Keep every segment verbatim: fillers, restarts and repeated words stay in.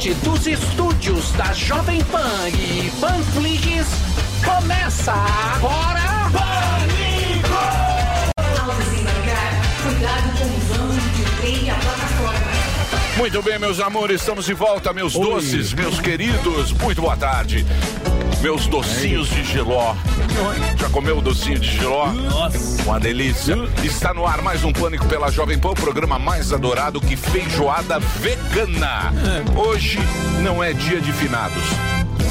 diretamente dos estúdios da Jovem Pan e PanFlix, começa agora... Pânico! Ao desembarcar, cuidado com o vão entre o trem e a plataforma. Muito bem, meus amores, estamos de volta, meus Oi. doces, meus queridos, muito boa tarde. Meus docinhos de giló. Já comeu o docinho de giló? Nossa. Uma delícia. Está no ar mais um Pânico pela Jovem Pan, o programa mais adorado que feijoada vegana. Hoje não é dia de finados,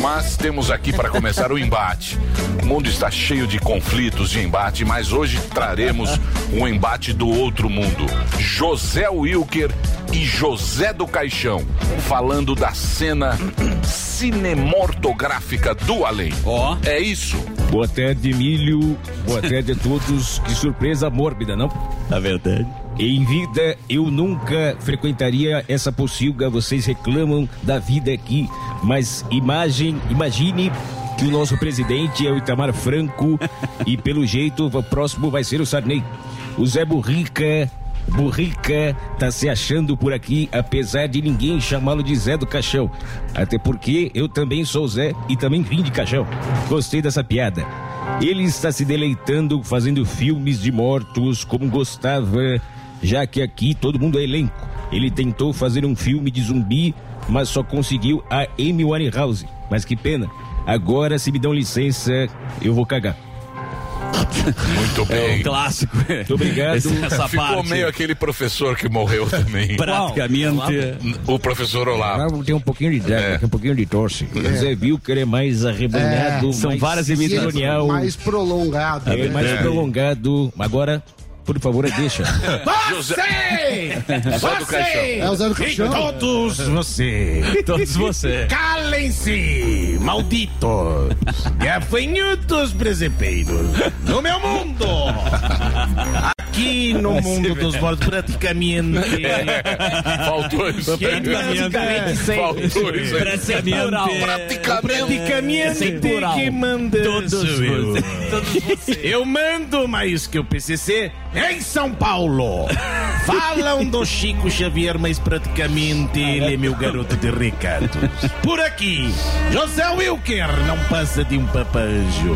mas temos aqui para começar o embate. O mundo está cheio de conflitos, de embate, mas hoje traremos um embate do outro mundo. José Wilker e José do Caixão, falando da cena cinemortográfica do além. Ó, oh. É isso. Boa tarde, Emílio. Boa tarde a todos. Que surpresa mórbida, não? Na verdade. Em vida, eu nunca frequentaria essa pocilga. Vocês reclamam da vida aqui, mas imagem, imagine... que o nosso presidente é o Itamar Franco e, pelo jeito, o próximo vai ser o Sarney. O Zé Burrica, Burrica, tá se achando por aqui, apesar de ninguém chamá-lo de Zé do Caixão. Até porque eu também sou Zé e também vim de Caixão. Gostei dessa piada. Ele está se deleitando fazendo filmes de mortos como gostava, já que aqui todo mundo é elenco. Ele tentou fazer um filme de zumbi, mas só conseguiu a Amy Winehouse. Mas que pena. Agora, se me dão licença, eu vou cagar. Muito bem. É um clássico. Muito obrigado. Essa Ficou parte. meio aquele professor que morreu também. Praticamente. O professor Olavo. Tem um pouquinho de draga, é. tem um pouquinho de torce. É. O Zé Wilker é mais arrebanhado. É. São mais várias imitações. Mais prolongado. É, é mais prolongado. Agora... Por favor, deixa. Você! Você! É o Zé do Caixão. E todos vocês. Todos vocês. Calem-se, malditos. Gafanhotos presepeiros. No meu mundo. Aqui no mundo dos mortos, praticamente. Faltou isso. Praticamente sem. Faltou isso. Praticamente. Praticamente sem plural. Que manda. Todos vocês. Eu mando mais que o P C C. Em São Paulo, falam do Chico Xavier, mas praticamente ele é meu garoto de recados. Por aqui, José Wilker não passa de um papajo.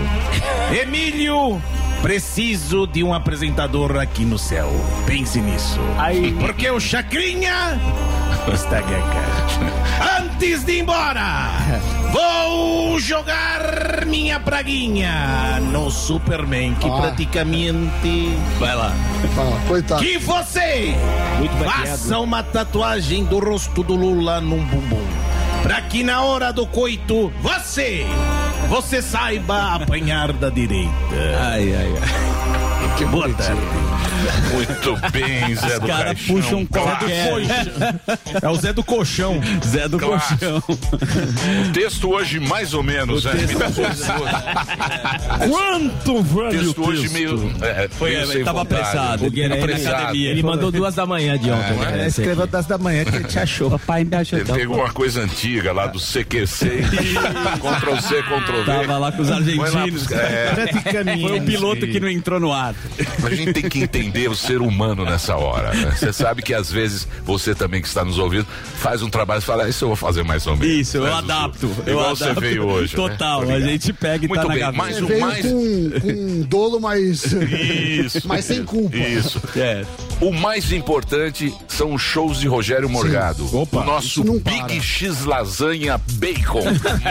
Emílio, preciso de um apresentador aqui no céu. Pense nisso. Ai. Porque o Chacrinha está gaga. Antes de ir embora, vou jogar minha praguinha no Superman, que ah. praticamente... Vai lá. Ah, coitado. Que você faça uma tatuagem do rosto do Lula num bumbum, pra que na hora do coito, você, você saiba apanhar da direita. Ai, ai, ai. Que boa tarde. Muito bem, Zé Os do cara Caixão. Puxa um claro. É o Zé do Colchão. Zé do claro. Colchão. O texto hoje mais ou menos, o né? Texto... Quanto vale texto o texto? Hoje meio... É, Foi, meio ele tava apressado. Ele, ele, apressado. ele mandou duas da manhã de ontem. É, né? Escreveu duas da manhã que ele te achou. Papai me achou. Ele então, pegou pô. uma coisa antiga lá do C Q C. Ctrl-C, Ctrl-V. Tava lá com os argentinos. Foi, lá, é. Foi o piloto que não entrou no ar. A gente tem que entender o ser humano nessa hora. Você né? sabe que às vezes você também que está nos ouvindo faz um trabalho e fala, isso eu vou fazer mais ou menos. Isso, eu faz adapto. Seu... Eu Igual adapto. Você veio hoje. Total, né? A gente pega e Muito tá bem. na gaveta. Mais um, veio mais... com, com dolo, mas... Isso. Mas sem culpa. Isso. É. O mais importante são os shows de Rogério Morgado. Opa, o nosso Big X Lasanha Bacon,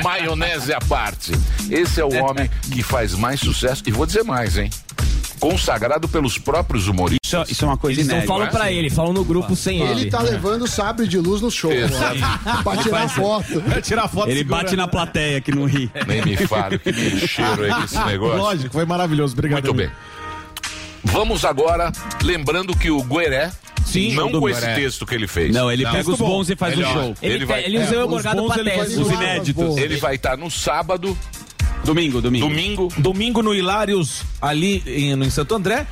maionese à parte. Esse é o homem que faz mais sucesso. E vou dizer mais, hein? Consagrado pelos próprios humoristas. Isso, isso é uma coisa inédita. Eles não falam pra ele, falam no grupo sem ele. Ele tá levando o sabre de luz no show. Pra tirar foto. Pra tirar foto. Ele segura. Bate na plateia que não ri. Nem me fale, que me encheram aí esse negócio. Lógico, foi maravilhoso. Obrigado. Muito bem. Vamos agora, lembrando que o Gueré... Sim, não com esse texto que ele fez. Não, ele não, pega os bons bom. e faz melhor. o show. Ele, ele, vai, ele usa é, o Morgado pra teste. Os inéditos. Ele vai estar tá no sábado... Domingo, domingo. Domingo. Domingo no Hilários, ali em, em Santo André.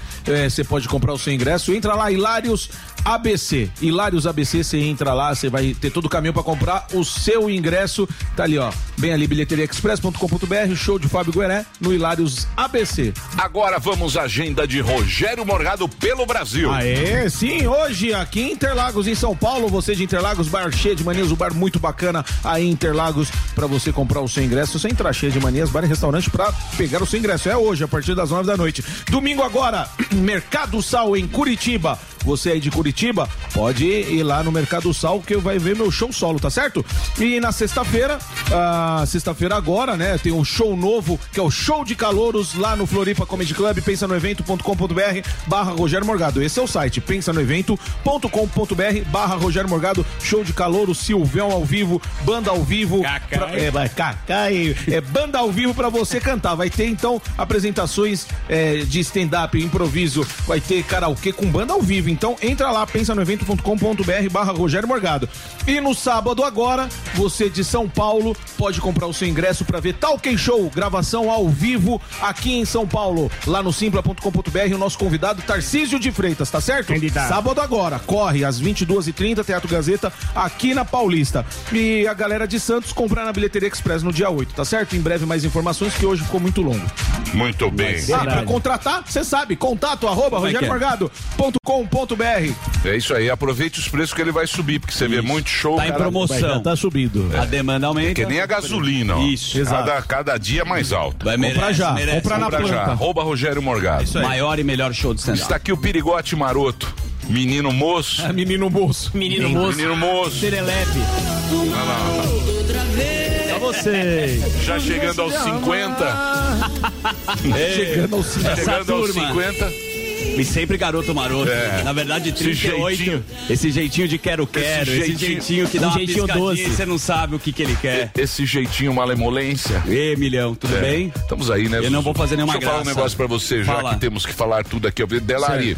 Você é, pode comprar o seu ingresso. Entra lá, Hilários A B C. Hilários A B C, você entra lá, você vai ter todo o caminho para comprar o seu ingresso. Tá ali, ó. Bem ali, bilheteria express ponto com ponto b r, show de Fábio Gueré no Hilários A B C. Agora vamos à agenda de Rogério Morgado pelo Brasil. Aê, sim, hoje aqui em Interlagos, em São Paulo, você de Interlagos, bar cheio de manias, um bar muito bacana aí em Interlagos, para você comprar o seu ingresso. Você entra cheio de manias, bar e restaurante para pegar o seu ingresso. É hoje, a partir das nove da noite. Domingo agora, Mercado Sal em Curitiba. Você aí de Curitiba, pode ir lá no Mercado Sal que vai ver meu show solo, tá certo? E na sexta-feira, ah, sexta-feira agora, né, tem um show novo, que é o Show de Calouros lá no Floripa Comedy Club, pensa no evento ponto com ponto b r barra Rogério Morgado. Esse é o site, pensa no evento ponto com ponto b r barra Rogério Morgado, show de calouros, Silvão ao vivo, banda ao vivo, pra, é, vai, cacai, é banda ao vivo pra você cantar. Vai ter então apresentações é, de stand-up, improviso, vai ter karaokê com banda ao vivo. Então entra lá, pensa no evento ponto com ponto b r barra Rogério Morgado. E no sábado agora, você de São Paulo pode comprar o seu ingresso para ver Talking Show, gravação ao vivo aqui em São Paulo, lá no simpla ponto com ponto b r, o nosso convidado Tarcísio de Freitas, tá certo? Candidato. Sábado agora, corre às vinte e duas e trinta, Teatro Gazeta, aqui na Paulista. E a galera de Santos comprar na Bilheteria Express no dia oito, tá certo? Em breve mais informações, que hoje ficou muito longo. Muito bem. Ah, pra contratar, você sabe, contato arroba rogério morgado ponto com ponto b r. É isso aí, aproveite os preços que ele vai subir, porque você isso. vê muito show. Tá em cara, promoção. Vai, tá subido. É. A demanda aumenta. É que nem a gasolina, ó. Isso, exato. Cada, cada dia mais alto. Vai, merece, comprar já, merece. comprar na comprar planta. Já. Arroba Rogério Morgado. Isso aí. Maior e melhor show de stand-up. Está aqui o Pirigote Maroto. Menino moço. É, menino moço. Menino, menino moço. Menino moço. Serelepe. Vai lá. Você. Já chegando aos cinquenta. É. Chegando aos cinquenta. Chegando aos cinquenta. E sempre garoto maroto. É. Na verdade, trinta e oito. Esse jeitinho, esse jeitinho de quero-quero. Esse, esse jeitinho que dá um uma jeitinho doce. Você não sabe o que, que ele quer. Esse jeitinho malemolência. Ê, Milhão, tudo é. bem? Estamos aí, né? Eu não vou fazer nenhuma Deixa graça. Deixa eu falar um negócio pra você, já Fala. que temos que falar tudo aqui. Delari,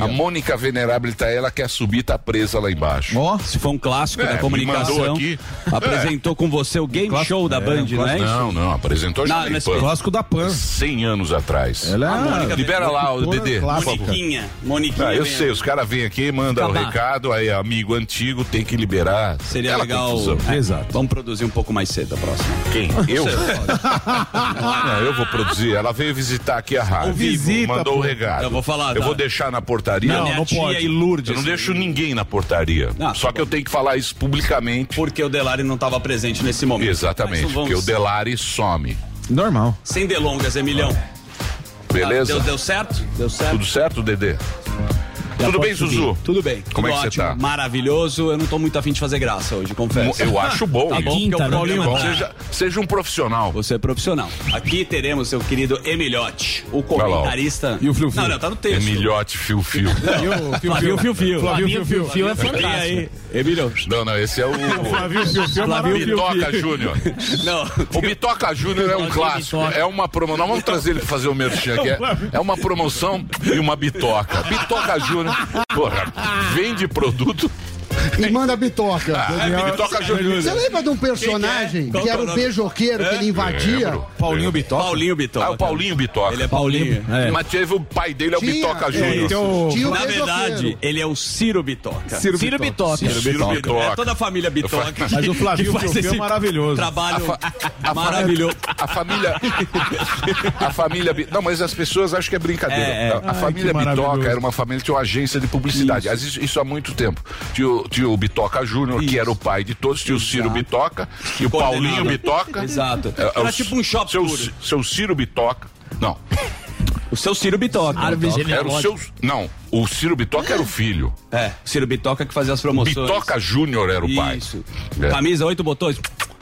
a Mônica Venerável, tá, ela quer subir, tá presa lá embaixo. Ó, oh, se foi um clássico é, da comunicação. Aqui. Apresentou é. com você o game o show da é, Band, não é isso? Não, não, apresentou já o clássico da Pan. cem anos atrás. Ela é. Libera lá o Dedê. Moniquinha, Moniquinha. Ah, eu mesmo. sei, os caras vêm aqui, mandam o um recado, aí amigo antigo tem que liberar. Seria Ela legal. É, Exato. Vamos produzir um pouco mais cedo a próxima. Quem? Eu? Não, eu vou produzir. Ela veio visitar aqui a rádio. O visita, mandou pô. o recado. Eu vou falar. Eu tá. vou deixar na portaria. Não, não, não pode. E Lourdes, eu não deixo ninguém na portaria. Ah, Só tá que eu tenho que falar isso publicamente. Porque o Delari não estava presente nesse momento. Exatamente, porque o Delari some. Normal. Sem delongas, Emilhão. É. Beleza? Deu, deu certo? Deu certo. Tudo certo, Dedê? Já Tudo bem, subir. Zuzu? Tudo bem. Como Tudo é que você tá? Maravilhoso. Eu não tô muito afim de fazer graça hoje, confesso. Eu acho bom. Tá bom, porque o Paulinho bom. Seja, seja um profissional. Você é profissional. Aqui teremos seu querido Emilhote, o comentarista... E o Fio Fio. Não, não, tá no texto. Emilhote, Fio Fio. Flavinho Fio Fio. Flavinho Fio Fio é fantástico. Emilhote. Não, não, esse é o... Flavinho Fio Fio. Flavinho Bitoca Júnior. Não. O Bitoca Júnior é um clássico. É uma promoção... Nós vamos trazer ele pra fazer o merchan aqui. É uma promoção e uma bitoca. Bitoca Júnior. Porra, vende produto e manda bitoca. Ah, é, Bitoca Júnior. Você lembra de um personagem que, é? que era um beijoqueiro é? que ele invadia? Lembro. Paulinho Bitoca. Paulinho Bitoca. Ah, o Paulinho Bitoca. Ele é Paulinho. É. Mas teve o pai dele, é o Tinha, Bitoca Júnior. Então, na verdade, ele é o Ciro Bitoca. Ciro, Ciro Bitoca. Ciro Bitoca. Ciro Bitoca. Ciro Bitoca. É toda a família Bitoca. Fa... Mas o Flavinho faz esse maravilhoso. Trabalho a fa... a maravilhoso. A família. A família. Não, mas as pessoas acham que é brincadeira. É. A família Ai, Bitoca era uma família que tinha uma agência de publicidade. Isso, isso há muito tempo. Tinha o Tinha o Bitoca Júnior, que era o pai de todos, tinha o Ciro Bitoca, e o Paulinho Bitoca. Exato. É, era os, tipo um shopping. Seu, seu Ciro Bitoca. Não. O seu Ciro Bitoca. Era o seu, não, o Ciro Bitoca era o filho. É, Ciro Bitoca que fazia as promoções. Bitoca Júnior era o pai. Isso. É. Camisa, oito botões.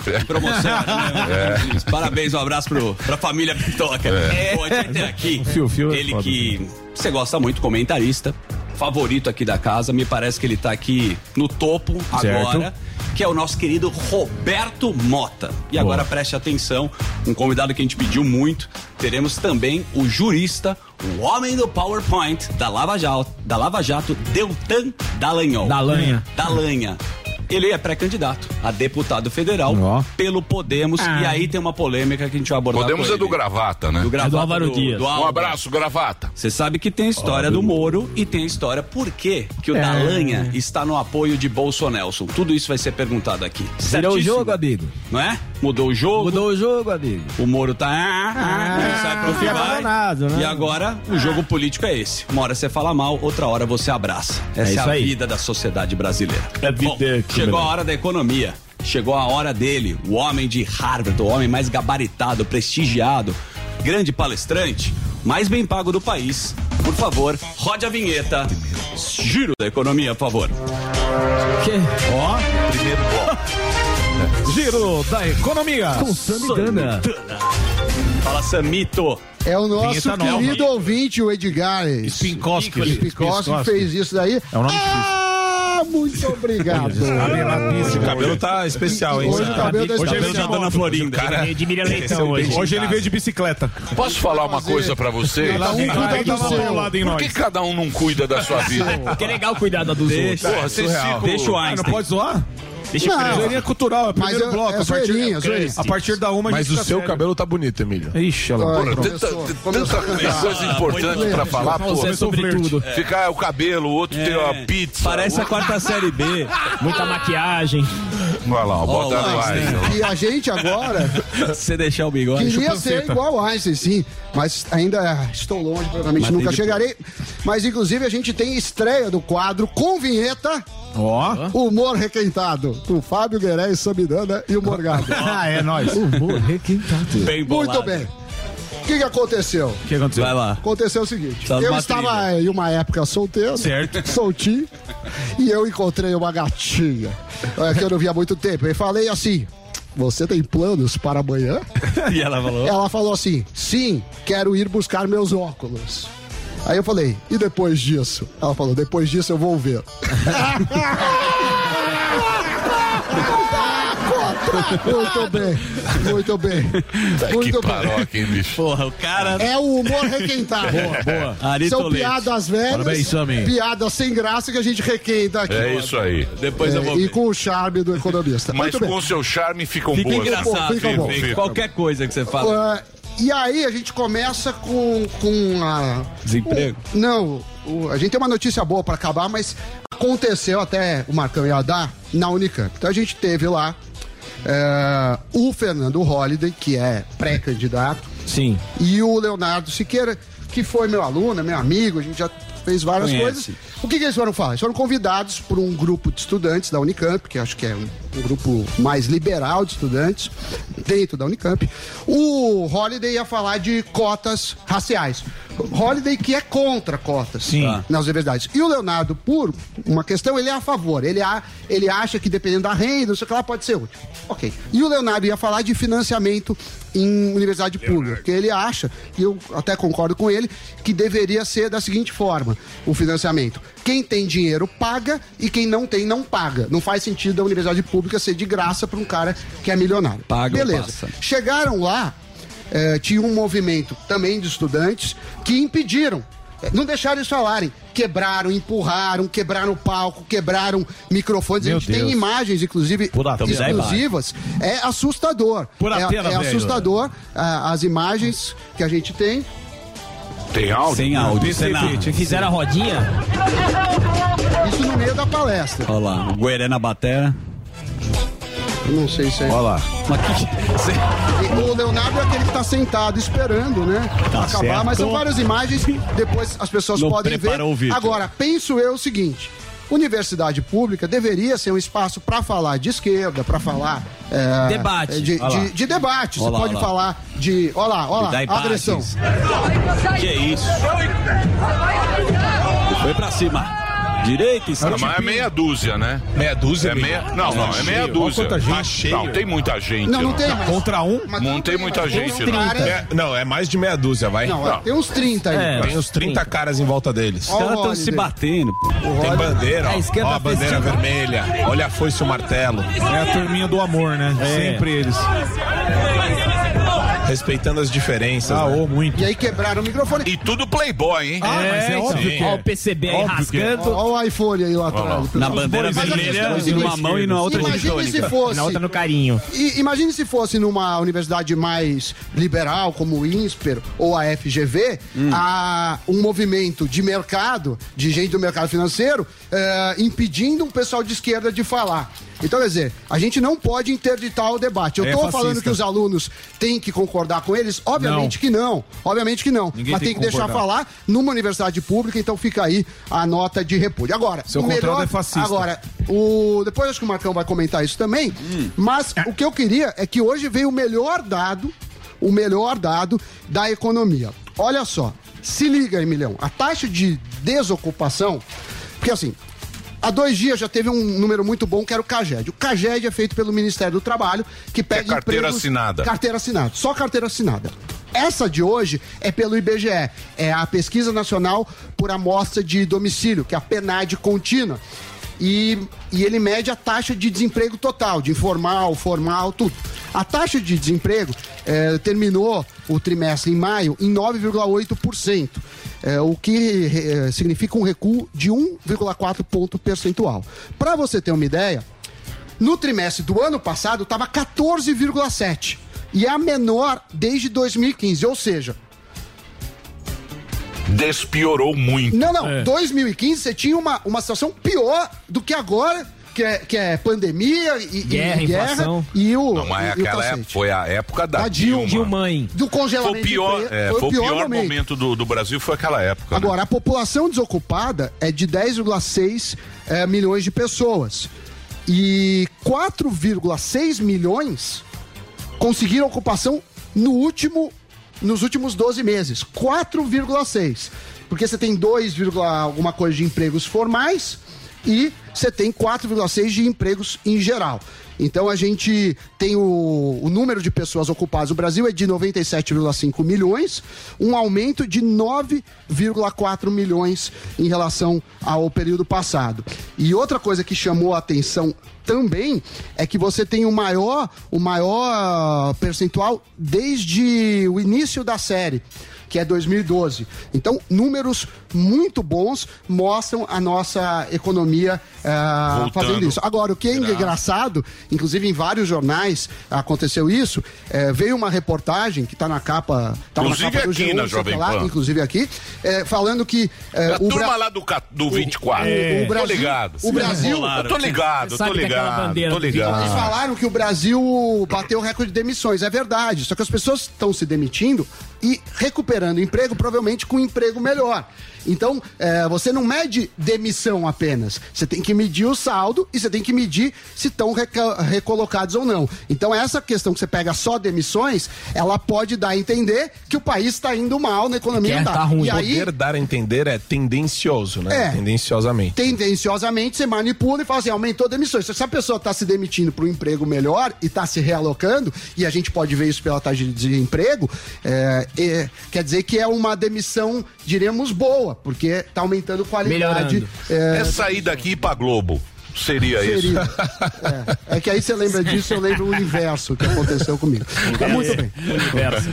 É. Promoção, né? É. Parabéns, um abraço pro, pra família Bitoca. É. Bom, a gente tem aqui fio, fio ele é que você gosta muito, comentarista. Favorito aqui da casa, me parece que ele tá aqui no topo certo. agora, que é o nosso querido Roberto Mota. E Boa. agora preste atenção, um convidado que a gente pediu muito, teremos também o jurista, o homem do PowerPoint da Lava Jato, da Lava Jato Deltan Dallagnol. Dallagnol. Dallagnol. ele é pré-candidato a deputado federal oh. pelo Podemos, ah. e aí tem uma polêmica que a gente vai abordar. Podemos é do Gravata, né? Do, gravata, é do Álvaro do, Dias. Do Álvaro. Um abraço, Gravata. Você sabe que tem a história oh, do Moro e tem a história por quê que o é. Dallanha está no apoio de Bolsonelson. Tudo isso vai ser perguntado aqui. Mudou o jogo, amigo. Não é? Mudou o jogo. Mudou o jogo, amigo. O Moro tá... Ah, ah, não sai pro final. Nada, né? E agora o jogo político é esse. Uma hora você fala mal, outra hora você abraça. Essa é, é a aí. vida da sociedade brasileira. É vida. Bom, chegou a hora da economia. Chegou a hora dele, o homem de Harvard, o homem mais gabaritado, prestigiado, grande palestrante, mais bem pago do país. Por favor, rode a vinheta. Giro da economia, por favor. Que? Ó, oh, primeiro bloco. Giro da economia. Com Samidana. Samidana. Fala, Samito. É o nosso vinheta querido nova. Ouvinte, o Edgar. Spinkowski. Spinkowski fez isso daí. É o nome difícil. Muito obrigado. O cabelo tá especial, hein? Hoje o cabelo tá especial. Hoje ele já tá na Florinda. Hoje ele veio de bicicleta. Posso falar uma coisa pra você? Cada um cuida do seu. Por que cada um não cuida da sua vida? Porque é legal cuidar da dos outros. Porra, vocês ficam... Deixa o Einstein. Não pode zoar? Deixa não, zoeirinha cultural, é primeiro mas bloco. É a, zoeirinha, partir, zoeirinha. A partir da uma... Mas o seu sério. Cabelo tá bonito, Emílio. Ixi, ela... Porra, tanta coisa importante pra falar, pô. Ficar o cabelo, o outro é. Tem uma pizza. Parece o... a quarta série B. Muita maquiagem. Olha lá, bota oh, no Einstein. E a gente agora... Você deixar o bigode... Queria ser igual ao Einstein, sim. Mas ainda estou longe, provavelmente mas nunca chegarei. Mas, inclusive, a gente tem estreia do quadro com vinheta... Ó, oh. Humor Requentado, com Fábio Guerreiro, Samidana e o Morgado. Ah, é nóis. Humor Requentado. Bem bolado. Muito bem. O que, que aconteceu? O que aconteceu? Vai lá. Aconteceu o seguinte. Tá eu estava trilha. Em uma época solteiro. Certo. Soltinho. E eu encontrei uma gatinha, que eu não via há muito tempo. E falei assim... Você tem planos para amanhã? E ela falou? Ela falou assim... Sim, quero ir buscar meus óculos. Aí eu falei, e depois disso? Ela falou, depois disso eu vou ver. Muito bem, muito bem. Muito que paroca, hein, bicho? Porra, o cara... É o humor requentado. Boa, boa. Ari São Tolete. Piadas velhas, parabéns, piadas sem graça que a gente requenta aqui. É isso aí. Depois é, eu vou ver. E com o charme do economista. Mas muito com o seu charme ficam fica boas. Engraçado, fica engraçado. Fica qualquer coisa que você fala. Uh, E aí a gente começa com, com a... Desemprego? O, não, o, a gente tem uma notícia boa para acabar, mas aconteceu até o Marcão ia dar na Unicamp. Então a gente teve lá é, o Fernando Holiday, que é pré-candidato. Sim. E o Leonardo Siqueira, que foi meu aluno, meu amigo, a gente já fez várias Conhece. Coisas. O que, que eles foram falar? Eles foram convidados por um grupo de estudantes da Unicamp, que acho que é um, um grupo mais liberal de estudantes dentro da Unicamp. O Holiday ia falar de cotas raciais. Holiday que é contra cotas Sim. nas universidades. E o Leonardo, por uma questão, ele é a favor. Ele, a, ele acha que dependendo da renda, não sei o que lá, pode ser útil. Ok. E o Leonardo ia falar de financiamento em universidade pública, porque ele acha, e eu até concordo com ele, que deveria ser da seguinte forma o financiamento. Quem tem dinheiro paga e quem não tem não paga. Não faz sentido a universidade pública ser de graça para um cara que é milionário. Paga ou passa. Beleza. Chegaram lá, eh, tinha um movimento também de estudantes que impediram, não deixaram eles falarem. Quebraram, empurraram, quebraram o palco, quebraram microfones. Meu a gente Deus. Tem imagens, inclusive, Puta, exclusivas. É assustador. Por é pena, é assustador ah, as imagens que a gente tem. Tem áudio? Sem áudio. Sem áudio. Fizeram a rodinha? Isso no meio da palestra. Olha lá, o Gueré na batera. Não sei se é. Olha lá. O Leonardo é aquele que tá sentado esperando, né? Tá acabar, certo. Mas são várias imagens, depois as pessoas Não podem ver. Agora, penso eu o seguinte: universidade pública deveria ser um espaço para falar de esquerda, para falar. É, debate. De, de, de debate. Olá, você pode olá. Falar de. Olha lá, olha lá, agressão. Que é isso? Foi pra cima. Direito e esquerda. Mas é meia dúzia, né? Meia dúzia? É meia... Não, não, é meia dúzia. Não, tem muita gente. Não, não tem. Não. Mas... Contra um? Mas não tem, tem muita gente, não. É, não, é mais de meia dúzia, vai. Não, não. Tem uns trinta aí. É, tem uns trinta caras em volta deles. Os caras estão se batendo. Tem bandeira, ó. Ó a bandeira vermelha. Olha a foice e o martelo. É a turminha do amor, né? É. Sempre eles. respeitando as diferenças. Ah, né? oh, muito. E aí quebraram o microfone. E tudo playboy, hein? Ah, é, mas é óbvio que é. Olha o P C B aí rasgando. Olha o iPhone aí lá atrás. Na bandeira vermelha, numa mão e na outra eletrônica. Na outra no carinho. E imagine se fosse numa universidade mais liberal, como o INSPER ou a F G V, hum. a, um movimento de mercado, de gente do mercado financeiro, é, impedindo um pessoal de esquerda de falar. Então, quer dizer, a gente não pode interditar o debate. Eu estou falando que os alunos têm que concordar com eles? Obviamente não. que não. Obviamente que não. Ninguém Mas tem que, que deixar falar numa universidade pública, então fica aí a nota de repúdio. Agora, Seu o melhor... é fascista. Agora, o... depois acho que o Marcão vai comentar isso também, hum. mas o que eu queria é que hoje veio o melhor dado, o melhor dado da economia. Olha só, se liga, Emilhão, a taxa de desocupação, porque assim... Há dois dias já teve um número muito bom, que era o CAGED. O CAGED é feito pelo Ministério do Trabalho, que pega empregos... É carteira assinada. Carteira assinada, só carteira assinada. Essa de hoje é pelo I B G E, é a Pesquisa Nacional por Amostra de Domicílio, que é a PNAD contínua. E, e ele mede a taxa de desemprego total, de informal, formal, tudo. A taxa de desemprego eh, terminou o trimestre em maio em nove vírgula oito por cento. É, o que é, significa um recuo de um vírgula quatro ponto percentual. Para você ter uma ideia, no trimestre do ano passado estava quatorze vírgula sete por cento. E é a menor desde dois mil e quinze, ou seja... Despiorou muito. Não, não. É. dois mil e quinze você tinha uma, uma situação pior do que agora... Que é, que é pandemia e guerra, e, guerra, e o Não, mas e, aquela é, foi a época da, da Dilma. Dilma do congelamento. Foi o pior, de é, foi foi o pior, pior momento, momento do, do Brasil, foi aquela época. Agora, né? A população desocupada é de dez vírgula seis é, milhões de pessoas. E quatro vírgula seis milhões conseguiram ocupação no último, nos últimos doze meses. quatro vírgula seis. Porque você tem dois, alguma coisa de empregos formais... E você tem quatro vírgula seis de empregos em geral. Então a gente tem o, o número de pessoas ocupadas no Brasil é de noventa e sete vírgula cinco milhões, um aumento de nove vírgula quatro milhões em relação ao período passado. E outra coisa que chamou a atenção também é que você tem o maior, o maior percentual desde o início da série, que é dois mil e doze. Então, números muito bons mostram a nossa economia uh, fazendo isso. Agora, o que é engraçado, inclusive em vários jornais aconteceu isso, é, veio uma reportagem que está na capa, tá na capa do G um, na Jovem Pan, lá, inclusive aqui, é, falando que... É, a o turma Bra... lá do, do vinte e quatro. O, é. o Brasil, tô ligado. O Brasil... Eu tô ligado, eu tô ligado, eu tô ligado. Eles falaram que o Brasil bateu o recorde de demissões, é verdade, só que as pessoas estão se demitindo e recuperando emprego, provavelmente com um emprego melhor. Então, é, você não mede demissão apenas. Você tem que medir o saldo e você tem que medir se estão recolocados ou não. Então, essa questão que você pega só demissões, ela pode dar a entender que o país está indo mal na economia. Quer tá. Tá ruim. E aí, poder dar a entender é tendencioso, né? É, tendenciosamente. Tendenciosamente, você manipula e fala assim, aumentou demissões. Se a pessoa está se demitindo para um emprego melhor e está se realocando, e a gente pode ver isso pela taxa de desemprego, é, é, quer dizer que é uma demissão, diremos, boa. Porque está aumentando a qualidade. É, é sair daqui e ir pra Globo. Seria, Seria. isso. É. é que aí você lembra disso, eu lembro o universo que aconteceu comigo. Tá muito bem. Universo.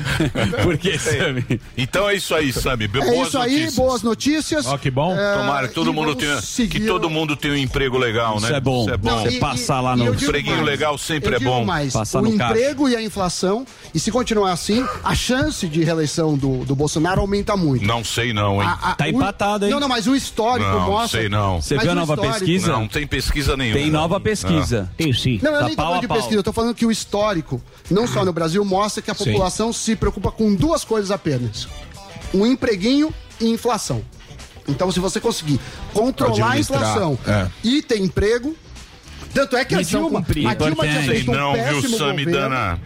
Por que, Sami? Então é isso aí, Sami. Boas notícias. É isso aí, notícias. boas notícias. Ó, oh, que bom. É, Tomara que todo, mundo tenha, seguir... que todo mundo tenha um emprego legal, isso né? Isso é bom. Isso é bom. Não, e, você passar lá no... Um empreguinho mais, legal sempre é bom. Mais, passar o no emprego carro. E a inflação, e se continuar assim, a chance de reeleição do, do Bolsonaro aumenta muito. Não sei não, hein? A, a, tá empatado, hein? Não, não, mas o histórico não, mostra... Não, sei não. Você viu a nova pesquisa? Não, tem pesquisa. Pesquisa nenhuma. Tem nova pesquisa. Ah. Tem sim. Não, eu tá nem tô falando de pesquisa, eu tô falando que o histórico, não só no Brasil, mostra que a população sim. se preocupa com duas coisas apenas. Um empreguinho e inflação. Então, se você conseguir controlar a inflação é. e ter emprego, tanto é que a Dilma, a Dilma tinha feito um não, péssimo Samidana.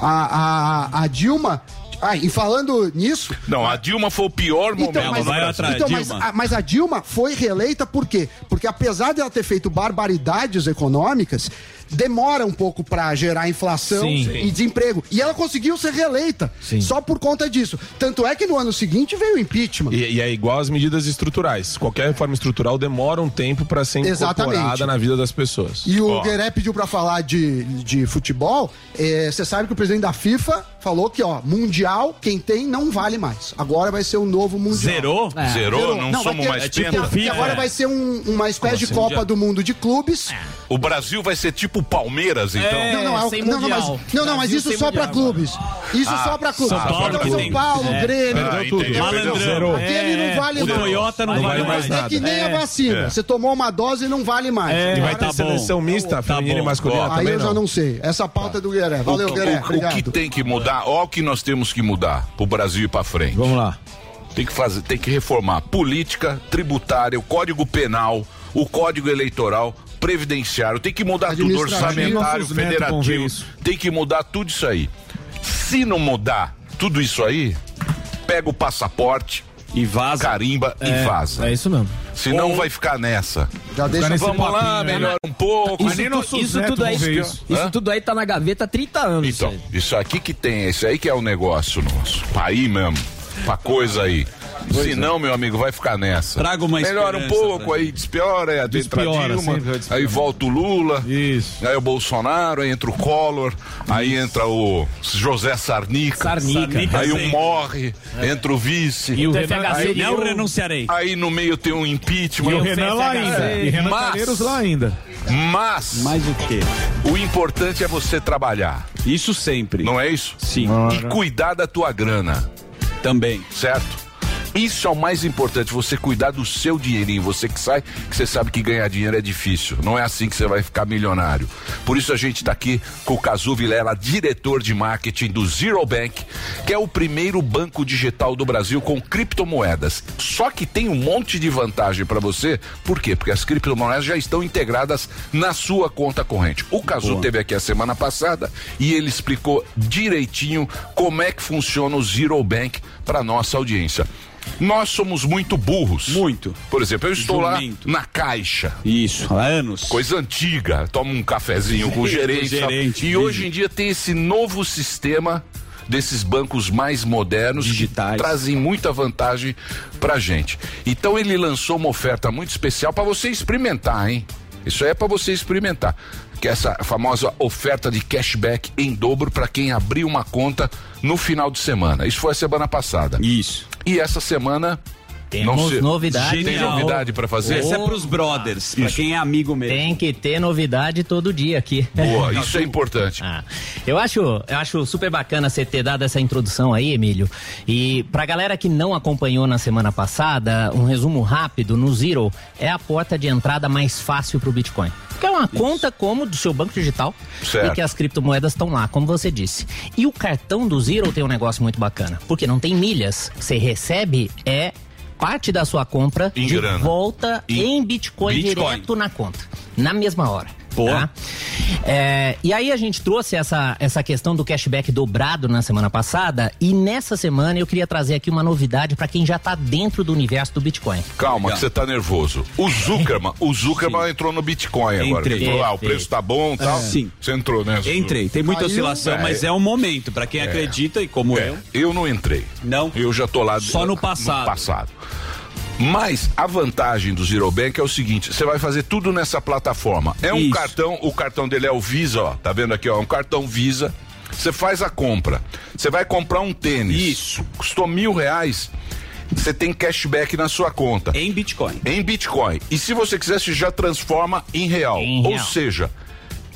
A, a, a Dilma... Ah, e falando nisso... Não, a Dilma foi o pior momento. Então, mas, vai atrás, então, Dilma. Mas, a, mas a Dilma foi reeleita por quê? Porque apesar de ela ter feito barbaridades econômicas, demora um pouco para gerar inflação sim, e sim. desemprego. E ela conseguiu ser reeleita, sim. só por conta disso. Tanto é que no ano seguinte veio o impeachment. E, e é igual às medidas estruturais. Qualquer reforma estrutural demora um tempo para ser incorporada Exatamente. na vida das pessoas. E o oh. Gueré pediu para falar de, de futebol. Você é, sabe que o presidente da FIFA... falou que, ó, mundial, quem tem não vale mais. Agora vai ser um novo mundial. Zerou? É. Zerou? Zerou? Não, não somos ter, mais é tipo penta? Porque agora é. vai ser um, uma espécie Como de Copa mundial? do Mundo de clubes. É. O Brasil vai ser tipo Palmeiras, então? É, não, não, é o, sem não, não, mas, não, não, mas isso só pra clubes. Isso ah, só pra clubes. São Paulo, então, São Paulo é. Grêmio. Ah, tudo. Malandrão. Aquele não vale mais. O Toyota não vale mais nada. É que nem a vacina. Você tomou uma dose e não vale mais. E vai ter seleção mista, feminina e masculina também. Aí eu já não sei. Essa pauta é do Guilherme. Valeu, Guilherme. O que tem que mudar? Olha o que nós temos que mudar pro Brasil ir pra frente. Vamos lá. Tem que fazer, tem que reformar política, tributária, o Código Penal, o Código Eleitoral, Previdenciário, tem que mudar tudo, orçamentário, federativo, tem que mudar tudo isso aí. Se não mudar tudo isso aí, pega o passaporte e vaza. Carimba é, e vaza. É isso mesmo. Senão Ou... vai ficar nessa. Já deixa nesse Vamos papinho, lá, melhora né? um pouco. Isso, tu, Neto, isso, tudo, aí, isso. isso tudo aí tá na gaveta há trinta anos. Então, isso, aí. isso aqui que tem, esse aí que é o negócio nosso. Aí mesmo, pra coisa aí. Se não, meu amigo, vai ficar nessa. Traga uma Melhora um pouco, aí despiora, aí entra a Dilma, aí volta o Lula, isso. aí o Bolsonaro, aí entra o Collor, isso. aí entra o José Sarnica, Sarnica. Sarnica aí o morre, é. entra o vice. E o T F H C, não eu, renunciarei. Aí no meio tem um impeachment. E o Renan lá ainda. E Renan Calheiros lá ainda. Mas, mas o quê? O importante é você trabalhar. Isso sempre. Não é isso? Sim. Ora. E cuidar da tua grana. Também. Certo? Isso é o mais importante, você cuidar do seu dinheirinho, você que sai, que você sabe que ganhar dinheiro é difícil, não é assim que você vai ficar milionário. Por isso a gente está aqui com o Cazu Vilela, diretor de marketing do Zero Bank, que é o primeiro banco digital do Brasil com criptomoedas. Só que tem um monte de vantagem para você, por quê? Porque as criptomoedas já estão integradas na sua conta corrente. O Cazu Boa. teve aqui a semana passada e ele explicou direitinho como é que funciona o Zero Bank para nossa audiência. Nós somos muito burros. Muito. Por exemplo, eu estou Jumento. lá na Caixa. Isso, há anos. Coisa antiga. Tomo um cafezinho com o gerente. gerente e hoje em dia tem esse novo sistema desses bancos mais modernos digitais, que trazem muita vantagem pra gente. Então ele lançou uma oferta muito especial pra você experimentar, hein? Isso aí é pra você experimentar. Que é essa famosa oferta de cashback em dobro pra quem abrir uma conta no final de semana. Isso foi a semana passada. Isso. E essa semana... Temos se... novidade. Tem novidade pra fazer? Essa é pros brothers, ah, pra isso. quem é amigo mesmo. Tem que ter novidade todo dia aqui. Boa, isso é importante. Ah, eu, acho, eu acho super bacana você ter dado essa introdução aí, Emílio. E pra galera que não acompanhou na semana passada, um resumo rápido, no Zero é a porta de entrada mais fácil pro Bitcoin. Porque é uma isso. conta como do seu banco digital certo. e que as criptomoedas estão lá, como você disse. E o cartão do Zero tem um negócio muito bacana, porque não tem milhas. Você recebe é... parte da sua compra em de grana. volta e em Bitcoin, Bitcoin direto na conta, na mesma hora. Tá? É, e aí a gente trouxe essa, essa questão do cashback dobrado na semana passada e nessa semana eu queria trazer aqui uma novidade para quem já tá dentro do universo do Bitcoin. Calma, que você tá nervoso. O Zuckerman, o Zuckerman entrou no Bitcoin agora. Entrei. Ele falou, ah, o preço tá bom e tal. É. Sim. Você entrou, né? Entrei. Tem muita aí oscilação, eu... mas é um momento para quem é. acredita e como é. eu. Eu não entrei. Não. Eu já tô lá. Só no passado. No passado. Mas a vantagem do Zero Bank é o seguinte, você vai fazer tudo nessa plataforma. É um Isso. cartão, o cartão dele é o Visa, ó, tá vendo aqui, ó, é um cartão Visa. Você faz a compra, você vai comprar um tênis. Isso. Custou mil reais, você tem cashback na sua conta. Em Bitcoin. Em Bitcoin. E se você quiser, você já transforma em real. Em real. Ou seja...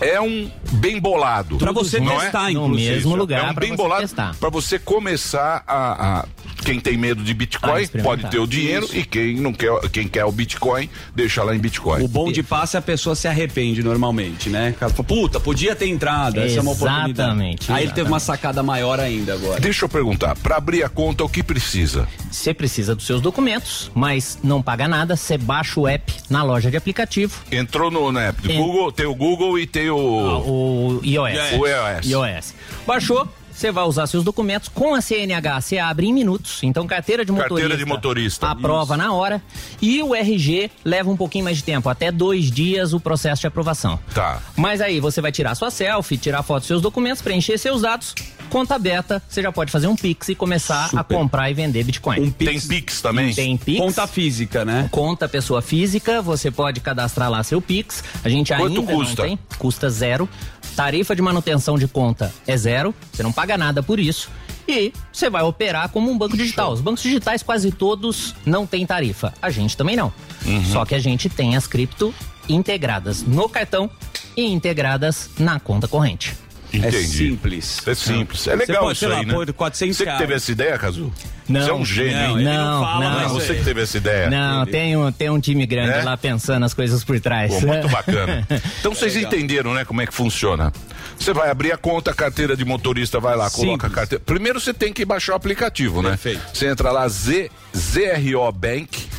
É um bem bolado. Pra você não testar, é? inclusive. No mesmo lugar, é um bem bolado testar. Pra você começar a, a... Quem tem medo de Bitcoin pode ter o dinheiro Isso. e quem, não quer, quem quer o Bitcoin, deixa lá em Bitcoin. O bom de passe é a pessoa se arrepende normalmente, né? Puta, podia ter entrado, essa é uma oportunidade. Exatamente. Aí ele teve uma sacada maior ainda agora. Deixa eu perguntar, pra abrir a conta, o que precisa? Você precisa dos seus documentos, mas não paga nada, você baixa o app na loja de aplicativo. Entrou no, no app do Google, tem o Google e tem O... o iOS. O iOS. iOS. Baixou, você vai usar seus documentos. Com a C N H, você abre em minutos. Então, carteira de motorista. Carteira de motorista. Aprova Isso. na hora. E o R G leva um pouquinho mais de tempo. Até dois dias o processo de aprovação. Tá. Mas aí, você vai tirar sua selfie, tirar foto dos seus documentos, preencher seus dados... Conta aberta, você já pode fazer um Pix e começar Super. a comprar e vender Bitcoin. Um Pix. Tem Pix também? Tem Pix. Conta física, né? Conta pessoa física, você pode cadastrar lá seu Pix. A gente Quanto ainda custa? não tem. Custa zero. Tarifa de manutenção de conta é zero. Você não paga nada por isso. E aí, você vai operar como um banco digital. Os bancos digitais, quase todos, não têm tarifa. A gente também não. Uhum. Só que a gente tem as cripto integradas no cartão e integradas na conta corrente. Entendi. É simples. É simples. É legal pode, isso lá, aí, né? quatrocentos você que teve essa ideia, Cazu? Não. Você é um gênio, não, hein? Não, não, fala, não. Mas você é. que teve essa ideia. Não, tem um, tem um time grande é? lá pensando as coisas por trás. Pô, muito bacana. Então é vocês legal. entenderam, né, como é que funciona. Você vai abrir a conta, a carteira de motorista, vai lá, Simples. coloca a carteira. Primeiro você tem que baixar o aplicativo, né? Perfeito. Você entra lá, Z, Zero Bank.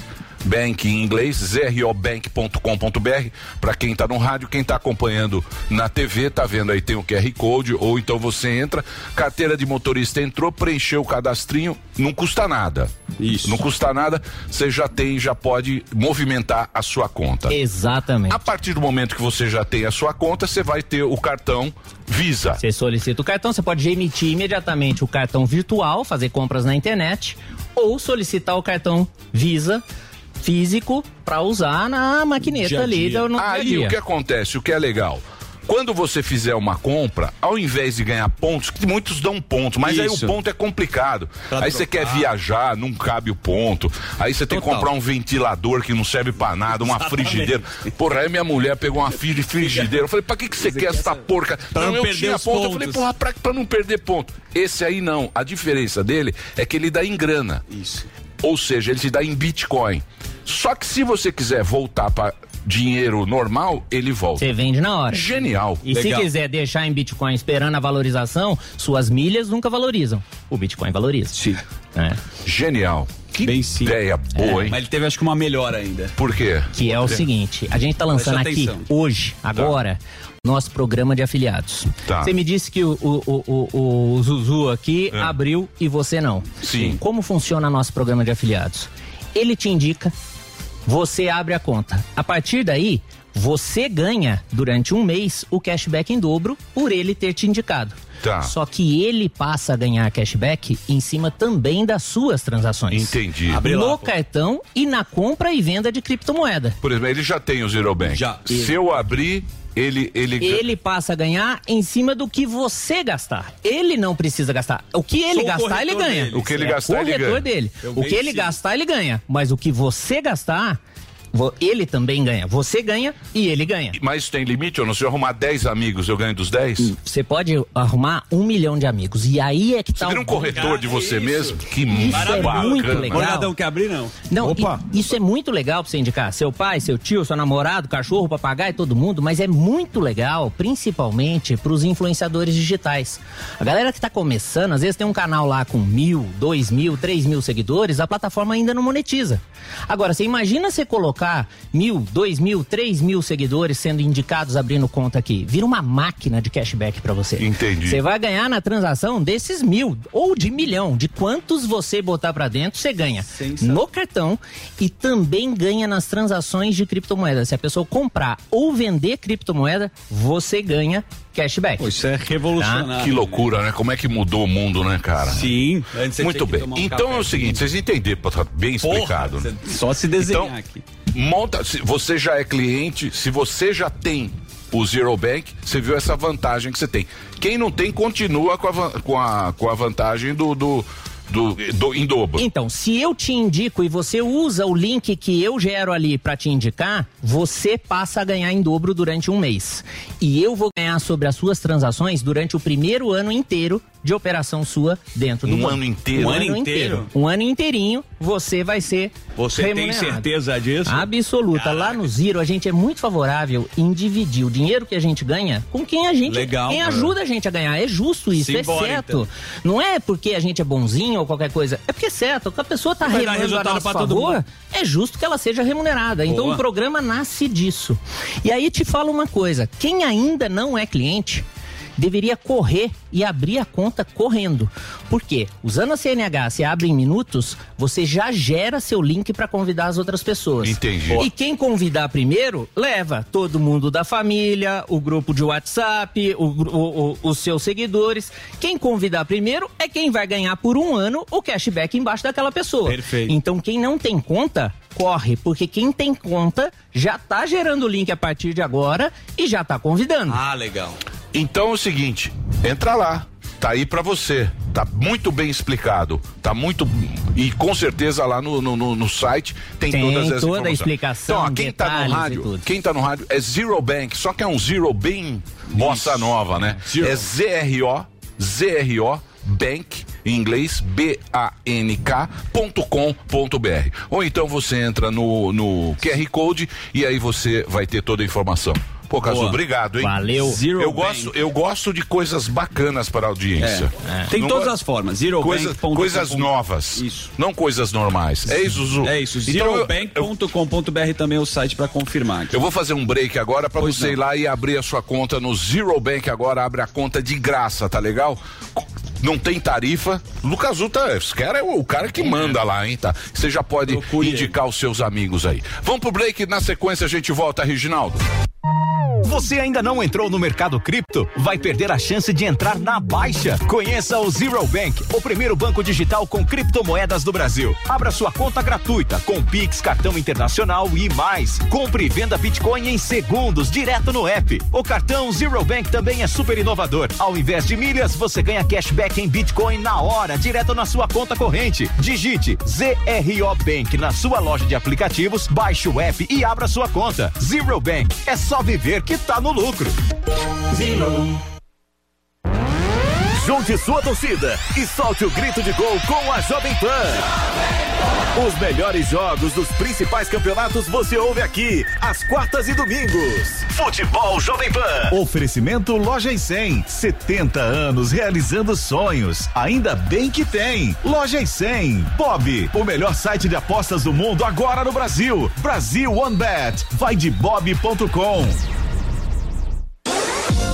Bank em inglês, zero bank ponto com ponto b r, para quem tá no rádio, quem tá acompanhando na T V, tá vendo aí, tem o Q R Code, ou então você entra, carteira de motorista entrou, preencheu o cadastrinho, não custa nada. Isso. Não custa nada, você já tem, já pode movimentar a sua conta. Exatamente. A partir do momento que você já tem a sua conta, você vai ter o cartão Visa. Você solicita o cartão, você pode emitir imediatamente o cartão virtual, fazer compras na internet, ou solicitar o cartão Visa físico para usar na maquineta dia ali. Dia. No Aí dia. o que acontece, o que é legal, quando você fizer uma compra, ao invés de ganhar pontos, que muitos dão pontos, mas Isso. aí o ponto é complicado. Pra aí trocar. Você quer viajar, não cabe o ponto. Aí você Total. tem que comprar um ventilador que não serve pra nada, uma Exatamente. frigideira. Porra, aí minha mulher pegou uma frigideira. Eu falei, pra que, que você quer essa porca? Pra não, não eu tinha ponto. Pontos. Eu falei, porra, pra, pra não perder ponto. Esse aí não. A diferença dele é que ele dá em grana. Isso. Ou seja, ele te dá em Bitcoin. Só que se você quiser voltar para dinheiro normal, ele volta. Você vende na hora. Genial. E Legal. se quiser deixar em Bitcoin esperando a valorização, suas milhas nunca valorizam. O Bitcoin valoriza. Sim. É. Genial. Que Bem ideia sim. boa, é. hein? Mas ele teve, acho que, uma melhora ainda. Por quê? Que é o seguinte, a gente tá lançando aqui, hoje, agora, tá. nosso programa de afiliados. Tá. Você me disse que o, o, o, o, o Zuzu aqui é. abriu e você não. Sim. Como funciona nosso programa de afiliados? Ele te indica, você abre a conta. A partir daí, você ganha, durante um mês, o cashback em dobro por ele ter te indicado. Tá. Só que ele passa a ganhar cashback em cima também das suas transações. Entendi. Abre no lá, cartão e na compra e venda de criptomoeda. Por exemplo, ele já tem o Zero Bank. Já. Se eu abrir... Ele, ele... ele passa a ganhar em cima do que você gastar. Ele não precisa gastar. O que ele Sou gastar, ele ganha. Dele. O que ele é gastar, ele ganha. Dele. O que ele sim. gastar, ele ganha. Mas o que você gastar, ele também ganha. Você ganha e ele ganha. Mas isso tem limite ou não? Se eu arrumar dez amigos, eu ganho dos dez? Você pode arrumar um milhão de amigos. E aí é que tá... Você vira um corretor de você isso. mesmo? Que isso é muito legal. Não é nada que abrir, não. Não, Opa. E, isso é muito legal pra você indicar. Seu pai, seu tio, seu namorado, cachorro, papagaio, todo mundo. Mas é muito legal, principalmente pros influenciadores digitais. A galera que tá começando, às vezes tem um canal lá com mil, dois mil, três mil seguidores. A plataforma ainda não monetiza. Agora, você imagina você colocar mil, dois mil, três mil seguidores sendo indicados abrindo conta aqui. Vira uma máquina de cashback pra você. Entendi. Você vai ganhar na transação desses mil ou de milhão, de quantos você botar pra dentro, você ganha no cartão e também ganha nas transações de criptomoeda. Se a pessoa comprar ou vender criptomoeda, você ganha cashback. Pô, isso é revolucionário. Tá? Que loucura, né? Como é que mudou o mundo, né, cara? Sim. Antes você Muito bem. Um então café, é o seguinte, vocês entenderam, tá bem Porra, explicado. Né? Só se desenhar então, aqui. Monta, se você já é cliente, se você já tem o Zero Bank, você viu essa vantagem que você tem. Quem não tem, continua com a, com a, com a vantagem do, do, do, do em dobro. Então, se eu te indico e você usa o link que eu gero ali para te indicar, você passa a ganhar em dobro durante um mês. E eu vou ganhar sobre as suas transações durante o primeiro ano inteiro de operação sua dentro do um banco. Ano inteiro. Um, um ano inteiro. inteiro. Um ano inteirinho você vai ser Você remunerado. Tem certeza disso? Absoluta. Caraca. Lá no Zero a gente é muito favorável em dividir o dinheiro que a gente ganha com quem a gente Legal, quem cara. ajuda a gente a ganhar. É justo isso, Simbora, é certo. Então. Não é porque a gente é bonzinho ou qualquer coisa, é porque é certo. Que a pessoa tá remunerada a nosso favor, é justo que ela seja remunerada. Boa. Então o programa nasce disso. E aí te falo uma coisa, quem ainda não é cliente, deveria correr e abrir a conta correndo. Por quê? Usando a C N H, você abre em minutos, você já gera seu link para convidar as outras pessoas. Entendi. E quem convidar primeiro, leva todo mundo da família, o grupo de WhatsApp, o, o, o, os seus seguidores. Quem convidar primeiro é quem vai ganhar por um ano o cashback embaixo daquela pessoa. Perfeito. Então quem não tem conta, corre, porque quem tem conta já tá gerando o link a partir de agora e já tá convidando. Ah, legal. Então é o seguinte, entra lá, tá aí pra você, tá muito bem explicado, tá muito, e com certeza lá no, no, no site tem, tem todas as toda informações. A explicação, então, ó, quem tá no rádio, quem tá no rádio é Zero Bank, só que é um Zero bem bossa nova, né? Zero. É Z R O, Z R O Bank, em inglês, B A N K ponto com ponto B R. Ou então você entra no, no Q R Code e aí você vai ter toda a informação. Pô, Cazu, obrigado, hein? Valeu. Zero eu, gosto, eu gosto de coisas bacanas para a audiência. É, é. Tem não todas go... as formas. Zero coisa, Bank. Coisas com... novas. Isso. Não coisas normais. É isso, Zu? É isso. Então, zero bank ponto com ponto B R eu... também é o site para confirmar. Aqui. Eu vou fazer um break agora para você não. ir lá e abrir a sua conta no Zero Bank agora. Abre a conta de graça, tá legal? Não tem tarifa. Lucas Zu, tá, esse cara é o cara que manda lá, hein? Tá? Você já pode Procure indicar ele. Os seus amigos aí. Vamos pro break. Na sequência a gente volta, Reginaldo. Você ainda não entrou no mercado cripto? Vai perder a chance de entrar na baixa. Conheça o Zero Bank, o primeiro banco digital com criptomoedas do Brasil. Abra sua conta gratuita com Pix, cartão internacional e mais. Compre e venda Bitcoin em segundos, direto no app. O cartão Zero Bank também é super inovador. Ao invés de milhas, você ganha cashback em Bitcoin na hora, direto na sua conta corrente. Digite Z R O Bank na sua loja de aplicativos, baixe o app e abra sua conta. Zero Bank, é só viver que tá no lucro. Zero. Junte sua torcida e solte o grito de gol com a Jovem Pan. Jovem Pan. Os melhores jogos dos principais campeonatos você ouve aqui, às quartas e domingos. Futebol Jovem Pan. Oferecimento Loja e cem. setenta anos realizando sonhos. Ainda bem que tem. Loja e cem. Bob, o melhor site de apostas do mundo agora no Brasil. Brasil OneBet. Vai de bob ponto com.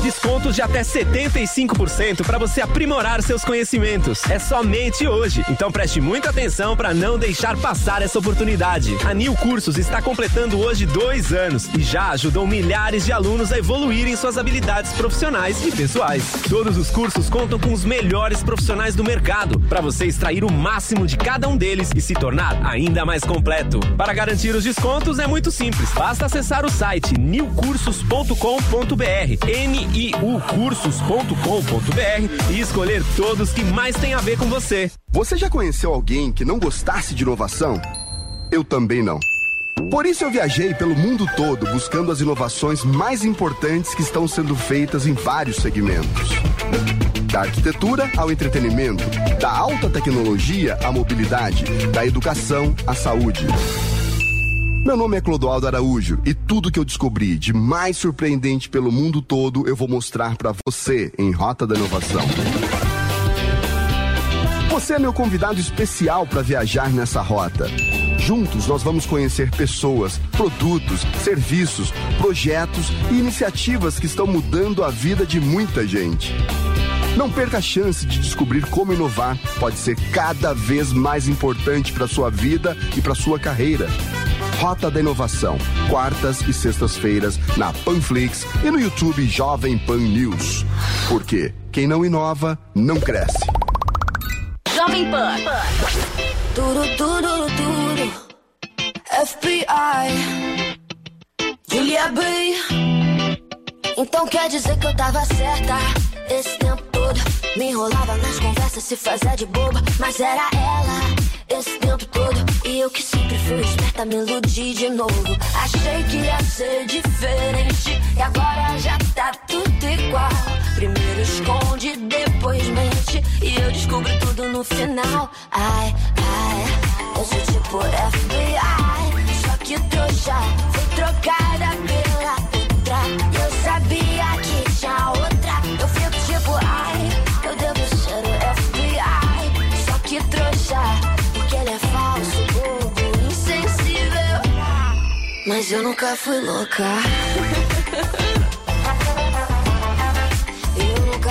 Descontos de até setenta e cinco por cento para você aprimorar seus conhecimentos. É somente hoje. Então preste muita atenção para não deixar passar essa oportunidade. A New Cursos está completando hoje dois anos e já ajudou milhares de alunos a evoluírem suas habilidades profissionais e pessoais. Todos os cursos contam com os melhores profissionais do mercado para você extrair o máximo de cada um deles e se tornar ainda mais completo. Para garantir os descontos é muito simples. Basta acessar o site new cursos ponto com ponto B R. N I U cursos ponto com ponto B R e escolher todos que mais têm a ver com você. Você já conheceu alguém que não gostasse de inovação? Eu também não. Por isso eu viajei pelo mundo todo buscando as inovações mais importantes que estão sendo feitas em vários segmentos. Da arquitetura ao entretenimento, da alta tecnologia à mobilidade, da educação à saúde. Meu nome é Clodoaldo Araújo e tudo que eu descobri de mais surpreendente pelo mundo todo eu vou mostrar para você em Rota da Inovação. Você é meu convidado especial para viajar nessa rota. Juntos nós vamos conhecer pessoas, produtos, serviços, projetos e iniciativas que estão mudando a vida de muita gente. Não perca a chance de descobrir como inovar pode ser cada vez mais importante para sua vida e para sua carreira. Rota da Inovação, quartas e sextas-feiras na PanFlix e no YouTube Jovem Pan News. Porque quem não inova, não cresce. Jovem Pan. Duro, duro, duro. F B I. Julia B. Então quer dizer que eu tava certa esse tempo todo. Me enrolava nas conversas, se fazia de boba, mas era ela. Esse tempo todo, e eu que sempre fui esperta, me iludi de novo. Achei que ia ser diferente, e agora já tá tudo igual. Primeiro esconde, depois mente, e eu descubro tudo no final. Ai, ai, eu sou tipo F B I, só que trouxa, fui trocada pela outra. Eu sabia que tinha outra, eu fico tipo ai, eu devo ser o F B I, só que trouxa. Ele é falso, bobo, insensível, mas eu nunca fui louca. Eu nunca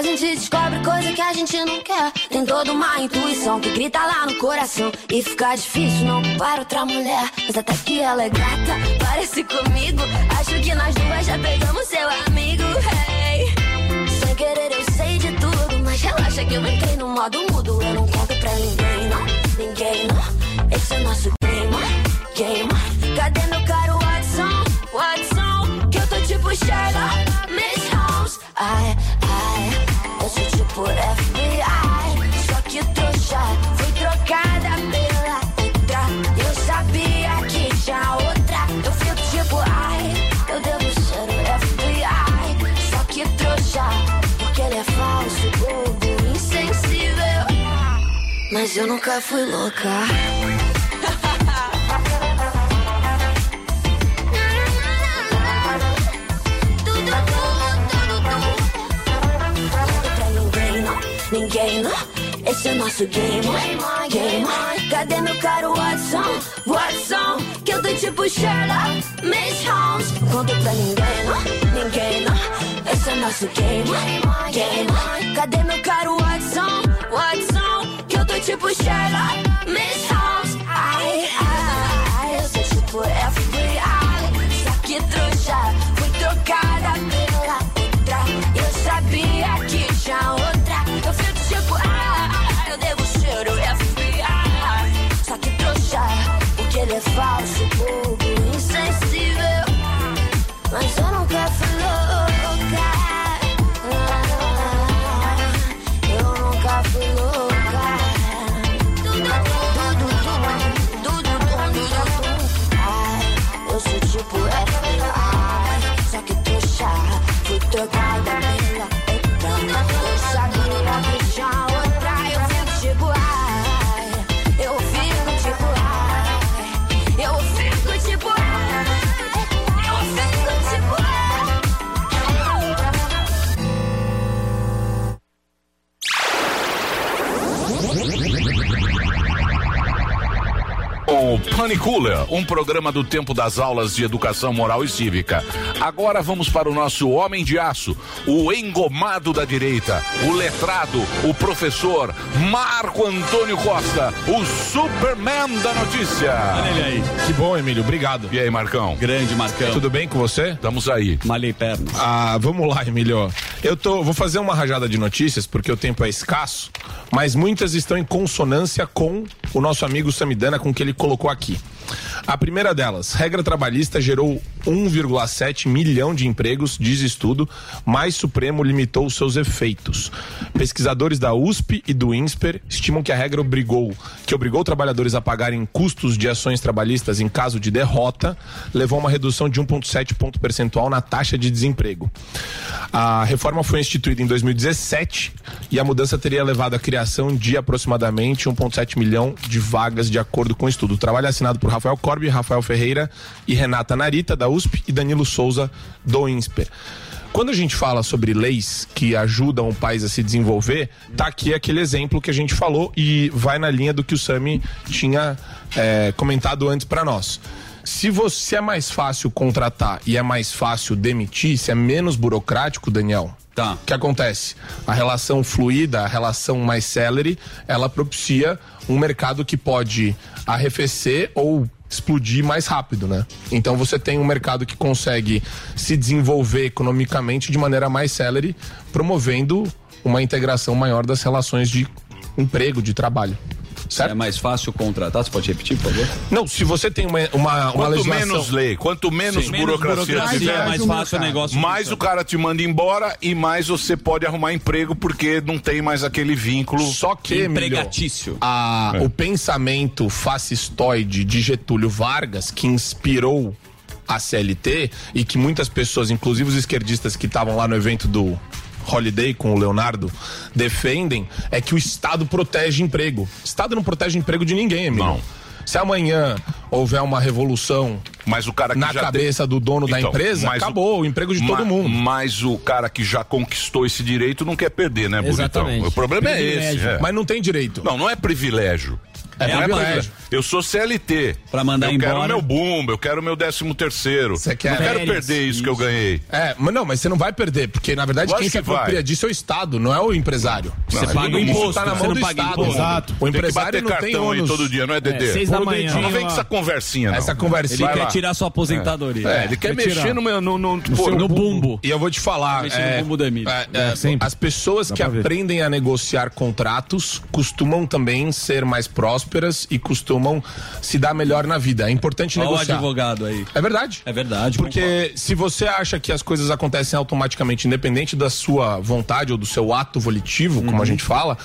a gente descobre coisa que a gente não quer. Tem toda uma intuição que grita lá no coração. E fica difícil não culpar outra mulher. Mas até que ela é gata, parece comigo. Acho que nós duas já pegamos seu amigo, hey. Sem querer eu sei de tudo, mas relaxa que eu entrei no modo mudo. Eu não conto pra ninguém, não, ninguém, não. Esse é nosso game, game. Cadê meu caro Watson, Watson? Que eu tô tipo Sherlock, Miss Holmes. Ai, ai, eu sou tipo F B I. Só que trouxa, fui trocada pela outra. Eu sabia que já outra. Eu fico tipo, ai, eu devo ser o F B I. Só que trouxa, porque ele é falso, bobo, insensível. Mas eu nunca fui louca. Ninguém, não? Esse é nosso game, game on, game on. Cadê meu caro Watson, Watson? Que eu tô tipo Sherlock, Miss Holmes. Conta pra ninguém, não? Ninguém, não? Esse é nosso game, game on, game on. Cadê meu caro Watson, Watson? Que eu tô tipo Sherlock, Miss Holmes. Ai, ai, eu sou tipo F B I. Só que trouxa, fui trocada pela outra. Eu sabia que já outra. Eu fico tipo, ah, eu devo ser o F B I. Só que trouxa, porque ele é falso, bobo, insensível. Mas eu nunca fui louca. Eu nunca fui louca. Ai, eu sou tipo F B I. Só que trouxa, fui trocada pela. Eu sabia que já outra. Eu fico tipo, ai. Eu fico tipo, ai. Eu fico tipo, ai. Eu fico tipo, ai. O Panicula, um programa do tempo das aulas de educação moral e cívica. Agora vamos para o nosso homem de aço, o engomado da direita, o letrado, o professor Marco Antônio Costa, o Superman da notícia. Olha ele aí. Que bom, Emílio, obrigado. E aí, Marcão? Grande, Marcão. Tudo bem com você? Estamos aí. Malhei pernas. Ah, vamos lá, Emílio. Eu tô, vou fazer uma rajada de notícias, porque o tempo é escasso, mas muitas estão em consonância com o nosso amigo Samidana, com o que ele colocou aqui. A primeira delas, regra trabalhista gerou um vírgula sete milhão de empregos, diz estudo, mas Supremo limitou seus efeitos. Pesquisadores da U S P e do INSPER estimam que a regra obrigou, que obrigou trabalhadores a pagarem custos de ações trabalhistas em caso de derrota, levou a uma redução de um vírgula sete ponto percentual na taxa de desemprego. A reforma foi instituída em dois mil e dezessete e a mudança teria levado à criação de aproximadamente um vírgula sete milhão de vagas, de acordo com o estudo. O trabalho é assinado por Rafael Corbi, Rafael Ferreira e Renata Narita, da U S P, e Danilo Souza, do INSPER. Quando a gente fala sobre leis que ajudam o país a se desenvolver, tá aqui aquele exemplo que a gente falou e vai na linha do que o Sami tinha é, comentado antes para nós. Se você é mais fácil contratar e é mais fácil demitir, se é menos burocrático, Daniel, tá. O que acontece? A relação fluida, a relação mais salary, ela propicia um mercado que pode arrefecer ou explodir mais rápido, né? Então você tem um mercado que consegue se desenvolver economicamente de maneira mais salary, promovendo uma integração maior das relações de emprego, de trabalho. Certo? É mais fácil contratar, você pode repetir, por favor? Não, se você tem uma, uma, uma legislação... Quanto menos lei, quanto menos, sim, burocracia, burocracia tiver, é mais fácil o negócio. Mais o cara te manda embora e mais você pode arrumar emprego porque não tem mais aquele vínculo. Só que, empregatício. A, é. O pensamento fascistoide de Getúlio Vargas, que inspirou a C L T e que muitas pessoas, inclusive os esquerdistas que estavam lá no evento do Holiday com o Leonardo, defendem, é que o Estado protege emprego. O Estado não protege emprego de ninguém, amigo. Não. Se amanhã houver uma revolução, mas o cara que na já cabeça tem... do dono então, da empresa, acabou o... o emprego de ma... todo mundo. Mas o cara que já conquistou esse direito não quer perder, né, bonitão? Exatamente. O problema privilégio. É esse. É. Mas não tem direito. Não, não é privilégio. É, é privilégio. Eu sou C L T. Pra mandar eu embora. Eu quero meu boom, eu quero meu décimo terceiro. Você quer? Não quero perder isso, isso que eu ganhei. É, mas não, mas você não vai perder, porque na verdade lógico quem se apropria disso é o Estado, não é o empresário. Você não, paga o imposto, tá na mão do Estado. Exato. O empresário tem que bater cartão aí todo dia, não é, Dedê? Seis da manhã. Não vem com essa conversinha, não. Essa conversinha. Ele quer tirar sua aposentadoria. É, ele quer mexer no meu, no bumbo. E eu vou te falar, as pessoas que aprendem a negociar contratos costumam também ser mais prósperas e costumam se dar melhor na vida. É importante olha negociar. O advogado aí. É verdade. É verdade. Porque concordo. Se você acha que as coisas acontecem automaticamente, independente da sua vontade ou do seu ato volitivo, como uhum. a gente fala,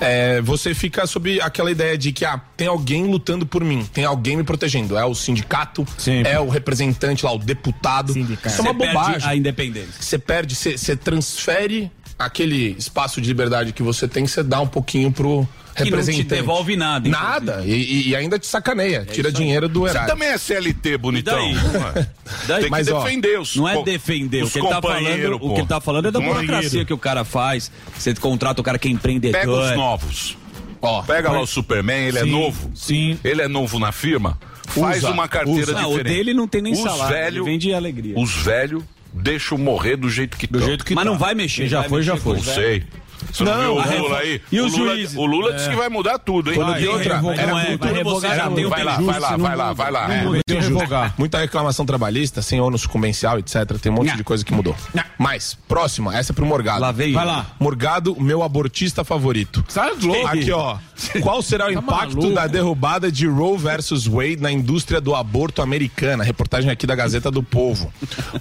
é, você fica sob aquela ideia de que ah, tem alguém lutando por mim, tem alguém me protegendo. É o sindicato, sempre. É o representante lá, o deputado. Sindicato. Isso é uma bobagem. Você perde a independência. Você perde, você, você transfere aquele espaço de liberdade que você tem, você dá um pouquinho pro representante. E não te devolve nada. Nada. E, e ainda te sacaneia. É tira dinheiro do erário. Você também é C L T, bonitão. E daí? Daí? Tem que mas, defender ó, os Não é defender. Os o, que tá falando, o que ele tá falando é da burocracia que o cara faz. Você contrata o cara que é empreendedor. Pega os novos. Ó, pega mas... lá o Superman, ele sim, é novo. Sim. Ele é novo na firma. Faz usa, uma carteira usa. diferente. Ah, o dele não tem nem os salário. Velho, ele vende alegria. Os velhos... Deixa eu morrer do jeito que, do tá. jeito que mas tá. Mas não vai mexer. Já vai foi, mexer, já foi. Não sei. Você não, não viu o Lula aí? E o, o Lula, o Lula é. disse que vai mudar tudo, hein? Vai, outra, revogar, era não é, vai, revogar, era, tem vai, lá, vai lá, vai lá, vai lá, vai lá. É, revogar. Muita reclamação trabalhista, sem ônus comercial, etcétera. Tem um monte não. de coisa que mudou. Não. Mas, próxima, essa é pro Morgado. Lá veio. Vai lá. Morgado, meu abortista favorito. Sai louco. Aqui, ó. Qual será o impacto da derrubada de Roe versus Wade na indústria do aborto americana? Reportagem aqui da Gazeta do Povo.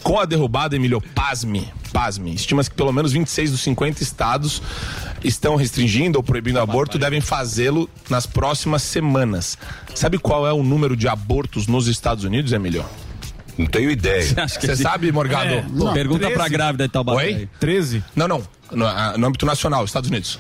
Com a derrubada, Emílio, pasme, pasme. Estima-se que pelo menos vinte e seis dos cinquenta estados estão restringindo ou proibindo o aborto, devem fazê-lo nas próximas semanas. Sabe qual é o número de abortos nos Estados Unidos, Emílio? Não tenho ideia. Você sabe, Morgado? É, não, pergunta treze. Pra grávida de Taubaté. Oi? treze? Não, não. No, no âmbito nacional, Estados Unidos.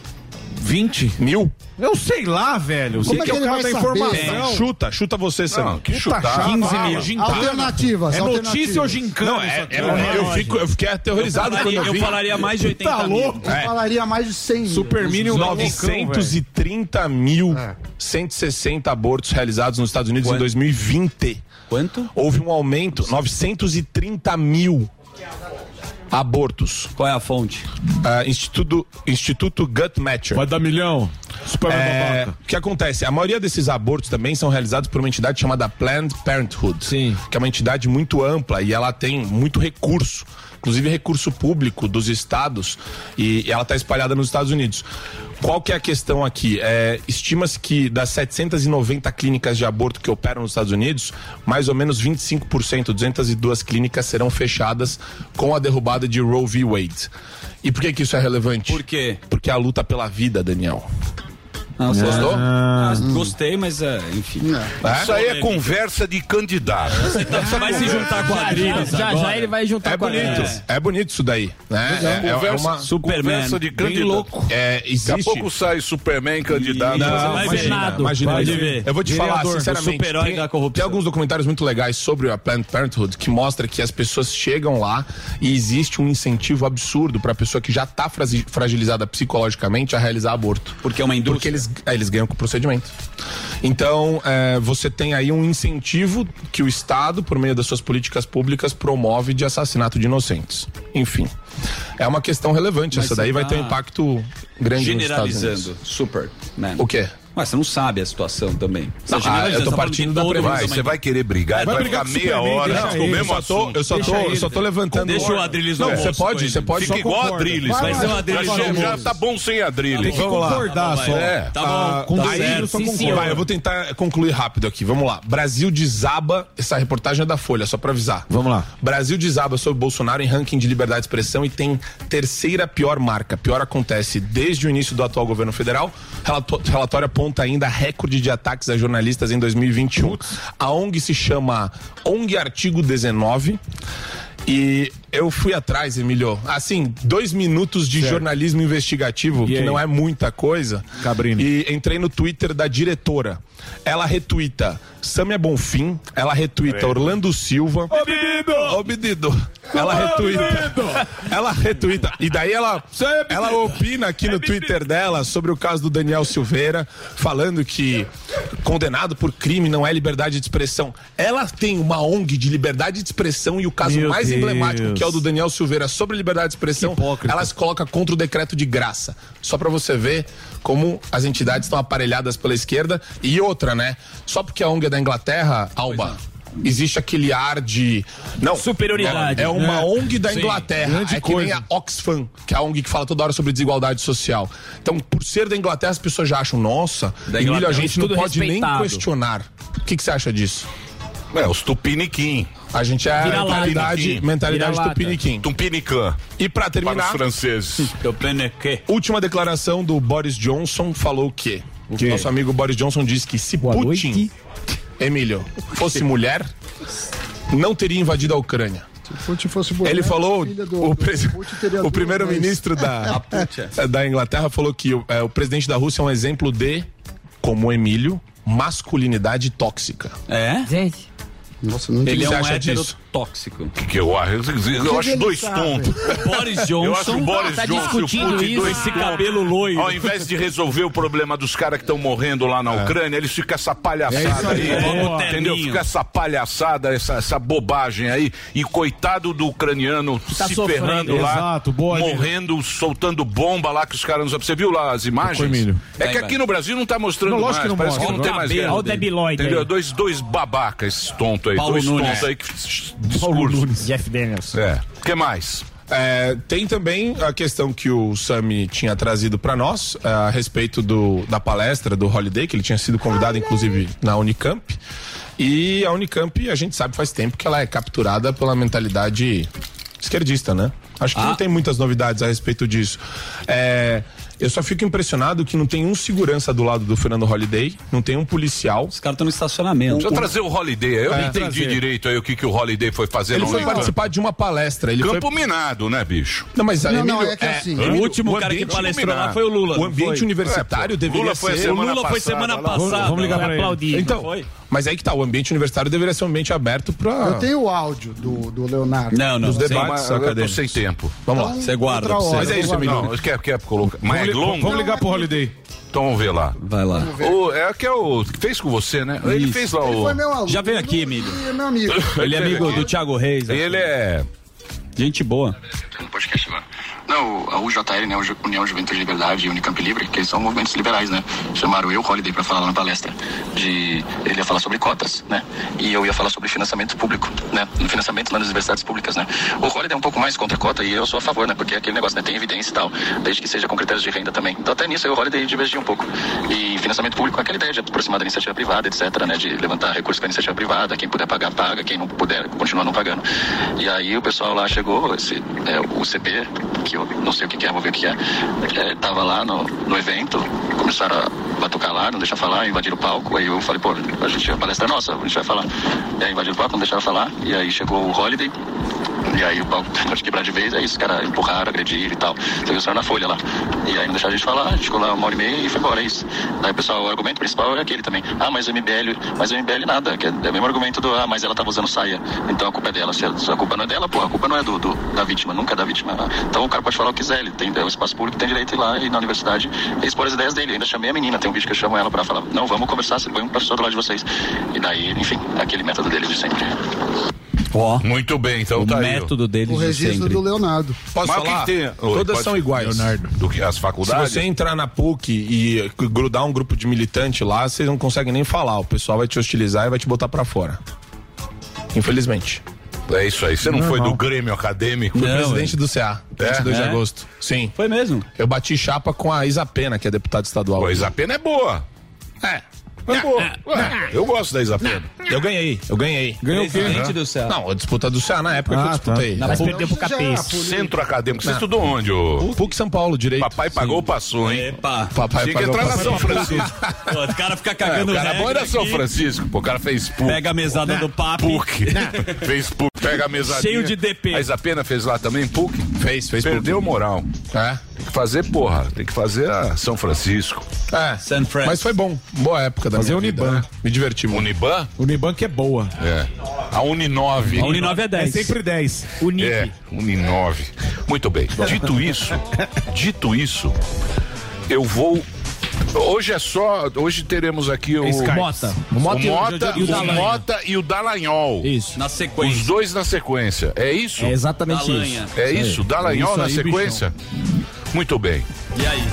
vinte? Mil? Eu sei lá, velho. Como é que é o cara da informação? Chuta, chuta você, Sam. Que chuta? quinze mil. Alternativas. É notícia ou gincana? Não, é, é, é, eu, fico, eu fiquei aterrorizado quando eu vi. Eu falaria mais de oitenta tá mil. Louco? É. Eu falaria mais de cem mil. Super mínimo novecentos e trinta mil, é. cento e sessenta abortos realizados nos Estados Unidos quanto? Em dois mil e vinte. Quanto? Houve um aumento, novecentos e trinta mil. Abortos. Qual é a fonte? Uh, Instituto, Instituto Guttmacher. Vai dar milhão. Superman é, o que acontece? A maioria desses abortos também são realizados por uma entidade chamada Planned Parenthood. Sim. Que é uma entidade muito ampla e ela tem muito recurso. Inclusive recurso público dos estados, e ela está espalhada nos Estados Unidos. Qual que é a questão aqui? É, estima-se que das setecentos e noventa clínicas de aborto que operam nos Estados Unidos, mais ou menos vinte e cinco por cento, duzentas e duas clínicas serão fechadas com a derrubada de Roe v. Wade. E por que que isso é relevante? Por quê? Porque a luta pela vida, Daniel. Não, você gostou? Ah, gostei, mas enfim. É? Isso aí é conversa de candidato. Você tá, vai se juntar com a Adriana. Já, já, já ele vai juntar é com a Adriana. É bonito isso daí. Né? É, é, conversa, é uma Superman, conversa de candidato. Bem louco. É, existe... Daqui a pouco sai Superman candidato. Não, não, vai imagina, Senado, imagina pode ver. Eu vou te vereador, falar, sinceramente, tem, da tem alguns documentários muito legais sobre a Planned Parenthood que mostra que as pessoas chegam lá e existe um incentivo absurdo para a pessoa que já está fragilizada psicologicamente a realizar aborto. Porque é uma indústria. Porque eles eles ganham com o procedimento. Então, é, você tem aí um incentivo que o Estado, por meio das suas políticas públicas, promove de assassinato de inocentes. Enfim, é uma questão relevante. Mas essa daí vai ter um impacto grande generalizando nos Estados Unidos. Superman. O quê? Mas você não sabe a situação também. Você não, ah, eu tô partindo da premissa. Você vai querer brigar, vai, vai brigar ficar meia Superman, hora. Não, aí, mesmo eu, só tô, eu, só tô, ele, eu só tô levantando. Deixa o Adrilles no bolso. Você pode, você pode. Fica igual a Adrilles. Vai ser um Adrilles. Já tá bom sem Adrilles. Tem que concordar só. É. Tá bom. Vai, eu vou tentar concluir rápido aqui. Vamos lá. Brasil desaba. Essa reportagem é da Folha, só pra avisar. Vamos lá. Brasil desaba sobre Bolsonaro em ranking de liberdade de expressão e tem terceira pior marca. Pior acontece desde o início do atual governo federal. Relatório aponta ainda recorde de ataques a jornalistas em dois mil e vinte e um. A ONG se chama ONG Artigo dezenove e Eu fui atrás, Emilio. Assim, dois minutos de certo. jornalismo investigativo, e que aí? Não é muita coisa. Cabrini. E entrei no Twitter da diretora. Ela retuita Samia Bonfim, ela retuita é. Orlando Silva. Ô, Bidido! Ela retuita. Ela retuita. E daí ela, ela opina aqui no Twitter dela sobre o caso do Daniel Silveira, falando que condenado por crime não é liberdade de expressão. Ela tem uma O N G de liberdade de expressão e o caso Meu mais Deus. emblemático, que é o do Daniel Silveira, sobre liberdade de expressão, ela se coloca contra o decreto de graça. Só pra você ver como as entidades estão aparelhadas pela esquerda. E outra, né? Só porque a O N G é da Inglaterra, Alba... existe aquele ar de... Não, superioridade. É, é uma né? O N G da Inglaterra. Sim, é que coisa. Nem a Oxfam, que é a O N G que fala toda hora sobre desigualdade social. Então, por ser da Inglaterra, as pessoas já acham, nossa, Emílio, a gente não pode respeitado. nem questionar. O que, que você acha disso? É, os tupiniquim. A gente é a mentalidade, mentalidade tupiniquim. Tupinicã. E pra terminar... Para os franceses. Última declaração do Boris Johnson falou o quê? O que? Nosso amigo Boris Johnson disse que se Boa Putin... Noite. Emílio, fosse mulher, não teria invadido a Ucrânia. Se fosse mulher, ele falou, do, o, pres... o primeiro-ministro da, da Inglaterra falou que o, é, o presidente da Rússia é um exemplo de, como o Emílio, masculinidade tóxica. É? Gente... Nossa, não ele é um hétero tóxico. Que, que eu acho? Eu, eu acho dois tontos. O Boris Johnson o Boris tá Johnson, discutindo o isso, esse cabelo loiro. Ao invés de resolver o problema dos caras que estão morrendo lá na é. Ucrânia, eles ficam essa palhaçada é aí. É. É. Entendeu? Fica essa palhaçada, essa, essa bobagem aí. E coitado do ucraniano tá se sofrendo. ferrando lá. Exato, boa, morrendo, amiga. soltando bomba lá que os caras não sabem. Você viu lá as imagens? É que aqui no Brasil não tá mostrando não, mais. Que não Parece mostra, que não tem mais guerra. Olha o debilóide. Entendeu? Dois, dois babacas, esses tontos. Aí, Paulo Nunes. Aí que... Paulo Nunes. Jeff Daniels. É. O que mais? É, tem também a questão que o Sami tinha trazido para nós a respeito do, da palestra do Holiday, que ele tinha sido convidado, inclusive, na Unicamp. E a Unicamp, a gente sabe faz tempo que ela é capturada pela mentalidade esquerdista, né? Acho que ah. não tem muitas novidades a respeito disso. É... Eu só fico impressionado que não tem um segurança do lado do Fernando Holiday, não tem um policial. Os caras estão no estacionamento. Deixa eu trazer o Holiday, eu é, não entendi trazer. direito aí o que, que o Holiday foi fazer. Ele foi participar de uma palestra. Ele Campo foi... minado, né, bicho? Não, mas aí, não, Emílio, não, é que é, assim... O último o cara que palestrou minado. lá foi o Lula. O ambiente foi. universitário é, deveria Lula foi ser... O Lula foi semana passada. Vamos, vamos ligar pra aplaudir. Ele. Então, foi? Mas aí que tá, o ambiente universitário deveria ser um ambiente aberto pra... Eu tenho o áudio do, do Leonardo. Não, não. Dos debates acadêmicos. Sem tempo. Vamos lá. Você guarda. Mas é isso, Emílio. Quer colocar... Longo. Vamos ligar pro Holiday. Então vamos ver lá. Vai lá. O, é que é o que fez com você, né? Isso. Ele fez lá o... Ele foi meu aluno. Já veio aqui, Emílio. Ele é meu amigo. Ele é amigo do Thiago Reis. Ele é... Gente boa. Não, a U J L, né, a União Juventude Liberdade e Unicamp Livre, que são movimentos liberais, né? Chamaram eu, Holiday, para falar lá na palestra. De... Ele ia falar sobre cotas, né? E eu ia falar sobre financiamento público, né? Financiamento nas universidades públicas, né? O Holiday é um pouco mais contra a cota e eu sou a favor, né? Porque é aquele negócio, né? Tem evidência e tal, desde que seja com critérios de renda também. Então até nisso eu e o Holiday divergia um pouco. E financiamento público é aquela ideia de aproximar da iniciativa privada, etcétera, né? De levantar recursos para a iniciativa privada, quem puder pagar, paga, quem não puder, continua não pagando. E aí o pessoal lá chegou, esse, é, o C P, que não sei o que, que é, vou ver o que é. é tava lá no, no evento, começaram a batucar lá, não deixar falar, invadiram o palco. Aí eu falei, pô, a gente, a palestra é nossa, a gente vai falar. E aí invadiram o palco, não deixaram falar. E aí chegou o Holiday, e aí o palco tentou te quebrar de vez. Aí os caras empurraram, agrediram e tal. Então eles na folha lá. E aí não deixaram a gente falar, a gente ficou lá uma hora e meia e foi embora, é isso. Aí pessoal, o argumento principal é aquele também. Ah, mas o M B L, mas o M B L nada, que é, é o mesmo argumento do, ah, mas ela tava usando saia, então a culpa é dela. Se a, se a culpa não é dela, pô, a culpa não é do, do, da vítima, nunca é da vítima. Então o cara pode falar o que quiser, ele tem o espaço público, tem direito a ir lá e na universidade expor as ideias dele. Eu ainda chamei a menina, tem um vídeo que eu chamo ela pra falar, não, vamos conversar, você põe um professor do lado de vocês. E daí, enfim, aquele método dele de sempre. Oh, muito bem, então o tá aí. O método deles. O registro de sempre. do Leonardo. Posso Mas falar? Que tem, Todas pode, são iguais. Leonardo. Do que as faculdades? Se você entrar na P U C e grudar um grupo de militante lá, você não consegue nem falar. O pessoal vai te hostilizar e vai te botar pra fora. Infelizmente. É isso aí. Você não, não foi não. do Grêmio Acadêmico? Fui presidente é. do C A, vinte e dois de agosto. Sim. Foi mesmo? Eu bati chapa com a Isa Pena, que é deputada estadual. Pô, a Isa Pena é boa. É. Mas, pô, ué, eu gosto da Isa Pena. Eu ganhei, eu ganhei. Ganhei o presidente do C E A. Não, a disputa do C E A na época ah, que eu disputei. Tá. Não, mas perdeu pro Capês. Centro Acadêmico. Você não. estudou onde? O... P U C São Paulo, direito. Papai pagou, Sim. passou, hein? Epa. Papai Tinha pagou, que entrar na São Francisco. Pô, o cara fica cagando é, o cara bom era São Francisco. Pô, o cara fez P U C. Pega a mesada não. do papo. P U C. Fez P U C. pega a mesadinha. Cheio de D P. A Isa Pena fez lá também, P U C. Fez, fez. Perdeu moral. É. Tem que fazer, porra. Tem que fazer a São Francisco. É. San Fran. Mas foi bom. Boa época da fazer minha Uniban. Vida. Me diverti muito. Uniban? Uniban que é boa. É. A Uni nove. A Uni nove é dez. É sempre dez. Uni. É, Uni nove. Muito bem. Dito isso, dito isso, eu vou... Hoje é só, hoje teremos aqui o Mota. O Mota, o Mota, e, o, o Mota e o Dallagnol. Isso. Na sequência. Os dois na sequência. É isso? É exatamente Dalanha. Isso. É isso? É. Dallagnol isso aí, na sequência? Bichão. Muito bem. E aí?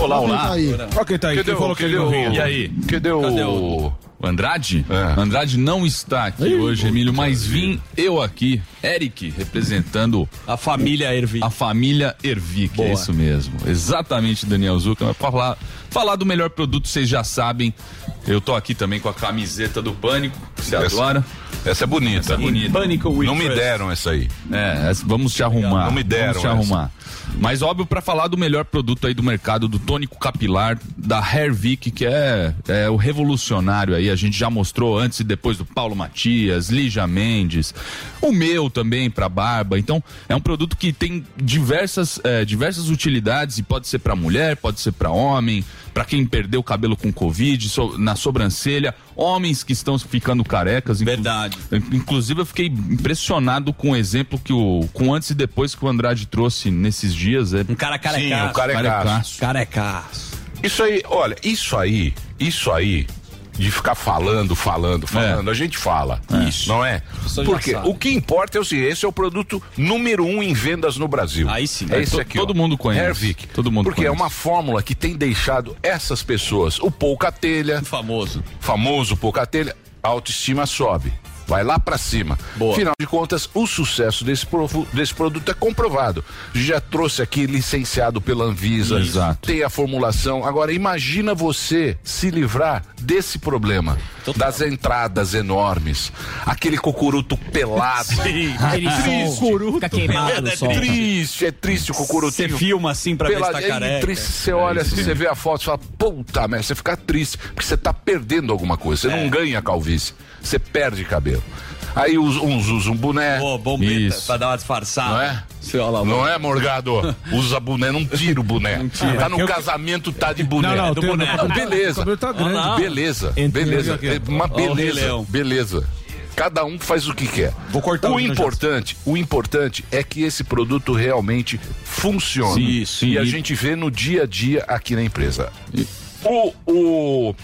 Olá, olá. Olha quem tá aí. Quem falou que ele morreu? E aí? Cadê o... Cadê o... O Andrade? É. Andrade não está aqui Ei, hoje, Emílio, mas vim eu aqui, Eric, representando... A família Ervic. A família Ervic, é isso mesmo. Exatamente, Daniel Zucca. Mas para falar, falar do melhor produto, vocês já sabem. Eu tô aqui também com a camiseta do Pânico, que você essa, adora. Essa é bonita. Essa é bonita. Pânico with Não me deram essa aí. É, essa, vamos te arrumar. Legal. Não me deram Vamos te essa. arrumar. Mas óbvio, para falar do melhor produto aí do mercado, do tônico capilar, da Hairvic, que é, é o revolucionário aí. A gente já mostrou antes e depois do Paulo Matias, Lígia Mendes, o meu também para barba. Então, é um produto que tem diversas, é, diversas utilidades e pode ser para mulher, pode ser para homem, para quem perdeu o cabelo com Covid, so, na sobrancelha, homens que estão ficando carecas. Verdade. Inclu, inclusive, eu fiquei impressionado com o exemplo que o com antes e depois que o Andrade trouxe nesses dias. É... Um cara carecaço. Sim, um carecaço. Carecaço. Isso aí, olha, isso aí, isso aí, de ficar falando, falando, falando, é. a gente fala, é. Isso. não é? Porque o que importa é o seguinte, esse é o produto número um em vendas no Brasil. Aí sim, é esse aqui, todo mundo conhece. Hairvic. Todo mundo Porque conhece. É uma fórmula que tem deixado essas pessoas, o pouca telha, o famoso, famoso pouca telha, a autoestima sobe. Vai lá pra cima. Boa. Afinal de contas, o sucesso desse, provo, desse produto é comprovado. Já trouxe aqui licenciado pela Anvisa. Exato. Tem a formulação. Agora, imagina você se livrar desse problema. Total. Das entradas enormes. Aquele cocuruto pelado. Sim, aquele cocuruto. Fica queimado, é, é triste, é triste o cocuruto. Você filma assim pra pelado. ver se tá careca. É triste, você olha, você é vê a foto e fala, puta merda, você fica triste, porque você tá perdendo alguma coisa. Você é. não ganha calvície. Você perde cabelo. Aí uns usam um boné. Boa, bombeta, pra dar uma disfarçada. Não é? Você olha lá, não é, Morgado? Usa boné, não tira o boné. Não tira. Tá no eu... casamento, tá de boné. Não, não, é do boné. Não, beleza. O tá grande. Ah, beleza, Entre beleza. Uma beleza, oh, beleza. Cada um faz o que quer. Vou cortar o importante, o importante é que esse produto realmente funciona. Sim, sim. E a gente vê no dia a dia aqui na empresa. O... o...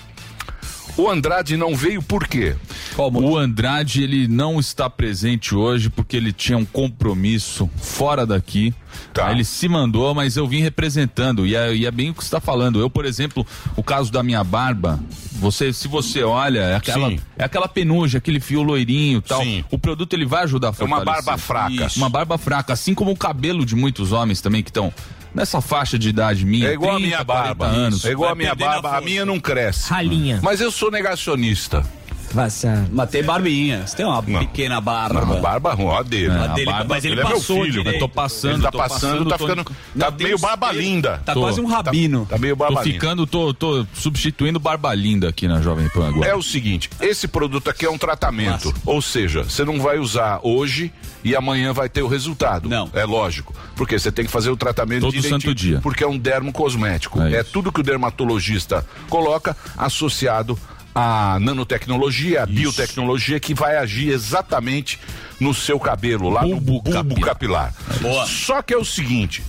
O Andrade não veio por quê? Como? O Andrade, ele não está presente hoje porque ele tinha um compromisso fora daqui. Tá. Ele se mandou, mas eu vim representando. E é, e é bem o que você está falando. Eu, por exemplo, o caso da minha barba, você, se você olha, é aquela, é aquela penugem, aquele fio loirinho e tal. Sim. O produto, ele vai ajudar a fortalecer. É uma barba fraca. Isso. Uma barba fraca, assim como o cabelo de muitos homens também que estão... Nessa faixa de idade minha, é igual trinta, a minha barba. Anos, é igual a minha barba, a, a minha não cresce. Ralinha. Mas eu sou negacionista. Vassar. Mas tem barbinha. Você tem uma não. pequena barba. Não, barba ruim, ó dele. É, dele barba, mas ele, ele passou. É meu filho. Eu tô passando, ele tá tô passando, passando, tá ficando. Não, tá meio barba linda. Tá tô, quase um rabino. Tá, tá meio barba tô linda. Ficando, tô ficando, tô substituindo barba linda aqui na Jovem Pan agora. É o seguinte: esse produto aqui é um tratamento. Nossa. Ou seja, você não vai usar hoje e amanhã vai ter o resultado. Não. É lógico. Porque você tem que fazer o tratamento todo direitinho. Santo dia. Porque é um dermo cosmético. É, é tudo que o dermatologista coloca associado a nanotecnologia, a Isso. biotecnologia que vai agir exatamente no seu cabelo, lá bulbo no bulbo capilar. capilar. Boa. Só que é o seguinte,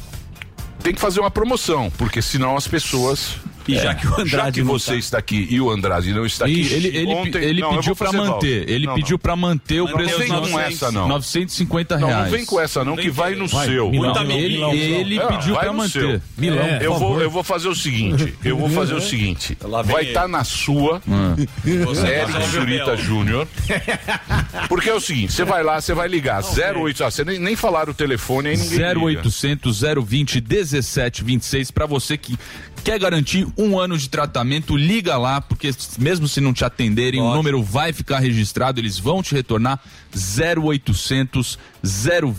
tem que fazer uma promoção, porque senão as pessoas... E é. já que, o Andrade já que você tá. está aqui e o Andrade não está aqui, e ele, ele, ontem, ele não, pediu para manter. Ele não, pediu para manter não, o preço dos novecentos e cinquenta reais. Não, não vem com essa não, que vai no vai, seu. Milão, Milão, ele Milão, ele Milão. pediu para manter. Milão, é, eu, vou, eu vou fazer o seguinte, eu vou fazer o seguinte. Vai estar tá na sua, Eric Zurita Júnior. Porque é o seguinte, você vai lá, você vai ligar. zero oito, você nem falaram o telefone aí ninguém zero oito zero zero, zero dois zero, um sete dois seis para você que quer garantir um ano de tratamento, liga lá, porque mesmo se não te atenderem, Ótimo. o número vai ficar registrado, eles vão te retornar. Zero oito zero zero, zero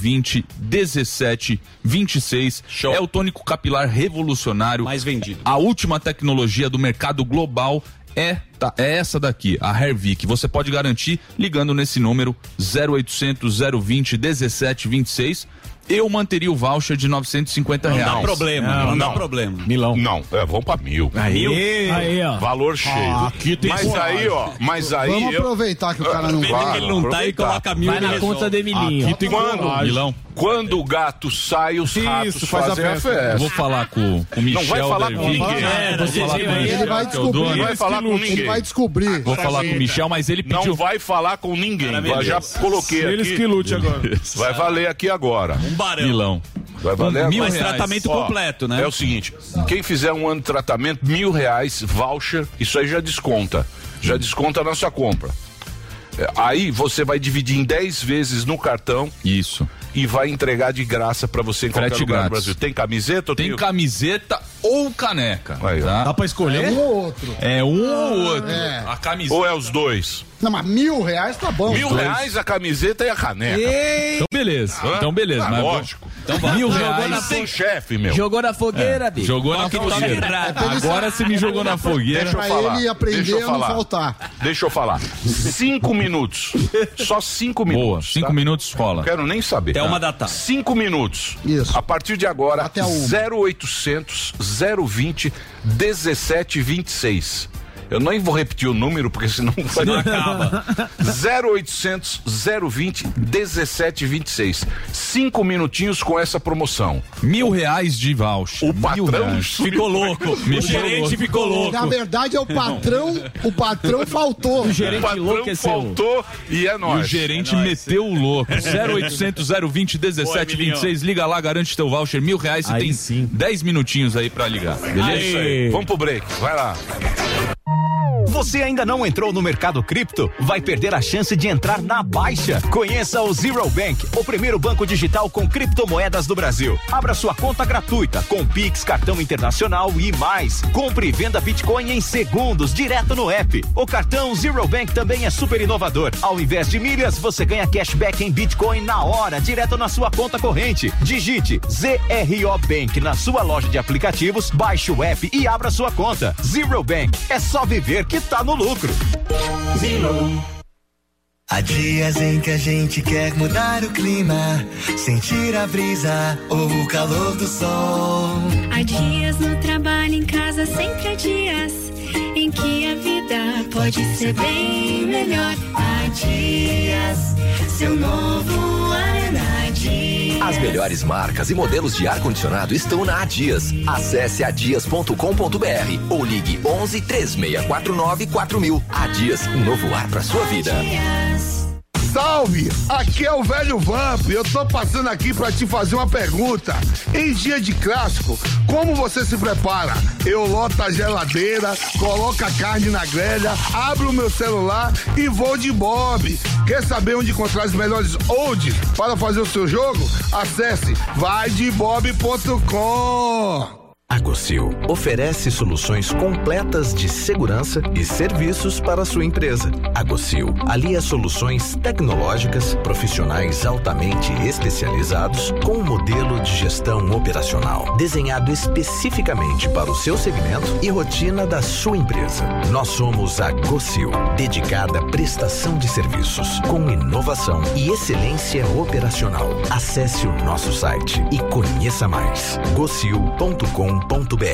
dois zero, um sete dois seis. Show. É o tônico capilar revolucionário mais vendido. A última tecnologia do mercado global é, tá, é essa daqui, a Hervic. Você pode garantir ligando nesse número zero oitocentos, zero vinte, dezessete vinte e seis. Eu manteria o voucher de novecentos e cinquenta reais. Não dá problema, não, não, não dá problema. Milão. Não, é, vamos pra mil. Aí, aí ó. Valor cheio. Ah, aqui tem mas coragem. Aí, ó, mas aí... Vamos eu... aproveitar que o cara não vai. Ele não tá e coloca mil. Vai na resolve. Conta de Emilinho. Aqui tem quando, Milão. Quando o gato sai, os isso, ratos faz fazem a festa. A festa. Eu vou falar com o Michel. Não vai falar com ninguém. Ele vai descobrir. Ele vai falar com ninguém. Ele vai descobrir. Vou falar com o Michel, mas ele pediu... Não vai falar com ninguém. Já coloquei aqui. Eles que lute agora. Vai valer aqui agora. Um barão. Milão. Vai valer mil reais. Tratamento ó, completo, né? É o seguinte, quem fizer um ano de tratamento, mil reais, voucher, isso aí já desconta. Já desconta a nossa compra. Aí você vai dividir em dez vezes no cartão. Isso. E vai entregar de graça pra você em qualquer lugar do Brasil. Tem camiseta ou tem... Tem camiseta ou caneca. Aí, tá? Dá pra escolher é um ou outro. É um ou outro. É. A camiseta. Ou é os dois. Não, mas mil reais tá bom. Mil dois. reais a camiseta e a caneca. Ei. Então beleza. Hã? Então beleza. Ah, mas lógico. Então mil reais. Sem chefe, meu. Jogou na fogueira, bicho. É. Jogou na fogueira. É agora você me jogou na fogueira. Deixa eu falar. Pra ele aprender Deixa eu falar. a não faltar. Deixa eu falar. Cinco minutos. Só cinco minutos. Boa. Cinco tá? minutos rola. Quero nem saber. Até tá? uma da tarde. Cinco minutos. Isso. A partir de agora, até zero oitocentos, zero vinte, dezessete vinte e seis. Eu nem vou repetir o número, porque senão vai não acaba. zero oitocentos, zero vinte, dezessete vinte e seis. Cinco minutinhos com essa promoção. Mil reais de voucher. O patrão ficou louco. O gerente ficou louco. Na verdade, é o patrão, o patrão faltou. O gerente louco faltou e é nóis. E o gerente meteu o louco. zero oitocentos, zero vinte, dezessete vinte e seis. Liga lá, garante teu voucher. Mil reais e tem dez minutinhos aí pra ligar. Beleza? Isso aí. Vamos pro break. Vai lá. Você ainda não entrou no mercado cripto? Vai perder a chance de entrar na baixa. Conheça o Zero Bank, o primeiro banco digital com criptomoedas do Brasil. Abra sua conta gratuita com Pix, cartão internacional e mais. Compre e venda Bitcoin em segundos, direto no app. O cartão Zero Bank também é super inovador. Ao invés de milhas, você ganha cashback em Bitcoin na hora, direto na sua conta corrente. Digite Z R O Bank na sua loja de aplicativos, baixe o app e abra sua conta. Zero Bank, é só viver que tá no lucro. Zero. Há dias em que a gente quer mudar o clima, sentir a brisa ou o calor do sol. Há dias no trabalho, em casa, sempre há dias em que a vida pode ser bem melhor. Há dias, seu novo ar. As melhores marcas e modelos de ar-condicionado estão na Adias. Acesse adias ponto com ponto br ou ligue onze, três seis quatro nove, quatro mil. Adias, um novo ar para sua vida. Salve! Aqui é o velho Vamp, eu tô passando aqui pra te fazer uma pergunta. Em dia de clássico, como você se prepara? Eu loto a geladeira, coloco a carne na grelha, abro o meu celular e vou de Bob. Quer saber onde encontrar os melhores odds para fazer o seu jogo? Acesse vai de bob ponto com. A Gocil oferece soluções completas de segurança e serviços para a sua empresa. A Gocil alia soluções tecnológicas, profissionais altamente especializados com um modelo de gestão operacional desenhado especificamente para o seu segmento e rotina da sua empresa. Nós somos a Gocil, dedicada à prestação de serviços com inovação e excelência operacional. Acesse o nosso site e conheça mais. gocil ponto com ponto br.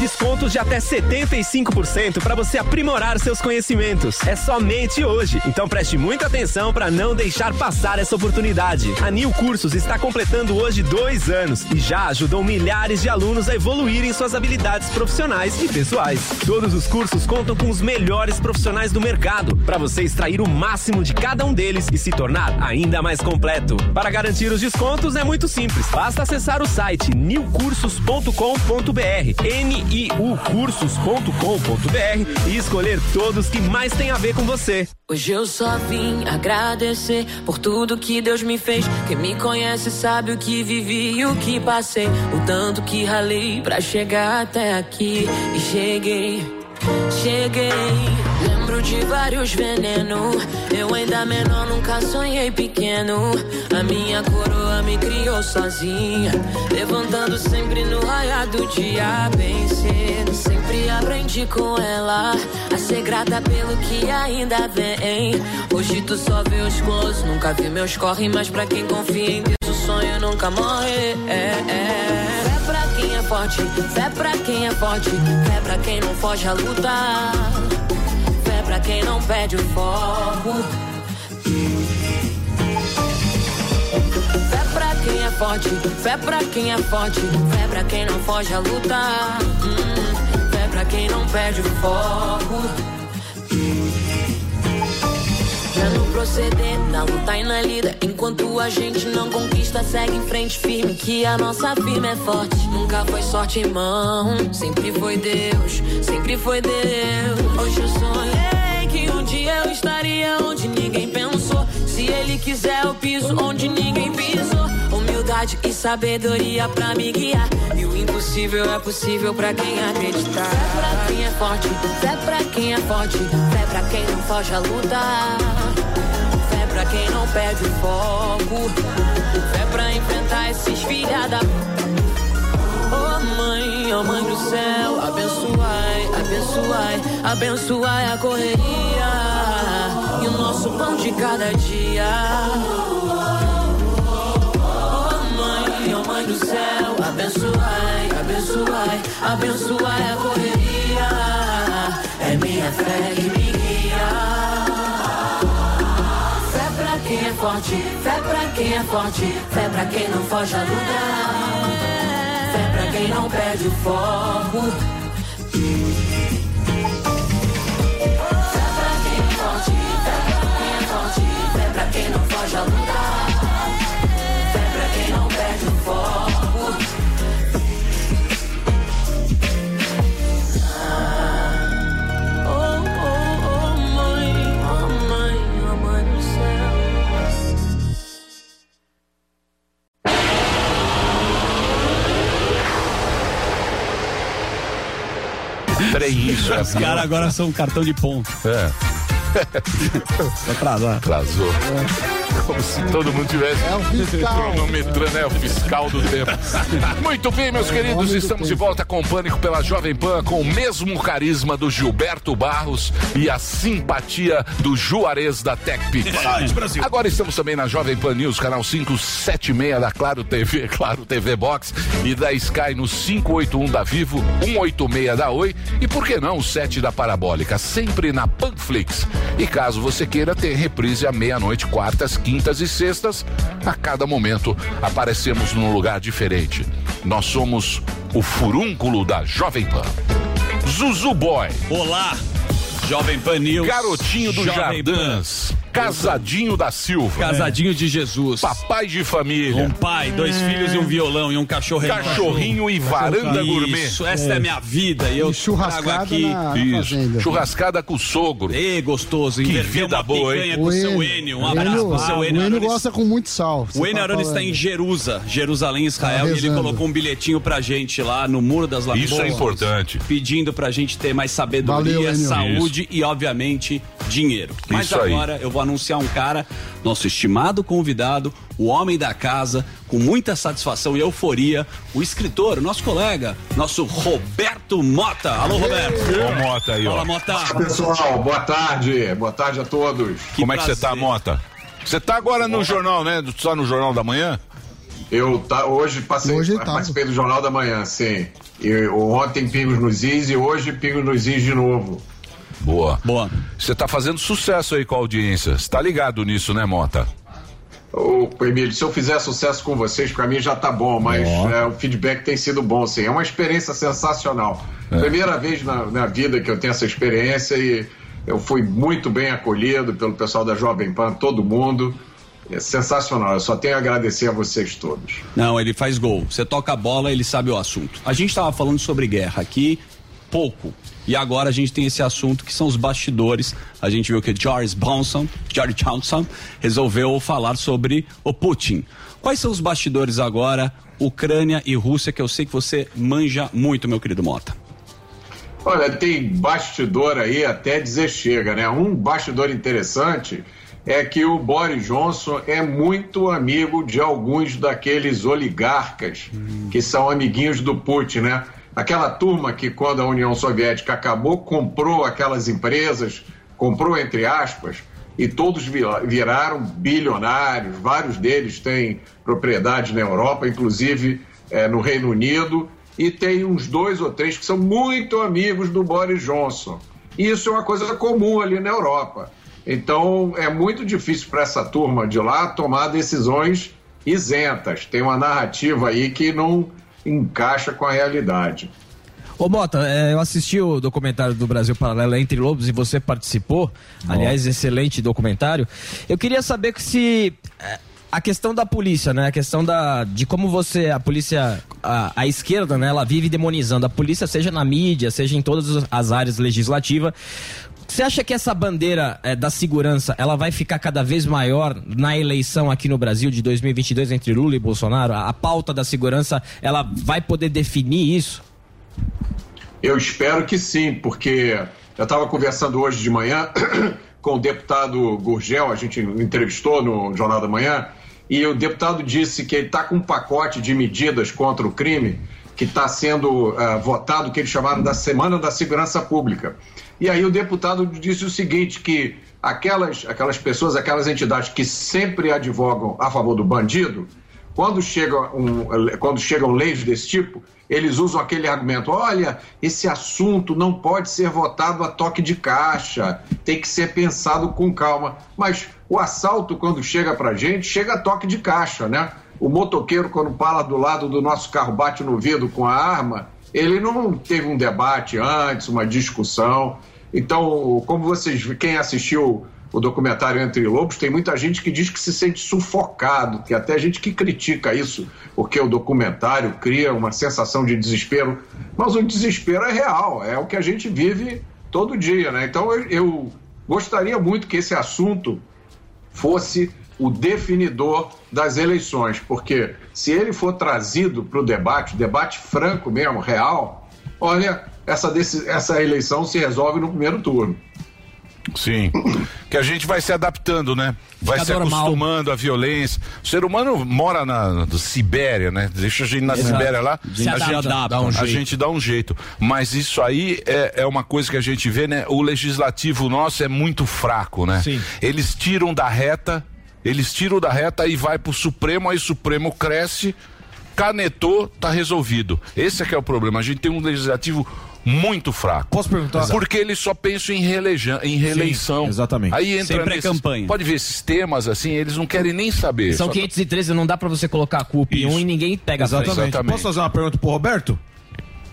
Descontos de até setenta e cinco por cento para você aprimorar seus conhecimentos. É somente hoje. Então preste muita atenção para não deixar passar essa oportunidade. A Nil Cursos está completando hoje dois anos e já ajudou milhares de alunos a evoluírem suas habilidades profissionais e pessoais. Todos os cursos contam com os melhores profissionais do mercado para você extrair o máximo de cada um deles e se tornar ainda mais completo. Para garantir os descontos é muito simples. Basta acessar o site nil cursos ponto com ponto br. N I U cursos ponto com ponto br e escolher todos que mais tem a ver com você. Hoje eu só vim agradecer por tudo que Deus me fez. Quem me conhece sabe o que vivi e o que passei, o tanto que ralei pra chegar até aqui. E cheguei. cheguei. Lembro de vários venenos, eu ainda menor, nunca sonhei pequeno. A minha coroa me criou sozinha, levantando sempre no raiar do dia. Bem cedo, sempre aprendi com ela a ser grata pelo que ainda vem. Hoje tu só vê os close, nunca vi meus corre, mas pra quem confia em Deus, o sonho nunca morre, é, é. Fé pra quem é forte, fé pra quem é forte, fé pra quem não foge a lutar, fé pra quem não perde o foco. Fé pra quem é forte, fé pra quem é forte, fé pra quem não foge a lutar, hum, fé pra quem não perde o foco. No proceder, na luta e na lida, enquanto a gente não conquista, segue em frente firme, que a nossa firma é forte. Nunca foi sorte, irmão, sempre foi Deus, sempre foi Deus. Hoje eu sonhei que um dia eu estaria onde ninguém pensou. Se ele quiser eu piso onde ninguém pisou. Humildade e sabedoria pra me guiar, e o impossível é possível pra quem acreditar. Fé pra quem é forte, fé pra quem é forte, fé pra quem não foge a lutar, fé pra quem não perde o foco, fé pra enfrentar esses filha da... Oh mãe, oh mãe do céu, abençoai, abençoai, abençoai a correria e o nosso pão de cada dia. Do céu, abençoai, abençoai, abençoai a correria, é minha fé que me guia. Fé pra quem é forte, fé pra quem é forte, fé pra quem não foge a lutar, fé pra quem não perde o foco. Fé pra quem é forte, fé pra quem é forte, fé pra quem não foge a lutar, não perde o foco. Ah, oh, oh, oh, mãe, oh, mãe, oh, mãe do céu. Peraí, isso. Os caras agora são um cartão de ponto. É. Atrasou. Atrasou. É. Como se todo mundo tivesse é o fiscal. Cronometrando, é o fiscal do tempo. Muito bem, meus queridos, estamos de volta com o Pânico pela Jovem Pan, com o mesmo carisma do Gilberto Barros e a simpatia do Juarez da TecPix. Agora estamos também na Jovem Pan News, canal quinhentos e setenta e seis da Claro T V, Claro T V Box, e da Sky no quinhentos e oitenta e um da Vivo, cento e oitenta e seis da Oi e, por que não, o sete da Parabólica, sempre na PanFlix. E caso você queira, ter reprise à meia-noite, quartas, quintas e sextas. A cada momento aparecemos num lugar diferente. Nós somos o furúnculo da Jovem Pan. Zuzu Boy. Olá, Jovem Pan News. Garotinho do Jardins. Casadinho da Silva. Casadinho de Jesus. Papai de família. Um pai, dois é. filhos e um violão e um cachorro. Cachorrinho e varanda isso, gourmet. Isso, essa é a é minha vida. E eu trago aqui. Na, isso. Na churrascada com o sogro. Ei, gostoso. Que vida boa, hein? Com o seu Enio. Um abraço Enio, pro seu Enio. O Enio gosta com muito sal. O Enio Arone está em Jerusa, Jerusalém, Israel. Tá, e ele colocou um bilhetinho pra gente lá no Muro das Lagoas. Isso é importante. Pedindo pra gente ter mais sabedoria, valeu, saúde isso. E, obviamente, dinheiro. Mas isso agora aí. Eu vou anunciar um cara, nosso estimado convidado, o homem da casa, com muita satisfação e euforia, o escritor, nosso colega, nosso Roberto Mota. Alô, Roberto. Ô, Mota aí, ó. Fala, Mota. Pessoal, boa tarde. Boa tarde a todos. Que Como prazer. É que você tá, Mota? Você tá agora no Mota. Jornal, né? Só no Jornal da Manhã? Eu tá, hoje passei, hoje tá. participei do Jornal da Manhã, sim. E, ontem Pingos nos Is e hoje Pingos nos Is de novo. Boa. Boa. Você tá fazendo sucesso aí com a audiência. Você tá ligado nisso, né, Mota? Ô, Emílio, se eu fizer sucesso com vocês, pra mim já tá bom, mas é, o feedback tem sido bom, sim. É uma experiência sensacional. É. Primeira vez na, na vida que eu tenho essa experiência e eu fui muito bem acolhido pelo pessoal da Jovem Pan, todo mundo. É sensacional, eu só tenho a agradecer a vocês todos. Não, ele faz gol. Você toca a bola, ele sabe o assunto. A gente tava falando sobre guerra aqui, pouco. E agora a gente tem esse assunto que são os bastidores. A gente viu que Boris Johnson, Boris Johnson resolveu falar sobre o Putin. Quais são os bastidores agora, Ucrânia e Rússia, que eu sei que você manja muito, meu querido Mota? Olha, tem bastidor aí até dizer chega, né? Um bastidor interessante é que o Boris Johnson é muito amigo de alguns daqueles oligarcas hum. que são amiguinhos do Putin, né? Aquela turma que, quando a União Soviética acabou, comprou aquelas empresas, comprou entre aspas, e todos viraram bilionários. Vários deles têm propriedade na Europa, inclusive é, no Reino Unido, e tem uns dois ou três que são muito amigos do Boris Johnson. E isso é uma coisa comum ali na Europa. Então, é muito difícil para essa turma de lá tomar decisões isentas. Tem uma narrativa aí que não encaixa com a realidade. Ô Mota, eu assisti o documentário do Brasil Paralelo Entre Lobos e você participou. Nossa. Aliás, excelente documentário. Eu queria saber se a questão da polícia, né? A questão da, de como você, a polícia, a, a esquerda, né? Ela vive demonizando a polícia, seja na mídia, seja em todas as áreas legislativas. Você acha que essa bandeira é, da segurança, ela vai ficar cada vez maior na eleição aqui no Brasil de dois mil e vinte e dois entre Lula e Bolsonaro? A, a pauta da segurança, ela vai poder definir isso? Eu espero que sim, porque eu estava conversando hoje de manhã com o deputado Gurgel, a gente entrevistou no Jornal da Manhã, e o deputado disse que ele está com um pacote de medidas contra o crime que está sendo uh, votado, que eles chamaram da Semana da Segurança Pública. E aí o deputado disse o seguinte, que aquelas, aquelas pessoas, aquelas entidades que sempre advogam a favor do bandido, quando chegam, um, quando chegam leis desse tipo, eles usam aquele argumento, olha, esse assunto não pode ser votado a toque de caixa, tem que ser pensado com calma. Mas o assalto, quando chega para a gente, chega a toque de caixa, né? O motoqueiro, quando para do lado do nosso carro, bate no vidro com a arma, ele não teve um debate antes, uma discussão. Então, como vocês, quem assistiu o documentário Entre Lobos, tem muita gente que diz que se sente sufocado, tem até gente que critica isso, porque o documentário cria uma sensação de desespero, mas o desespero é real, é o que a gente vive todo dia, né? Então, eu, eu gostaria muito que esse assunto fosse o definidor das eleições, porque se ele for trazido para o debate, debate franco mesmo, real, olha, essa, desse, essa eleição se resolve no primeiro turno. Sim, que a gente vai se adaptando, né? Vai Fica se normal. acostumando à violência. O ser humano mora na, na, na Sibéria, né? Deixa a gente na Exato. Sibéria lá, se a, gente, dá um a gente dá um jeito. Mas isso aí é, é uma coisa que a gente vê, né? O legislativo nosso é muito fraco, né? Sim. Eles tiram da reta Eles tiram da reta e vai pro Supremo, aí o Supremo cresce, canetou, tá resolvido. Esse é que é o problema. A gente tem um legislativo muito fraco. Posso perguntar? Porque eles só pensam em, releja, em reeleição. Sim, exatamente. Aí entra sempre nesses, é campanha. Pode ver esses temas assim, eles não querem nem saber. São quinhentos e treze, não dá pra você colocar a culpa em um e ninguém pega. Exatamente. Exatamente. Posso fazer uma pergunta pro Roberto?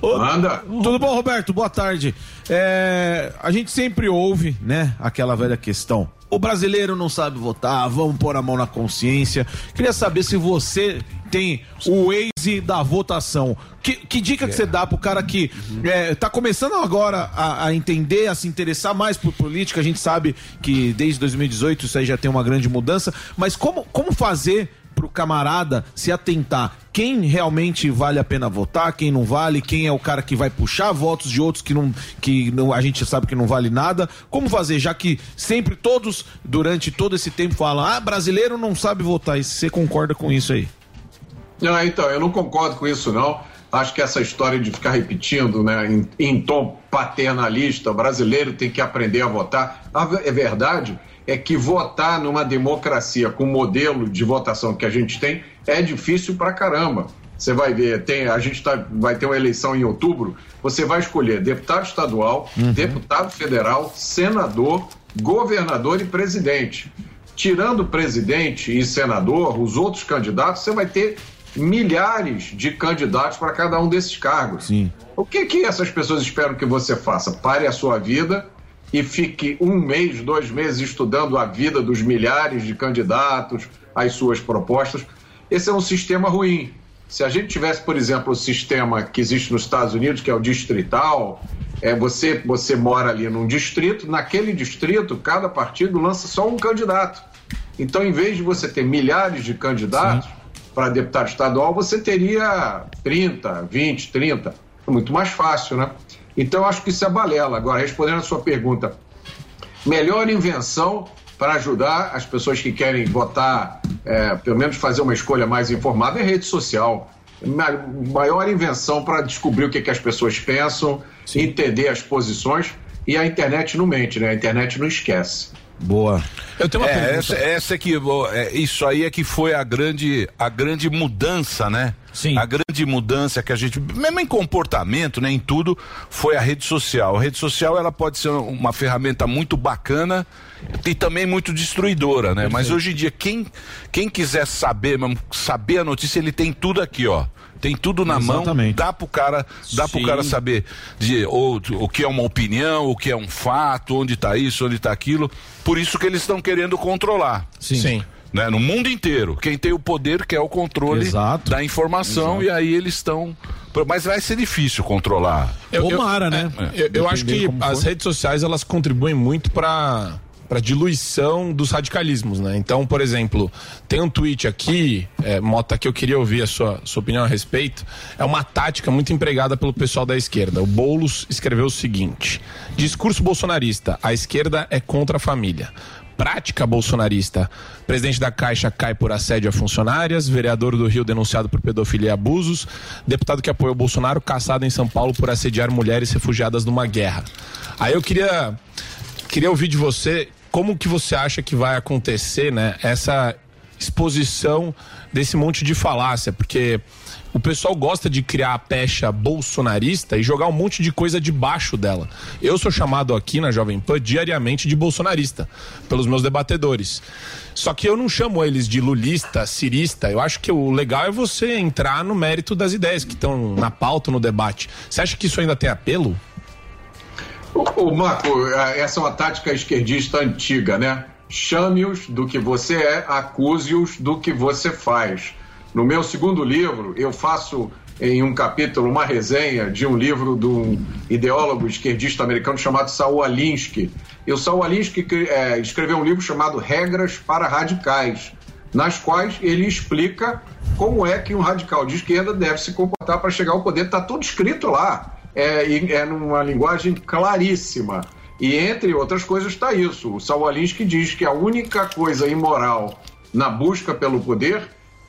Anda. Tudo bom, Roberto? Boa tarde. É, a gente sempre ouve, né, aquela velha questão. O brasileiro não sabe votar, vamos pôr a mão na consciência. Queria saber se você tem o Waze da votação. Que, que dica que você dá pro cara que é, tá começando agora a, a entender, a se interessar mais por política? A gente sabe que desde dois mil e dezoito isso aí já tem uma grande mudança. Mas como, como fazer pro camarada se atentar? Quem realmente vale a pena votar, quem não vale, quem é o cara que vai puxar votos de outros que, não, que não, a gente sabe que não vale nada. Como fazer, já que sempre todos, durante todo esse tempo, falam, ah, brasileiro não sabe votar. E você concorda com isso aí? Ah, então, eu não concordo com isso, não. Acho que essa história de ficar repetindo, né, em, em tom paternalista, o brasileiro tem que aprender a votar. É verdade. É que votar numa democracia com o modelo de votação que a gente tem é difícil pra caramba. Você vai ver, tem, a gente tá, vai ter uma eleição em outubro, você vai escolher deputado estadual, uhum. deputado federal, senador, governador e presidente. Tirando presidente e senador, os outros candidatos, você vai ter milhares de candidatos para cada um desses cargos. Sim. O que, que essas pessoas esperam que você faça? Pare a sua vida e fique um mês, dois meses estudando a vida dos milhares de candidatos, as suas propostas. Esse é um sistema ruim. Se a gente tivesse, por exemplo, o sistema que existe nos Estados Unidos, que é o distrital, é você, você mora ali num distrito, naquele distrito, cada partido lança só um candidato. Então, em vez de você ter milhares de candidatos para deputado estadual, você teria trinta, vinte, trinta. É muito mais fácil, né? Então, acho que isso é balela. Agora, respondendo a sua pergunta, melhor invenção para ajudar as pessoas que querem votar, é, pelo menos fazer uma escolha mais informada, é rede social. Maior invenção para descobrir o que, que as pessoas pensam, sim, entender as posições, e a internet não mente, né? A internet não esquece. Boa. Eu tenho uma é, pergunta. Essa, essa é que, isso aí é que foi a grande, a grande mudança, né? Sim. A grande mudança que a gente, mesmo em comportamento, né, em tudo, foi a rede social. A rede social, ela pode ser uma ferramenta muito bacana e também muito destruidora, né? Perfeito. Mas hoje em dia, quem, quem quiser saber, saber a notícia, ele tem tudo aqui, ó. Tem tudo na exatamente mão, dá pro cara, dá pro cara saber de, ou, o que é uma opinião, o que é um fato, onde tá isso, onde tá aquilo. Por isso que eles estão querendo controlar. Sim. Sim. Né? No mundo inteiro. Quem tem o poder quer o controle, exato, da informação, exato, e aí eles estão... Mas vai ser difícil controlar. Eu, Tomara, eu, né? É, eu, eu acho que as redes sociais, elas contribuem muito para... para diluição dos radicalismos, né? Então, por exemplo, tem um tweet aqui, é, Mota, que eu queria ouvir a sua, sua opinião a respeito. É uma tática muito empregada pelo pessoal da esquerda. O Boulos escreveu o seguinte: discurso bolsonarista, a esquerda é contra a família. Prática bolsonarista, presidente da Caixa cai por assédio a funcionárias, vereador do Rio denunciado por pedofilia e abusos, deputado que apoiou o Bolsonaro caçado em São Paulo por assediar mulheres refugiadas numa guerra. Aí eu queria, queria ouvir de você... Como que você acha que vai acontecer, né, essa exposição desse monte de falácia? Porque o pessoal gosta de criar a pecha bolsonarista e jogar um monte de coisa debaixo dela. Eu sou chamado aqui na Jovem Pan diariamente de bolsonarista pelos meus debatedores. Só que eu não chamo eles de lulista, cirista. Eu acho que o legal é você entrar no mérito das ideias que estão na pauta, no debate. Você acha que isso ainda tem apelo? Ô Marco, essa é uma tática esquerdista antiga, né? Chame-os do que você é, acuse-os do que você faz. No meu segundo livro, eu faço em um capítulo uma resenha de um livro de um ideólogo esquerdista americano chamado Saul Alinsky. E o Saul Alinsky é, escreveu um livro chamado Regras para Radicais, nas quais ele explica como é que um radical de esquerda deve se comportar para chegar ao poder. Está tudo escrito lá. É, é numa linguagem claríssima. E, entre outras coisas, está isso. O Saul Alinsky diz que a única coisa imoral na busca pelo poder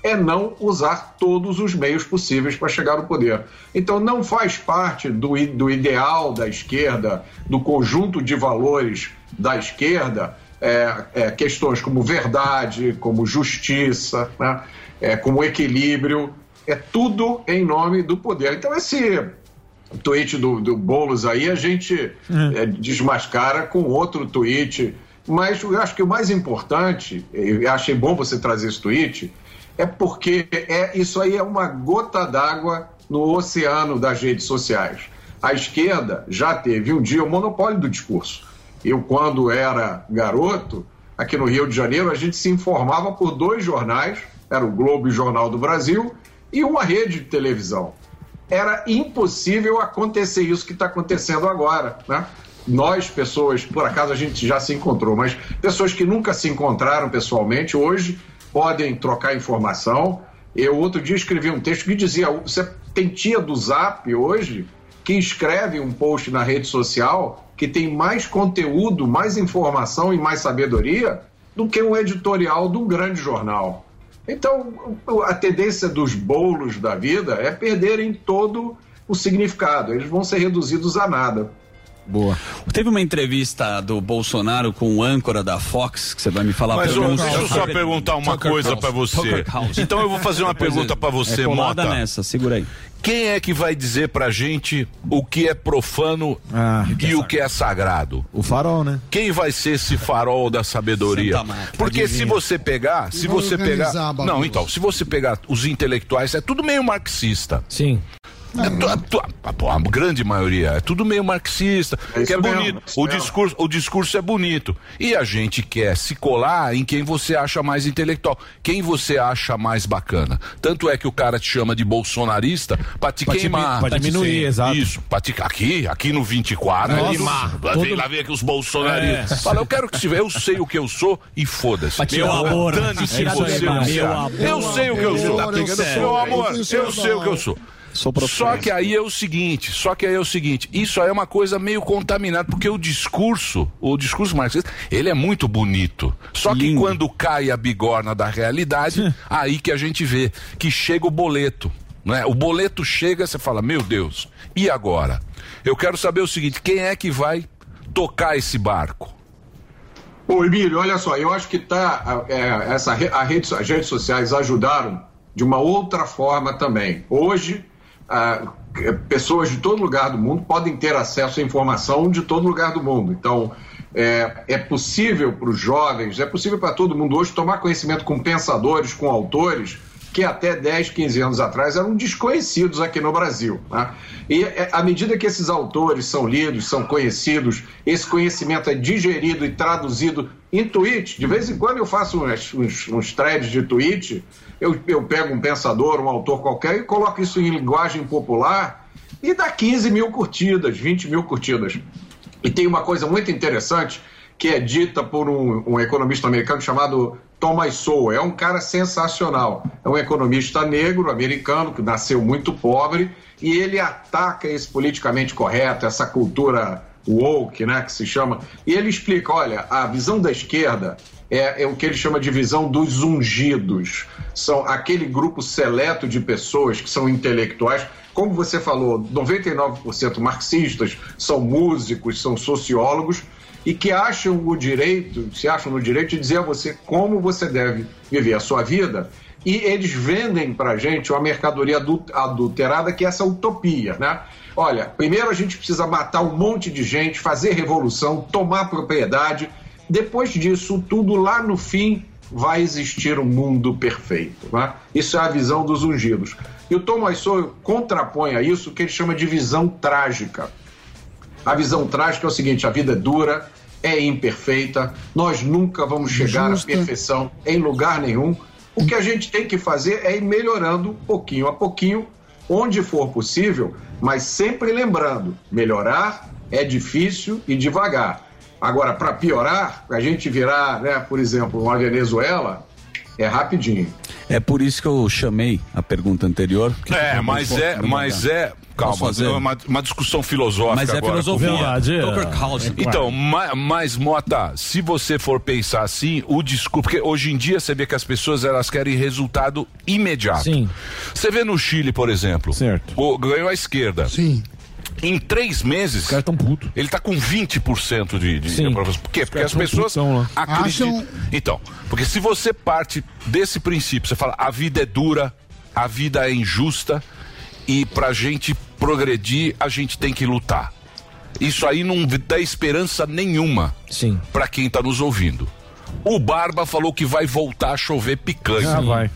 é não usar todos os meios possíveis para chegar ao poder. Então, não faz parte do, do ideal da esquerda, do conjunto de valores da esquerda, é, é, questões como verdade, como justiça, né? É, como equilíbrio. É tudo em nome do poder. Então, esse... tweet do, do Boulos aí, a gente uhum. é, desmascara com outro tweet, mas eu acho que o mais importante, eu achei bom você trazer esse tweet, é porque é, isso aí é uma gota d'água no oceano das redes sociais. A esquerda já teve um dia o monopólio do discurso. Eu, quando era garoto, aqui no Rio de Janeiro, a gente se informava por dois jornais, era o Globo e o Jornal do Brasil, e uma rede de televisão. Era impossível acontecer isso que está acontecendo agora, né? Nós, pessoas, por acaso a gente já se encontrou, mas pessoas que nunca se encontraram pessoalmente, hoje podem trocar informação. Eu outro dia escrevi um texto que dizia: você tem tia do Zap hoje que escreve um post na rede social que tem mais conteúdo, mais informação e mais sabedoria do que um editorial de um grande jornal. Então, a tendência dos Boulos da vida é perderem todo o significado. Eles vão ser reduzidos a nada. Boa. Teve uma entrevista do Bolsonaro com o âncora da Fox, que você vai me falar. Mas eu, deixa eu só perguntar uma Tucker coisa para você. Então eu vou fazer uma pergunta para você, é Mota. Nessa, segura aí. Quem é que vai dizer pra gente o que é profano ah, e é o que é sagrado? O farol, né? Quem vai ser esse farol da sabedoria? Porque adivinha. se você pegar, se você pegar, bagunça. não, então, se você pegar os intelectuais, é tudo meio marxista. Sim. É, a, a, a, a grande maioria é tudo meio marxista, é que é bonito, o discurso, o discurso é bonito, e a gente quer se colar em quem você acha mais intelectual, quem você acha mais bacana, tanto é que o cara te chama de bolsonarista pra te pra queimar, pra diminuir, exato, isso, pra te, aqui, aqui no vinte e quatro, nossa, limar, lá, todo... vem, lá vem aqui os bolsonaristas, é. Fala, eu quero que se eu sei o que eu sou e foda-se, meu amor, dane-se, é, você, é, você, meu amor, eu sei o que eu sou, meu amor, eu sei o que eu sou. Só, só que aí é o seguinte, só que aí é o seguinte, isso aí é uma coisa meio contaminada, porque o discurso, o discurso marxista, ele é muito bonito. Só Lindo. Que quando cai a bigorna da realidade, aí que a gente vê que chega o boleto, né? O boleto chega, você fala, meu Deus, e agora? Eu quero saber o seguinte, quem é que vai tocar esse barco? Ô Emílio, olha só, eu acho que tá, é, essa, a rede, as redes sociais ajudaram de uma outra forma também. Hoje... Ah, pessoas de todo lugar do mundo podem ter acesso à informação de todo lugar do mundo. Então, é, é possível para os jovens, é possível para todo mundo hoje tomar conhecimento com pensadores, com autores, que até dez, quinze anos atrás eram desconhecidos aqui no Brasil. Tá? E é, à medida que esses autores são lidos, são conhecidos, esse conhecimento é digerido e traduzido em tweets. De vez em quando eu faço uns, uns, uns threads de tweet. Eu, eu pego um pensador, um autor qualquer e coloco isso em linguagem popular e dá quinze mil curtidas, vinte mil curtidas. E tem uma coisa muito interessante que é dita por um, um economista americano chamado Thomas Sowell. É um cara sensacional. É um economista negro, americano, que nasceu muito pobre e ele ataca esse politicamente correto, essa cultura woke, né, que se chama. E ele explica, olha, a visão da esquerda... É, é o que ele chama de visão dos ungidos. São aquele grupo seleto de pessoas que são intelectuais. Como você falou, noventa e nove por cento marxistas, são músicos, são sociólogos, e que acham o direito, se acham no direito de dizer a você como você deve viver a sua vida. E eles vendem para a gente uma mercadoria adulterada, que é essa utopia, né? Olha, primeiro a gente precisa matar um monte de gente, fazer revolução, tomar propriedade... Depois disso, tudo lá no fim vai existir um mundo perfeito. Tá? Isso é a visão dos ungidos. E o Thomas Sowell contrapõe a isso o que ele chama de visão trágica. A visão trágica é o seguinte, a vida é dura, é imperfeita, nós nunca vamos chegar Justa. à perfeição em lugar nenhum. O que a gente tem que fazer é ir melhorando pouquinho a pouquinho, onde for possível, mas sempre lembrando, melhorar é difícil e devagar. Agora, para piorar, para a gente virar, né, por exemplo, uma Venezuela, é rapidinho. É por isso que eu chamei a pergunta anterior. É, mas é, mas é, calma, uma, uma discussão filosófica mas agora. Mas é filosofia. É. Então, mas, mas, Mota, se você for pensar assim, o discurso... Porque hoje em dia você vê que as pessoas elas querem resultado imediato. Sim. Você vê no Chile, por exemplo, certo. O, ganhou a esquerda. Sim. Em três meses, os caras tão puto. Ele tá com vinte por cento de, de, de aprovação. Por quê? Porque as pessoas acreditam. Acham... Então, porque se você parte desse princípio, você fala, a vida é dura, a vida é injusta e pra gente progredir, a gente tem que lutar. Isso aí não dá esperança nenhuma Sim. pra quem tá nos ouvindo. O Barba falou que vai voltar a chover picanha. Ah, vai.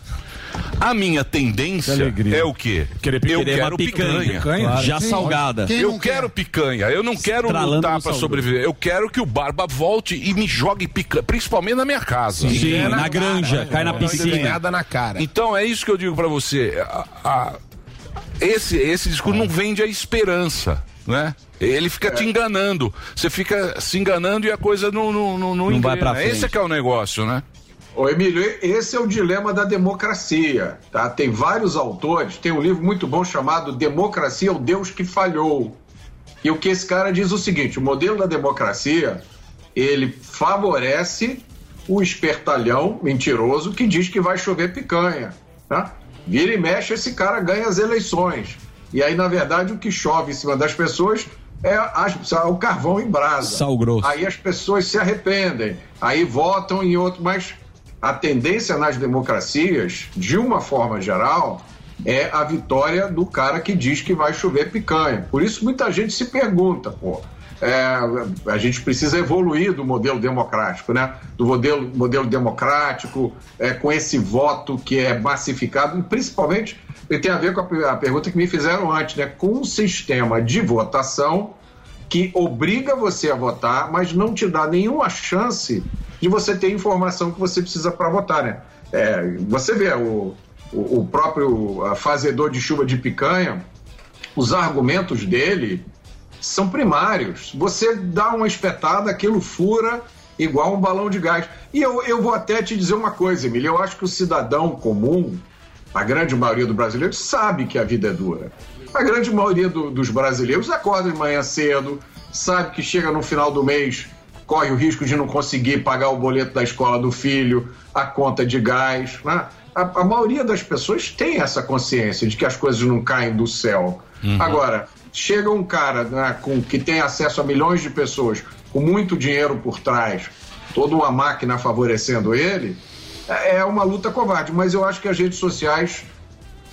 A minha tendência é o quê? Querer, eu querer quero picanha. picanha. picanha? Claro. Já Sim, salgada. Eu quer? quero picanha. Eu não quero Estralando lutar pra sobreviver. Eu quero que o Barba volte e me jogue picanha. Principalmente na minha casa. Sim, Sim na, na granja. Cara. Cai na piscina. Na cara. Então é isso que eu digo pra você. A, a, esse, esse discurso não vende a esperança, né? Ele fica é. te enganando. Você fica se enganando e a coisa não, não, não, não, não vai pra frente. Esse é que é o negócio, né? Ô Emílio, esse é o dilema da democracia, tá? Tem vários autores, tem um livro muito bom chamado Democracia, o Deus que Falhou. E o que esse cara diz é o seguinte, o modelo da democracia, ele favorece o espertalhão mentiroso que diz que vai chover picanha, tá? Vira e mexe, esse cara ganha as eleições. E aí, na verdade, o que chove em cima das pessoas... É, é o carvão em brasa. Sal grosso. Aí as pessoas se arrependem, aí votam em outro, mas a tendência nas democracias, de uma forma geral, é a vitória do cara que diz que vai chover picanha. Por isso muita gente se pergunta, pô, é, a gente precisa evoluir do modelo democrático, né? Do modelo, modelo democrático, é, com esse voto que é massificado, principalmente... E tem a ver com a pergunta que me fizeram antes, né? Com um sistema de votação que obriga você a votar, mas não te dá nenhuma chance de você ter a informação que você precisa para votar, né? É, você vê o, o, o próprio fazedor de chuva de picanha, os argumentos dele são primários. Você dá uma espetada, aquilo fura igual um balão de gás. E eu, eu vou até te dizer uma coisa, Emílio, eu acho que o cidadão comum... A grande maioria do brasileiro sabe que a vida é dura. A grande maioria do, dos brasileiros acorda de manhã cedo, sabe que chega no final do mês, corre o risco de não conseguir pagar o boleto da escola do filho, a conta de gás, né? A, a maioria das pessoas tem essa consciência de que as coisas não caem do céu. Uhum. Agora, chega um cara, né, com, que tem acesso a milhões de pessoas, com muito dinheiro por trás, toda uma máquina favorecendo ele, é uma luta covarde. Mas eu acho que as redes sociais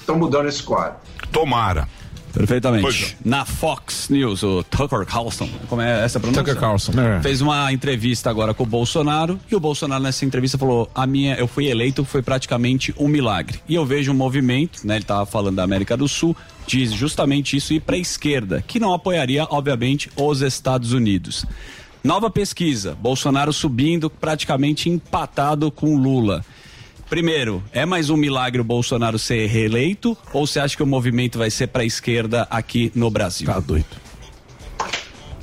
estão mudando esse quadro. Tomara. Perfeitamente. Pois. Na Fox News, o Tucker Carlson, como é essa pronúncia? Tucker Carlson. É. Fez uma entrevista agora com o Bolsonaro, e o Bolsonaro nessa entrevista falou, a minha, eu fui eleito, foi praticamente um milagre. E eu vejo um movimento, né, ele estava falando da América do Sul, diz justamente isso, ir para a esquerda, que não apoiaria, obviamente, os Estados Unidos. Nova pesquisa, Bolsonaro subindo, praticamente empatado com Lula. Primeiro, é mais um milagre o Bolsonaro ser reeleito, ou você acha que o movimento vai ser para a esquerda aqui no Brasil? Tá doido.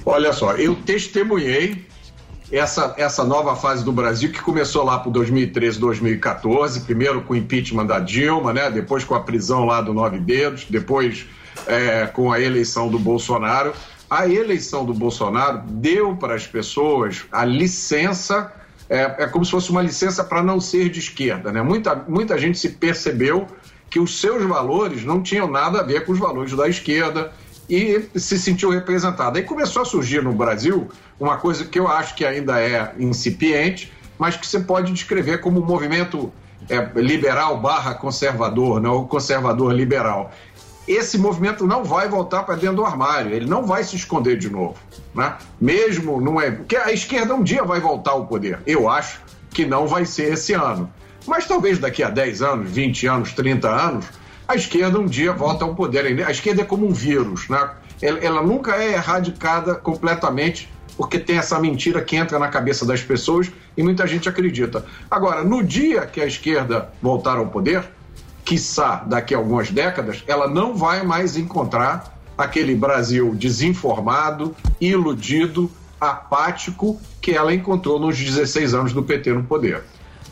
Olha só, eu testemunhei essa, essa nova fase do Brasil que começou lá por dois mil e treze, dois mil e quatorze, primeiro com o impeachment da Dilma, né? Depois com a prisão lá do Nove Dedos, depois é, com a eleição do Bolsonaro. A eleição do Bolsonaro deu para as pessoas a licença... É, é como se fosse uma licença para não ser de esquerda, né? Muita, muita gente se percebeu que os seus valores não tinham nada a ver com os valores da esquerda e se sentiu representada. Aí começou a surgir no Brasil uma coisa que eu acho que ainda é incipiente, mas que você pode descrever como um movimento é, liberal barra conservador, né? Ou conservador liberal. Esse movimento não vai voltar para dentro do armário, ele não vai se esconder de novo, né? Mesmo não é... Porque a esquerda um dia vai voltar ao poder. Eu acho que não vai ser esse ano. Mas talvez daqui a dez anos, vinte anos, trinta anos, a esquerda um dia volta ao poder. A esquerda é como um vírus, né? Ela, ela nunca é erradicada completamente, porque tem essa mentira que entra na cabeça das pessoas e muita gente acredita. Agora, no dia que a esquerda voltar ao poder... quiçá daqui a algumas décadas, ela não vai mais encontrar aquele Brasil desinformado, iludido, apático que ela encontrou nos dezesseis anos do P T no poder.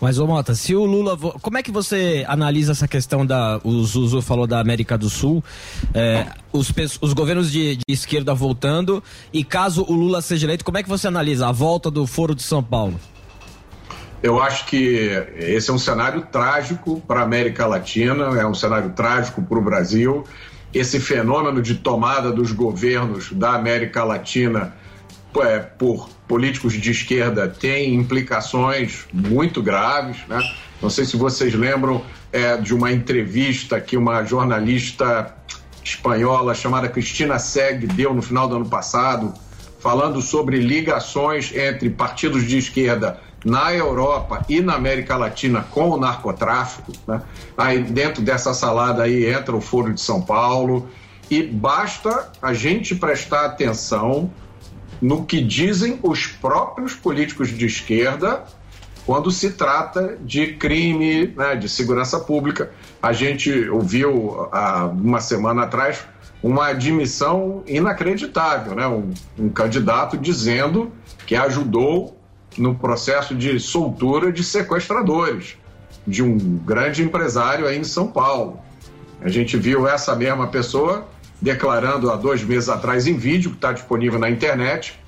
Mas, ô Mota, se o Lula... Vo... Como é que você analisa essa questão da... O Zuzu falou da América do Sul, é, os, pe... os governos de, de esquerda voltando, e caso o Lula seja eleito, como é que você analisa a volta do Foro de São Paulo? Eu acho que esse é um cenário trágico para a América Latina, é um cenário trágico para o Brasil. Esse fenômeno de tomada dos governos da América Latina é, por políticos de esquerda tem implicações muito graves, né? Não sei se vocês lembram é, de uma entrevista que uma jornalista espanhola chamada Cristina Seg deu no final do ano passado, falando sobre ligações entre partidos de esquerda na Europa e na América Latina com o narcotráfico, né? Aí dentro dessa salada aí entra o Foro de São Paulo, e basta a gente prestar atenção no que dizem os próprios políticos de esquerda quando se trata de crime, né, de segurança pública. A gente ouviu há uma semana atrás uma admissão inacreditável, né? um, um candidato dizendo que ajudou no processo de soltura de sequestradores, de um grande empresário aí em São Paulo. A gente viu essa mesma pessoa declarando há dois meses atrás em vídeo, que está disponível na internet,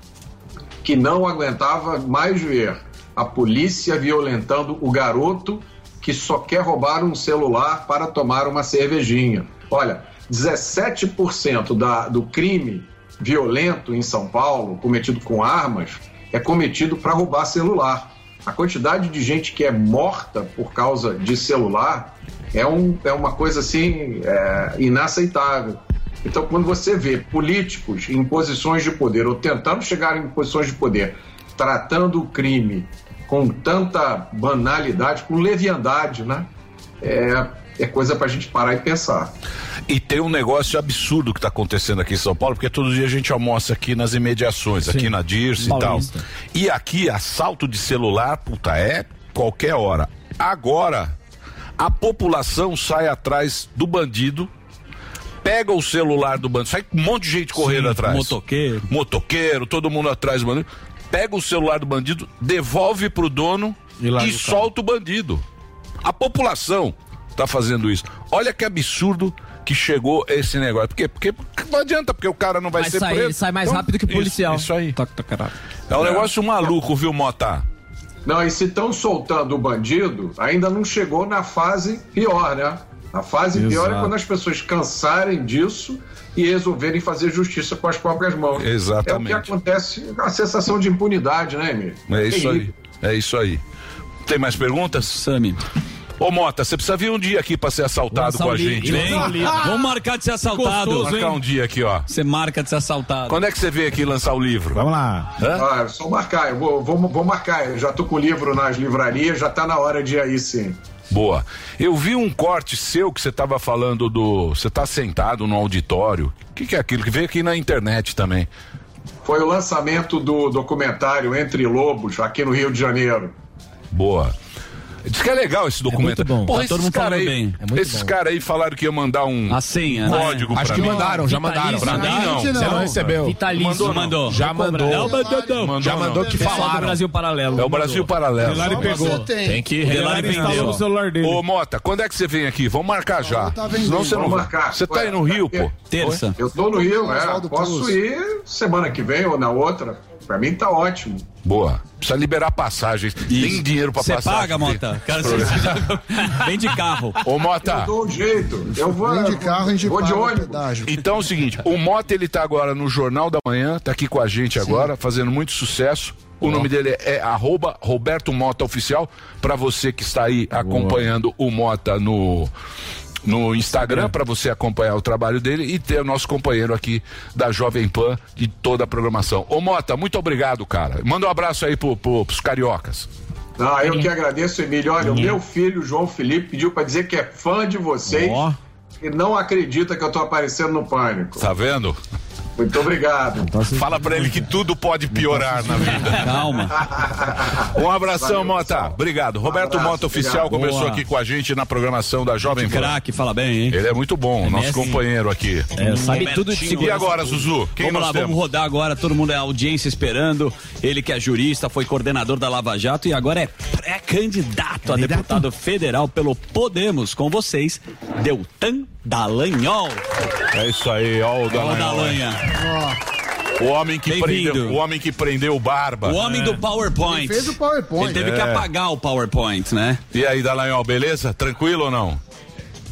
que não aguentava mais ver a polícia violentando o garoto que só quer roubar um celular para tomar uma cervejinha. Olha, dezessete por cento da, do crime violento em São Paulo, cometido com armas, é cometido para roubar celular. A quantidade de gente que é morta por causa de celular é, um, é uma coisa assim é, inaceitável. Então, quando você vê políticos em posições de poder, ou tentando chegar em posições de poder, tratando o crime com tanta banalidade, com leviandade, né? É, é coisa para a gente parar e pensar. E tem um negócio absurdo que está acontecendo aqui em São Paulo, porque todo dia a gente almoça aqui nas imediações, sim, aqui na Dirce e tal. E aqui, assalto de celular, puta, é qualquer hora. Agora, a população sai atrás do bandido, pega o celular do bandido, sai um monte de gente correndo, sim, atrás. Motoqueiro. Motoqueiro, todo mundo atrás do bandido. Pega o celular do bandido, devolve pro dono e, e solta o bandido. A população tá fazendo isso. Olha que absurdo que chegou esse negócio. Por quê? Porque, porque não adianta, porque o cara não vai, vai ser sair, preso. Ele sai mais então, rápido que policial. Isso, isso aí. Toca, toca, é um negócio maluco, viu, Mota? Não, e se estão soltando o bandido, ainda não chegou na fase pior, né? A fase Exato. pior é quando as pessoas cansarem disso e resolverem fazer justiça com as próprias mãos. Exatamente. É o que acontece, a sensação de impunidade, né, Emílio? É isso aí, é isso aí. Tem mais perguntas? Sami. Ô Mota, você precisa vir um dia aqui pra ser assaltado com a gente. Vem, vamos marcar de ser assaltado. Vamos marcar um dia aqui, ó. Você marca de ser assaltado. Quando é que você veio aqui lançar o livro? Vamos lá. Hã? Ah, só marcar, eu vou, vou, vou marcar. Eu já tô com o livro nas livrarias, já tá na hora de ir aí, sim. Boa. Eu vi um corte seu que você tava falando do... Você tá sentado no auditório. O que, que é aquilo? Que veio aqui na internet também. Foi o lançamento do documentário Entre Lobos, aqui no Rio de Janeiro. Boa. Diz que é legal esse documento. É muito bom. Porra, tá, esses todo mundo cara aí, bem. É muito esses caras aí falaram que ia mandar um a senha, código, né? Acho pra que mim. Mandaram, já mandaram. Pra mim não. Você não recebeu. Vitalício mandou. Já mandou. Já mandou, não, não, não. Já mandou, mandou que falaram. É o Brasil Paralelo. É o Brasil Paralelo. Relari pegou. Tem. tem que Relari vendeu. O celular dele. Ô, Mota, quando é que você vem aqui? Vamos marcar já. Senão você não vai. Você tá aí no Rio, pô. Terça. Eu tô no Rio, é. Posso ir semana que vem ou na outra. Pra mim tá ótimo. Boa. Precisa liberar passagens. Isso. Tem dinheiro pra passagem. Você paga, Mota? Cara, vem de carro. Ô, Mota. Eu dou um jeito. Eu vou. Vem de carro, a gente vou de ônibus. Então é o seguinte, o Mota, ele tá agora no Jornal da Manhã, tá aqui com a gente agora, Sim. fazendo muito sucesso. O Boa. nome dele é arroba Roberto Mota Oficial. Pra você que está aí acompanhando Boa. o Mota no... no Instagram, para você acompanhar o trabalho dele e ter o nosso companheiro aqui da Jovem Pan e toda a programação. Ô Mota, muito obrigado, cara. Manda um abraço aí pro, pro, pros cariocas. Ah, eu que agradeço, Emílio. Olha, o meu filho, João Felipe, pediu para dizer que é fã de vocês oh. e não acredita que eu tô aparecendo no Pânico. Tá vendo? Muito obrigado. Fala pra ele que tudo pode piorar na vida. Calma. Um abração, Valeu, Mota. Obrigado. Roberto um abraço, Mota Oficial obrigado. começou Boa. aqui com a gente na programação da Jovem Pan. Craque, fala bem, hein? Ele é muito bom, é nosso mestre. companheiro aqui. É, sabe tudo de segurança. E agora, Zuzu? Quem vamos nós lá, temos? Vamos rodar agora. Todo mundo é audiência esperando. Ele que é jurista, foi coordenador da Lava Jato e agora é pré-candidato a deputado federal pelo Podemos. Com vocês, Deltan Dallagnol. É isso aí, ó o Dallagnol. O homem, que prendeu, o homem que prendeu o Barba. O homem é. do PowerPoint. Ele fez o PowerPoint. Ele teve é. que apagar o PowerPoint, né? E aí, Dallagnol, beleza? Tranquilo ou não?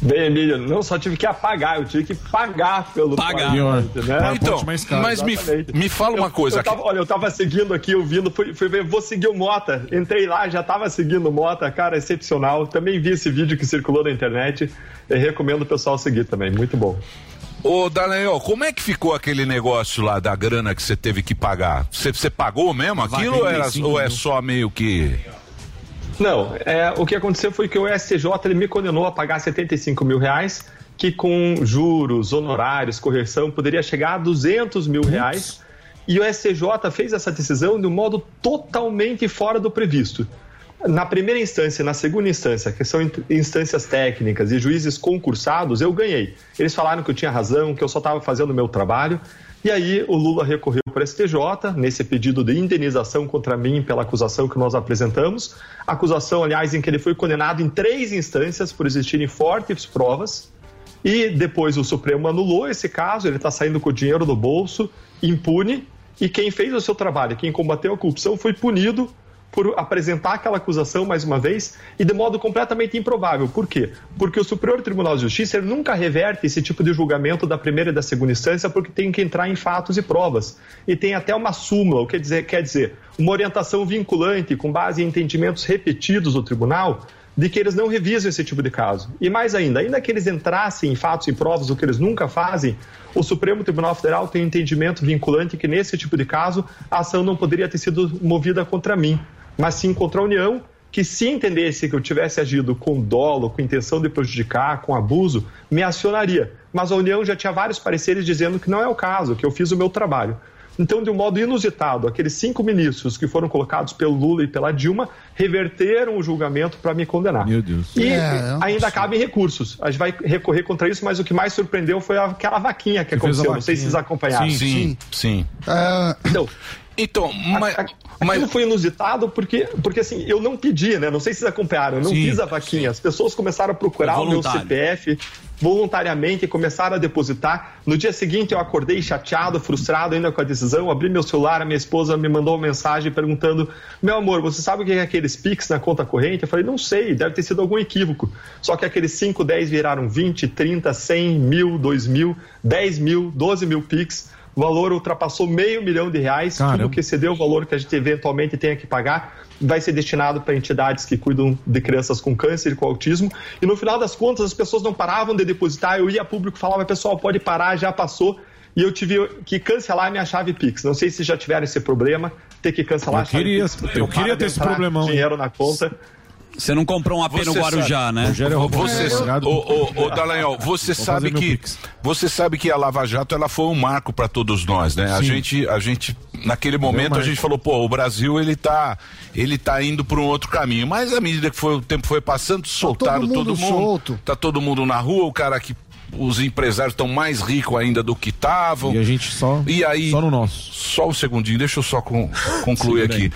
Bem, Emílio, não só tive que apagar, eu tive que pagar pelo pagar. PowerPoint, né? Então, mais caro, mas me, me fala uma eu, coisa. Eu tava, olha, eu tava seguindo aqui, ouvindo, fui, fui ver, vou seguir o Mota. Entrei lá, já tava seguindo o Mota, cara, excepcional. Também vi esse vídeo que circulou na internet. Eu recomendo o pessoal seguir também, muito bom. Ô, Dallagnol, como é que ficou aquele negócio lá da grana que você teve que pagar? Você pagou mesmo aquilo ou, era, ou é só meio que... Não, é, o que aconteceu foi que o S T J ele me condenou a pagar setenta e cinco mil reais, que com juros, honorários, correção, poderia chegar a duzentos mil reais. E o S T J fez essa decisão de um modo totalmente fora do previsto. Na primeira instância e na segunda instância, que são instâncias técnicas e juízes concursados, eu ganhei. Eles falaram que eu tinha razão, que eu só estava fazendo o meu trabalho. E aí o Lula recorreu para o S T J, nesse pedido de indenização contra mim pela acusação que nós apresentamos. Acusação, aliás, em que ele foi condenado em três instâncias por existirem fortes provas. E depois o Supremo anulou esse caso, ele está saindo com o dinheiro do bolso, impune. E quem fez o seu trabalho, quem combateu a corrupção, foi punido por apresentar aquela acusação mais uma vez e de modo completamente improvável. Por quê? Porque o Superior Tribunal de Justiça ele nunca reverte esse tipo de julgamento da primeira e da segunda instância porque tem que entrar em fatos e provas. E tem até uma súmula, o que dizer, quer dizer, uma orientação vinculante com base em entendimentos repetidos do tribunal de que eles não revisam esse tipo de caso. E mais ainda, ainda que eles entrassem em fatos e provas, o que eles nunca fazem, o Supremo Tribunal Federal tem um entendimento vinculante que nesse tipo de caso a ação não poderia ter sido movida contra mim, mas sim contra a União, que se entendesse que eu tivesse agido com dolo, com intenção de prejudicar, com abuso, me acionaria. Mas a União já tinha vários pareceres dizendo que não é o caso, que eu fiz o meu trabalho. Então, de um modo inusitado, aqueles cinco ministros que foram colocados pelo Lula e pela Dilma reverteram o julgamento para me condenar. Meu Deus. E é, ainda cabem recursos. A gente vai recorrer contra isso, mas o que mais surpreendeu foi aquela vaquinha que, que aconteceu. Não sei se vocês acompanharam. Sim, sim. sim. sim. É... Então, Então, mas... Aquilo mas... foi inusitado porque, porque assim, eu não pedi, né? Não sei se vocês acompanharam, eu não sim, fiz a vaquinha. Sim. As pessoas começaram a procurar o meu C P F voluntariamente e começaram a depositar. No dia seguinte eu acordei chateado, frustrado ainda com a decisão, abri meu celular, a minha esposa me mandou uma mensagem perguntando: meu amor, você sabe o que é aqueles Pix na conta corrente? Eu falei, não sei, deve ter sido algum equívoco. Só que aqueles cinco, dez viraram vinte, trinta, cem, mil, dois mil, dez mil, doze mil Pix. O valor ultrapassou meio milhão de reais. Caramba. Tudo que excedeu o valor que a gente eventualmente tenha que pagar vai ser destinado para entidades que cuidam de crianças com câncer e com autismo. E no final das contas, as pessoas não paravam de depositar. Eu ia a público e falava, pessoal, pode parar, já passou. E eu tive que cancelar a minha chave Pix. Não sei se já tiveram esse problema, ter que cancelar eu a chave queria, Pix. Eu, eu queria ter esse problemão. Dinheiro na conta. Você não comprou um A P você no Guarujá, sabe, né? Você, ô, ô, ô, Dallagnol, você sabe que você sabe que a Lava Jato ela foi um marco para todos nós, né? Sim. A gente, a gente naquele momento a gente falou, pô, o Brasil ele tá, ele tá indo para um outro caminho. Mas à medida que foi, o tempo foi passando, soltaram tá todo mundo, todo mundo tá todo mundo na rua, o cara que os empresários estão mais ricos ainda do que estavam. E a gente só, e aí, só no nosso. Só um segundinho, deixa eu só com, concluir aqui.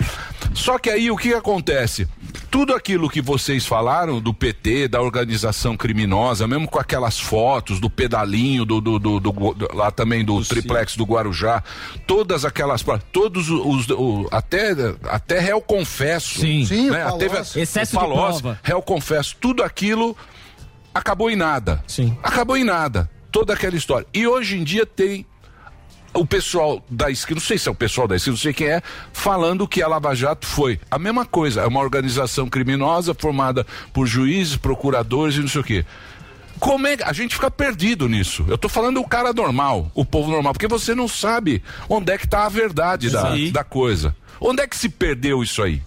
Só que aí o que acontece? Tudo aquilo que vocês falaram do P T, da organização criminosa, mesmo com aquelas fotos do pedalinho, do, do, do, do, do lá também do, do triplex do Guarujá, todas aquelas, todos os, os até, até réu confesso. Sim, sim, né? O teve, excesso o Palocci, de prova. Réu confesso, tudo aquilo acabou em nada. Sim. Acabou em nada. Toda aquela história. E hoje em dia tem o pessoal da esquerda, não sei se é o pessoal da esquerda, não sei quem é, falando que a Lava Jato foi a mesma coisa. É uma organização criminosa formada por juízes, procuradores e não sei o quê. Como é que a gente fica perdido nisso? Eu tô falando o cara normal, o povo normal, porque você não sabe onde é que tá a verdade da, da coisa. Onde é que se perdeu isso aí?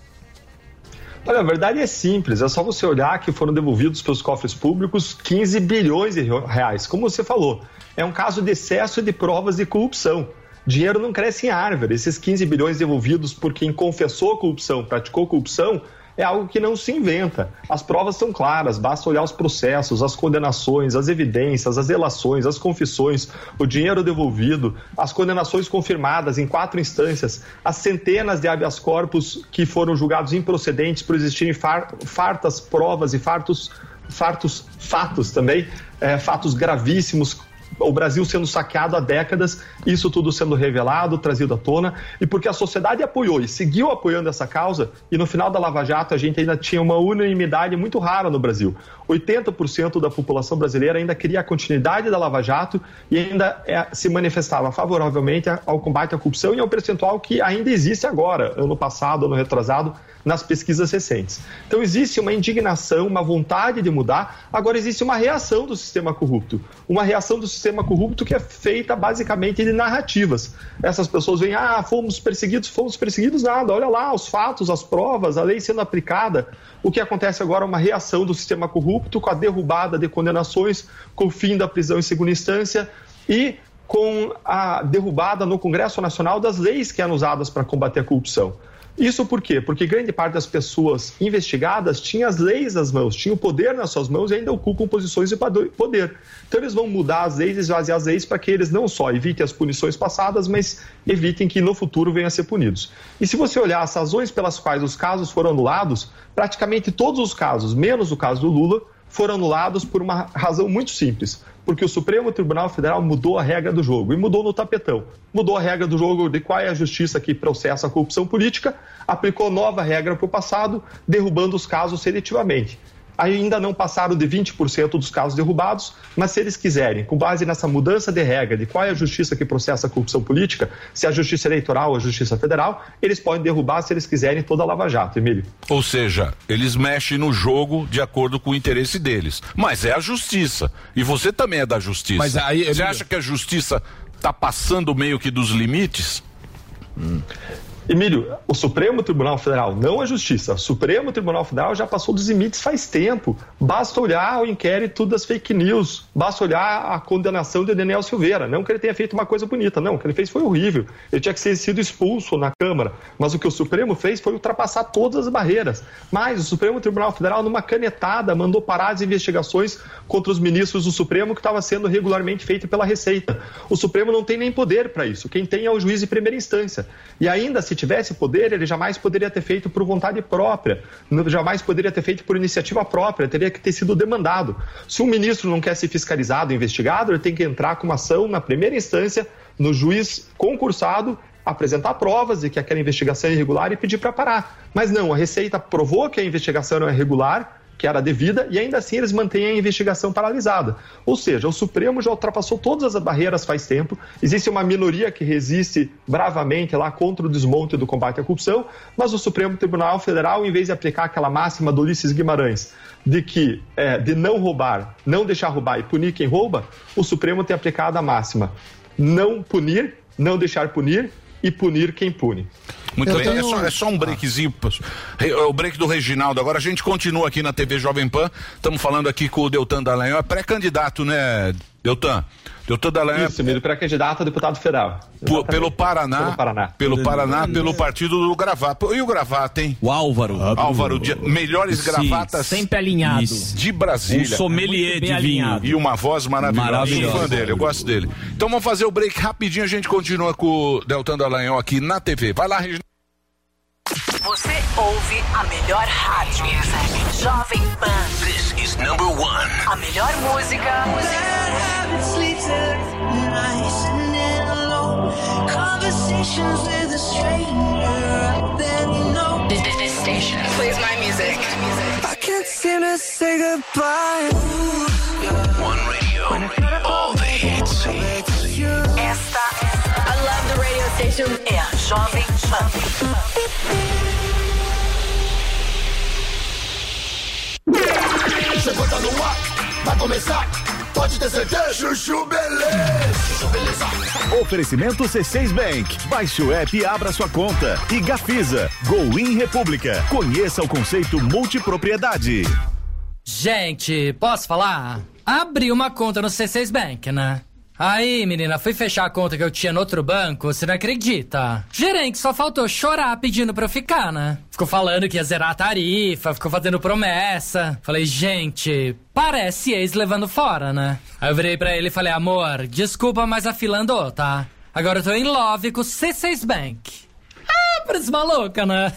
Olha, a verdade é simples, é só você olhar que foram devolvidos para os cofres públicos quinze bilhões de reais, como você falou. É um caso de excesso de provas de corrupção. Dinheiro não cresce em árvore. Esses quinze bilhões devolvidos por quem confessou corrupção, praticou corrupção, é algo que não se inventa. As provas são claras, basta olhar os processos, as condenações, as evidências, as delações, as confissões, o dinheiro devolvido, as condenações confirmadas em quatro instâncias, as centenas de habeas corpus que foram julgados improcedentes por existirem fartas provas e fartos, fartos fatos também, é, fatos gravíssimos, o Brasil sendo saqueado há décadas, isso tudo sendo revelado, trazido à tona, e porque a sociedade apoiou e seguiu apoiando essa causa, e no final da Lava Jato a gente ainda tinha uma unanimidade muito rara no Brasil. oitenta por cento da população brasileira ainda queria a continuidade da Lava Jato e ainda é, se manifestava favoravelmente ao combate à corrupção, e ao percentual que ainda existe agora, ano passado, ano retrasado, nas pesquisas recentes. Então existe uma indignação, uma vontade de mudar, agora existe uma reação do sistema corrupto, uma reação do sistema corrupto que é feita basicamente de narrativas. Essas pessoas vêm, ah, fomos perseguidos, fomos perseguidos nada, olha lá os fatos, as provas, a lei sendo aplicada. O que acontece agora é uma reação do sistema corrupto com a derrubada de condenações, com o fim da prisão em segunda instância e com a derrubada no Congresso Nacional das leis que eram usadas para combater a corrupção. Isso por quê? Porque grande parte das pessoas investigadas tinha as leis nas mãos, tinha o poder nas suas mãos e ainda ocupam posições de poder. Então eles vão mudar as leis, esvaziar as leis para que eles não só evitem as punições passadas, mas evitem que no futuro venham a ser punidos. E se você olhar as razões pelas quais os casos foram anulados, praticamente todos os casos, menos o caso do Lula, foram anulados por uma razão muito simples, porque o Supremo Tribunal Federal mudou a regra do jogo, e mudou no tapetão. Mudou a regra do jogo de qual é a justiça que processa a corrupção política, aplicou nova regra para o passado, derrubando os casos seletivamente. Ainda não passaram de vinte por cento dos casos derrubados, mas se eles quiserem, com base nessa mudança de regra de qual é a justiça que processa a corrupção política, se é a justiça eleitoral ou a justiça federal, eles podem derrubar, se eles quiserem, toda a Lava Jato, Emílio. Ou seja, eles mexem no jogo de acordo com o interesse deles. Mas é a justiça. E você também é da justiça. Mas aí, Emílio... Você acha que a justiça está passando meio que dos limites? Hum. Emílio, o Supremo Tribunal Federal, não a Justiça, o Supremo Tribunal Federal já passou dos limites faz tempo. Basta olhar o inquérito das fake news, basta olhar a condenação de Daniel Silveira. Não que ele tenha feito uma coisa bonita, não, o que ele fez foi horrível. Ele tinha que ter sido expulso na Câmara, mas o que o Supremo fez foi ultrapassar todas as barreiras. Mas o Supremo Tribunal Federal, numa canetada, mandou parar as investigações contra os ministros do Supremo que estava sendo regularmente feito pela Receita. O Supremo não tem nem poder para isso, quem tem é o juiz de primeira instância. E ainda, se tivesse poder, ele jamais poderia ter feito por vontade própria, jamais poderia ter feito por iniciativa própria, teria que ter sido demandado. Se um ministro não quer ser fiscalizado, investigado, ele tem que entrar com uma ação na primeira instância, no juiz concursado, apresentar provas de que aquela investigação é irregular e pedir para parar. Mas não, a Receita provou que a investigação não é regular, que era devida, e ainda assim eles mantêm a investigação paralisada. Ou seja, o Supremo já ultrapassou todas as barreiras faz tempo, existe uma minoria que resiste bravamente lá contra o desmonte do combate à corrupção, mas o Supremo Tribunal Federal, em vez de aplicar aquela máxima do Ulisses Guimarães, de que é, de não roubar, não deixar roubar e punir quem rouba, o Supremo tem aplicado a máxima não punir, não deixar punir, e punir quem pune. Muito bem, tenho... é, só, é só um breakzinho, o break do Reginaldo. Agora a gente continua aqui na T V Jovem Pan, estamos falando aqui com o Deltan Dallagnol, é pré-candidato, né, Deltan? Deltan Dallagnol... Isso, Emílio, pré-candidato a deputado federal. P- pelo Paraná, pelo Paraná, pelo, Paraná, pelo partido do Gravata. E o Gravata, hein? O Álvaro. Álvaro, Álvaro Dias, melhores Sim, gravatas... Sempre alinhado. De Brasília. Um sommelier de vinho. E uma voz maravilhosa. Maravilhoso. Eu sou fã dele, eu gosto dele. Então vamos fazer o break rapidinho, a gente continua com o Deltan Dallagnol aqui na T V. Vai lá, Reginaldo. Você ouve a melhor rádio. Jovem Pan. This is number one. A melhor música. This station plays my music. I can't seem to say goodbye. One radio. All the hits. Esta. I love the radio station. É a Jovem Pan. Chegou, tá no ar, vai começar, pode ter certeza. Chuchu Beleza, Chuchu Beleza. Oferecimento C seis Bank, baixe o app e abra sua conta. E Gafisa, Go In República, conheça o conceito multipropriedade. Gente, posso falar? Abri uma conta no C seis Bank, né? Aí, menina, fui fechar a conta que eu tinha no outro banco, você não acredita? Gerente só faltou chorar pedindo pra eu ficar, né? Ficou falando que ia zerar a tarifa, ficou fazendo promessa. Falei, gente, parece ex levando fora, né? Aí eu virei pra ele e falei, amor, desculpa, mas a fila andou, tá? Agora eu tô em love com o C seis Bank. Ah, parece maluca, né?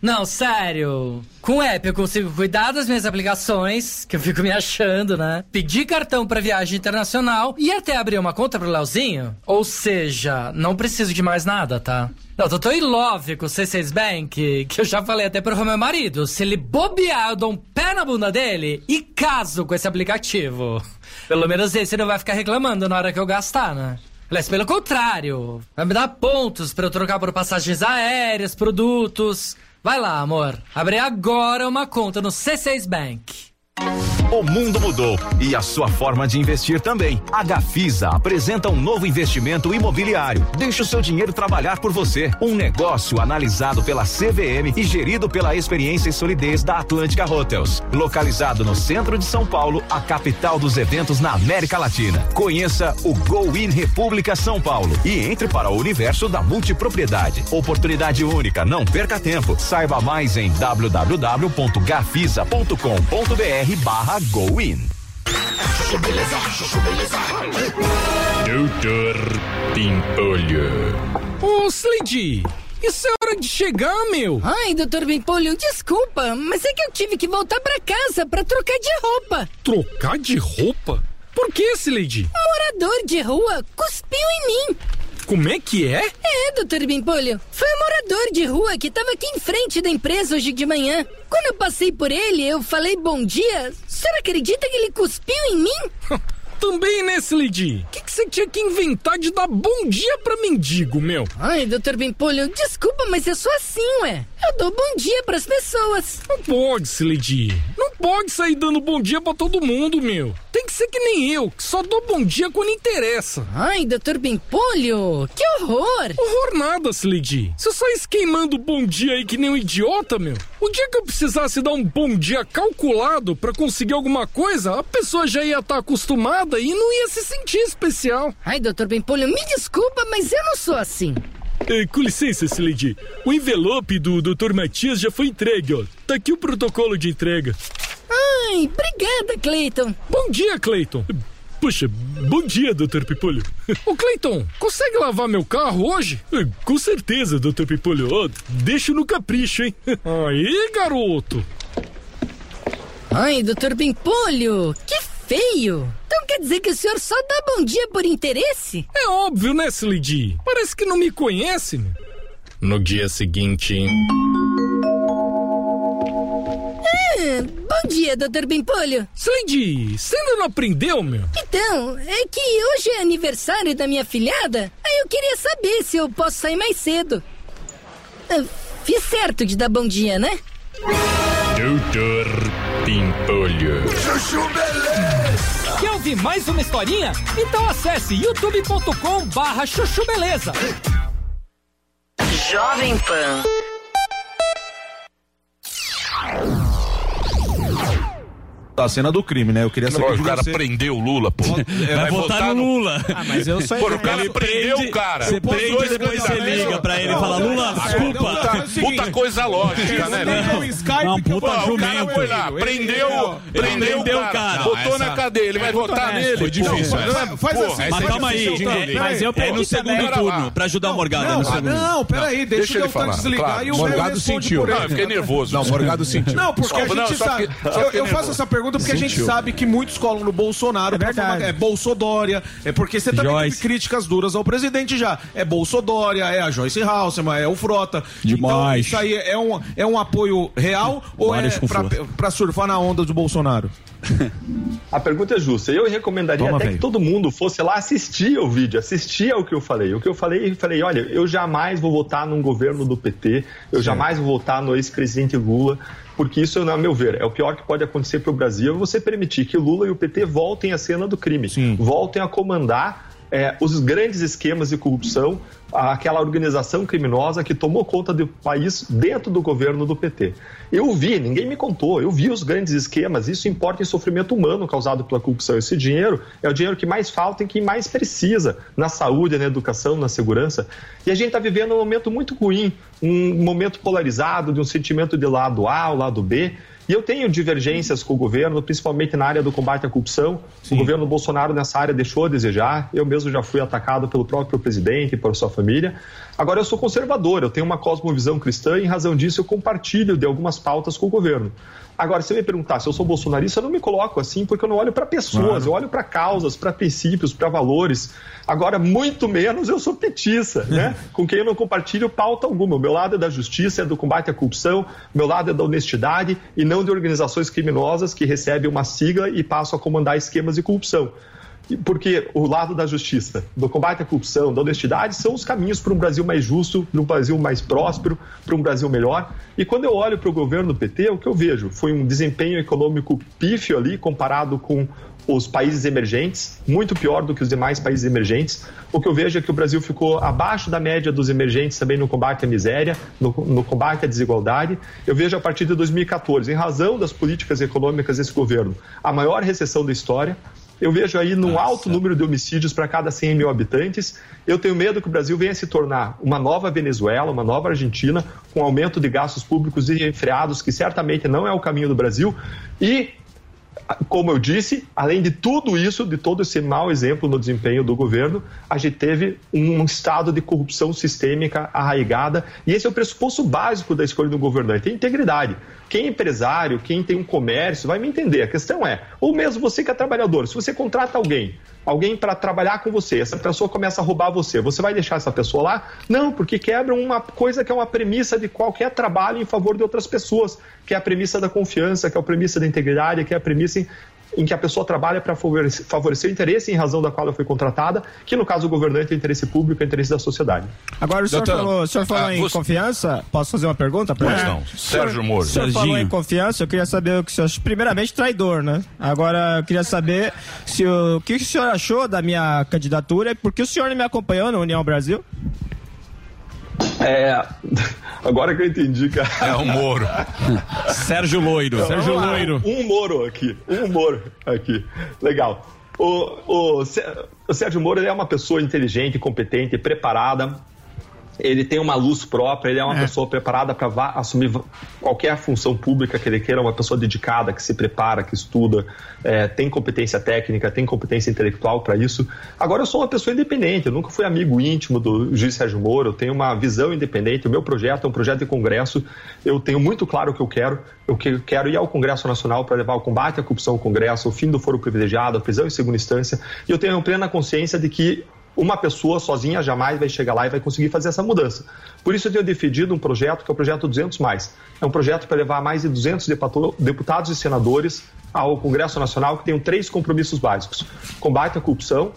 Não, sério. Com o app eu consigo cuidar das minhas aplicações, que eu fico me achando, né? Pedir cartão pra viagem internacional e até abrir uma conta pro Leozinho. Ou seja, não preciso de mais nada, tá? Não, eu tô em love com o C seis Bank, que eu já falei até pro meu marido. Se ele bobear, eu dou um pé na bunda dele e caso com esse aplicativo. Pelo menos esse não vai ficar reclamando na hora que eu gastar, né? Aliás, pelo contrário, vai me dar pontos pra eu trocar por passagens aéreas, produtos... Vai lá, amor. Abre agora uma conta no C seis Bank. O mundo mudou e a sua forma de investir também. A Gafisa apresenta um novo investimento imobiliário. Deixe o seu dinheiro trabalhar por você. Um negócio analisado pela C V M e gerido pela experiência e solidez da Atlântica Hotels. Localizado no centro de São Paulo, a capital dos eventos na América Latina. Conheça o Go In República São Paulo e entre para o universo da multipropriedade. Oportunidade única, não perca tempo. Saiba mais em w w w ponto gafisa ponto com ponto b r barra Go In. Doutor Pimpolho. Ô, oh, Slidy, isso é hora de chegar, meu. Ai, doutor Pimpolho, desculpa, mas é que eu tive que voltar pra casa pra trocar de roupa. Trocar de roupa? Por que, Slidy? Um morador de rua cuspiu em mim. Como é que é? É, doutor Bimpolho. Foi um morador de rua que tava aqui em frente da empresa hoje de manhã. Quando eu passei por ele, eu falei bom dia. A senhora acredita que ele cuspiu em mim? Também, né, Sledi? O que você tinha que inventar de dar bom dia pra mendigo, meu? Ai, doutor Bimpolho, desculpa, mas eu sou assim, ué. Eu dou bom dia pras pessoas. Não pode, Sledi. Não pode sair dando bom dia pra todo mundo, meu. Tem que ser que nem eu, que só dou bom dia quando interessa. Ai, doutor Bimpolho, que horror. Horror nada, Sledi. Se eu saísse queimando bom dia aí que nem um idiota, meu, o dia que eu precisasse dar um bom dia calculado pra conseguir alguma coisa, a pessoa já ia estar tá acostumada e não ia se sentir especial. Ai, doutor Bimpolho, me desculpa, mas eu não sou assim. É, com licença, Sledi. O envelope do doutor Matias já foi entregue, ó. Tá aqui o protocolo de entrega. Ai, obrigada, Cleiton. Bom dia, Cleiton. Puxa, bom dia, doutor Pimpolho. Ô, Cleiton, consegue lavar meu carro hoje? Com certeza, doutor Pimpolho. Ó, deixa no capricho, hein? Aí, garoto. Ai, doutor Pimpolho, que feio. Então quer dizer que o senhor só dá bom dia por interesse? É óbvio, né, Sledi? Parece que não me conhece, né? No dia seguinte... Bom dia, doutor Bimpolho. Sledi, você ainda não aprendeu, meu? Então, é que hoje é aniversário da minha filhada, aí eu queria saber se eu posso sair mais cedo. Eu fiz certo de dar bom dia, né? doutor Bimpolho. Chuchu Beleza! Quer ouvir mais uma historinha? Então acesse youtube ponto com barra Chuchu Beleza. Jovem Pan. A cena do crime, né? Eu queria saber. O cara ser... prendeu o Lula, pô. Vai, vai votar no Lula. Ah, mas eu só Pô, o cara prendeu o cara. Você prende e depois você liga pra ele e fala: Lula, desculpa. Puta coisa lógica, né, velho? Não, puta jumento. O cara foi lá, prendeu, prendeu o cara. Botou na cadeia, ele vai votar nele. Foi difícil. Mas calma aí, mas eu peguei no segundo turno pra ajudar o Morgado. Não, peraí, deixa ele desligar e o Morgado sentiu. Não, eu fiquei nervoso. Não, o Morgado sentiu. Não, porque a gente sabe. Eu faço essa pergunta. Porque Sentiu. a gente sabe que muitos colam no Bolsonaro. É verdade. É Bolsodória. É porque você também Joyce. Teve críticas duras ao presidente já. É Bolsodória, é a Joyce Halseman, é o Frota. Demais. Então, isso aí é um, é um apoio real ou Várias é pra, pra surfar na onda do Bolsonaro? A pergunta é justa. Eu recomendaria Toma, até véio. que todo mundo fosse lá assistir o vídeo, assistir ao que eu falei. O que eu falei, eu falei, olha, eu jamais vou votar num governo do P T, eu Sim. jamais vou votar no ex-presidente Lula, porque isso, a meu ver, é o pior que pode acontecer para o Brasil, é você permitir que Lula e o P T voltem à cena do crime, Sim. voltem a comandar é, os grandes esquemas de corrupção, aquela organização criminosa que tomou conta do país dentro do governo do P T. Eu vi, ninguém me contou, eu vi os grandes esquemas, isso importa em sofrimento humano causado pela corrupção. Esse dinheiro é o dinheiro que mais falta e que mais precisa na saúde, na educação, na segurança. E a gente está vivendo um momento muito ruim, um momento polarizado de um sentimento de lado A ou lado B. E eu tenho divergências com o governo, principalmente na área do combate à corrupção. Sim. O governo Bolsonaro nessa área deixou a desejar. Eu mesmo já fui atacado pelo próprio presidente e por sua família. Agora, eu sou conservador, eu tenho uma cosmovisão cristã e, em razão disso, eu compartilho de algumas pautas com o governo. Agora, se eu me perguntar se eu sou bolsonarista, eu não me coloco assim, porque eu não olho para pessoas, claro. Eu olho para causas, para princípios, para valores. Agora, muito menos eu sou petista, né? Com quem eu não compartilho pauta alguma. O meu lado é da justiça, é do combate à corrupção, o meu lado é da honestidade e não de organizações criminosas que recebem uma sigla e passam a comandar esquemas de corrupção. Porque o lado da justiça, do combate à corrupção, da honestidade, são os caminhos para um Brasil mais justo, para um Brasil mais próspero, para um Brasil melhor. E quando eu olho para o governo do P T, o que eu vejo foi um desempenho econômico pífio ali, comparado com os países emergentes, muito pior do que os demais países emergentes. O que eu vejo é que o Brasil ficou abaixo da média dos emergentes também no combate à miséria, no, no combate à desigualdade. Eu vejo a partir de dois mil e catorze, em razão das políticas econômicas desse governo, a maior recessão da história. Eu vejo aí num Nossa. alto número de homicídios para cada cem mil habitantes. Eu tenho medo que o Brasil venha se tornar uma nova Venezuela, uma nova Argentina, com aumento de gastos públicos desenfreados, que certamente não é o caminho do Brasil. E, como eu disse, além de tudo isso, de todo esse mau exemplo no desempenho do governo, a gente teve um estado de corrupção sistêmica arraigada. E esse é o pressuposto básico da escolha do governante, a integridade. Quem é empresário, quem tem um comércio, vai me entender. A questão é, ou mesmo você que é trabalhador, se você contrata alguém, alguém para trabalhar com você, essa pessoa começa a roubar você, você vai deixar essa pessoa lá? Não, porque quebra uma coisa que é uma premissa de qualquer trabalho em favor de outras pessoas, que é a premissa da confiança, que é a premissa da integridade, que é a premissa em que a pessoa trabalha para favorecer o interesse em razão da qual ela foi contratada, que no caso o governante é interesse público, é interesse da sociedade. Agora o senhor Doutor, falou, o senhor falou ah, em você... confiança, posso fazer uma pergunta? Pois é. não, Sérgio Moro. O senhor, o senhor falou em confiança, eu queria saber o que o senhor, primeiramente traidor, né? Agora eu queria saber se o, o que o senhor achou da minha candidatura e por que o senhor não me acompanhou na União Brasil? É, agora que eu entendi, cara. É o Moro. Sérgio Loiro. Sérgio Loiro. Um Moro aqui. Um Moro aqui. Legal. O, o, o Sérgio Moro, ele é uma pessoa inteligente, competente, preparada. Ele tem uma luz própria, ele é uma é. pessoa preparada para assumir qualquer função pública que ele queira, uma pessoa dedicada, que se prepara, que estuda, é, tem competência técnica, tem competência intelectual para isso. Agora eu sou uma pessoa independente, eu nunca fui amigo íntimo do juiz Sérgio Moro, eu tenho uma visão independente, o meu projeto é um projeto de congresso, eu tenho muito claro o que eu quero, eu quero ir ao Congresso Nacional para levar o combate à corrupção ao Congresso, o fim do foro privilegiado, a prisão em segunda instância, e eu tenho plena consciência de que uma pessoa sozinha jamais vai chegar lá e vai conseguir fazer essa mudança. Por isso eu tenho defendido um projeto que é o projeto duzentos mais. É um projeto para levar mais de duzentos deputados e senadores ao Congresso Nacional, que tem três compromissos básicos. Combate à corrupção,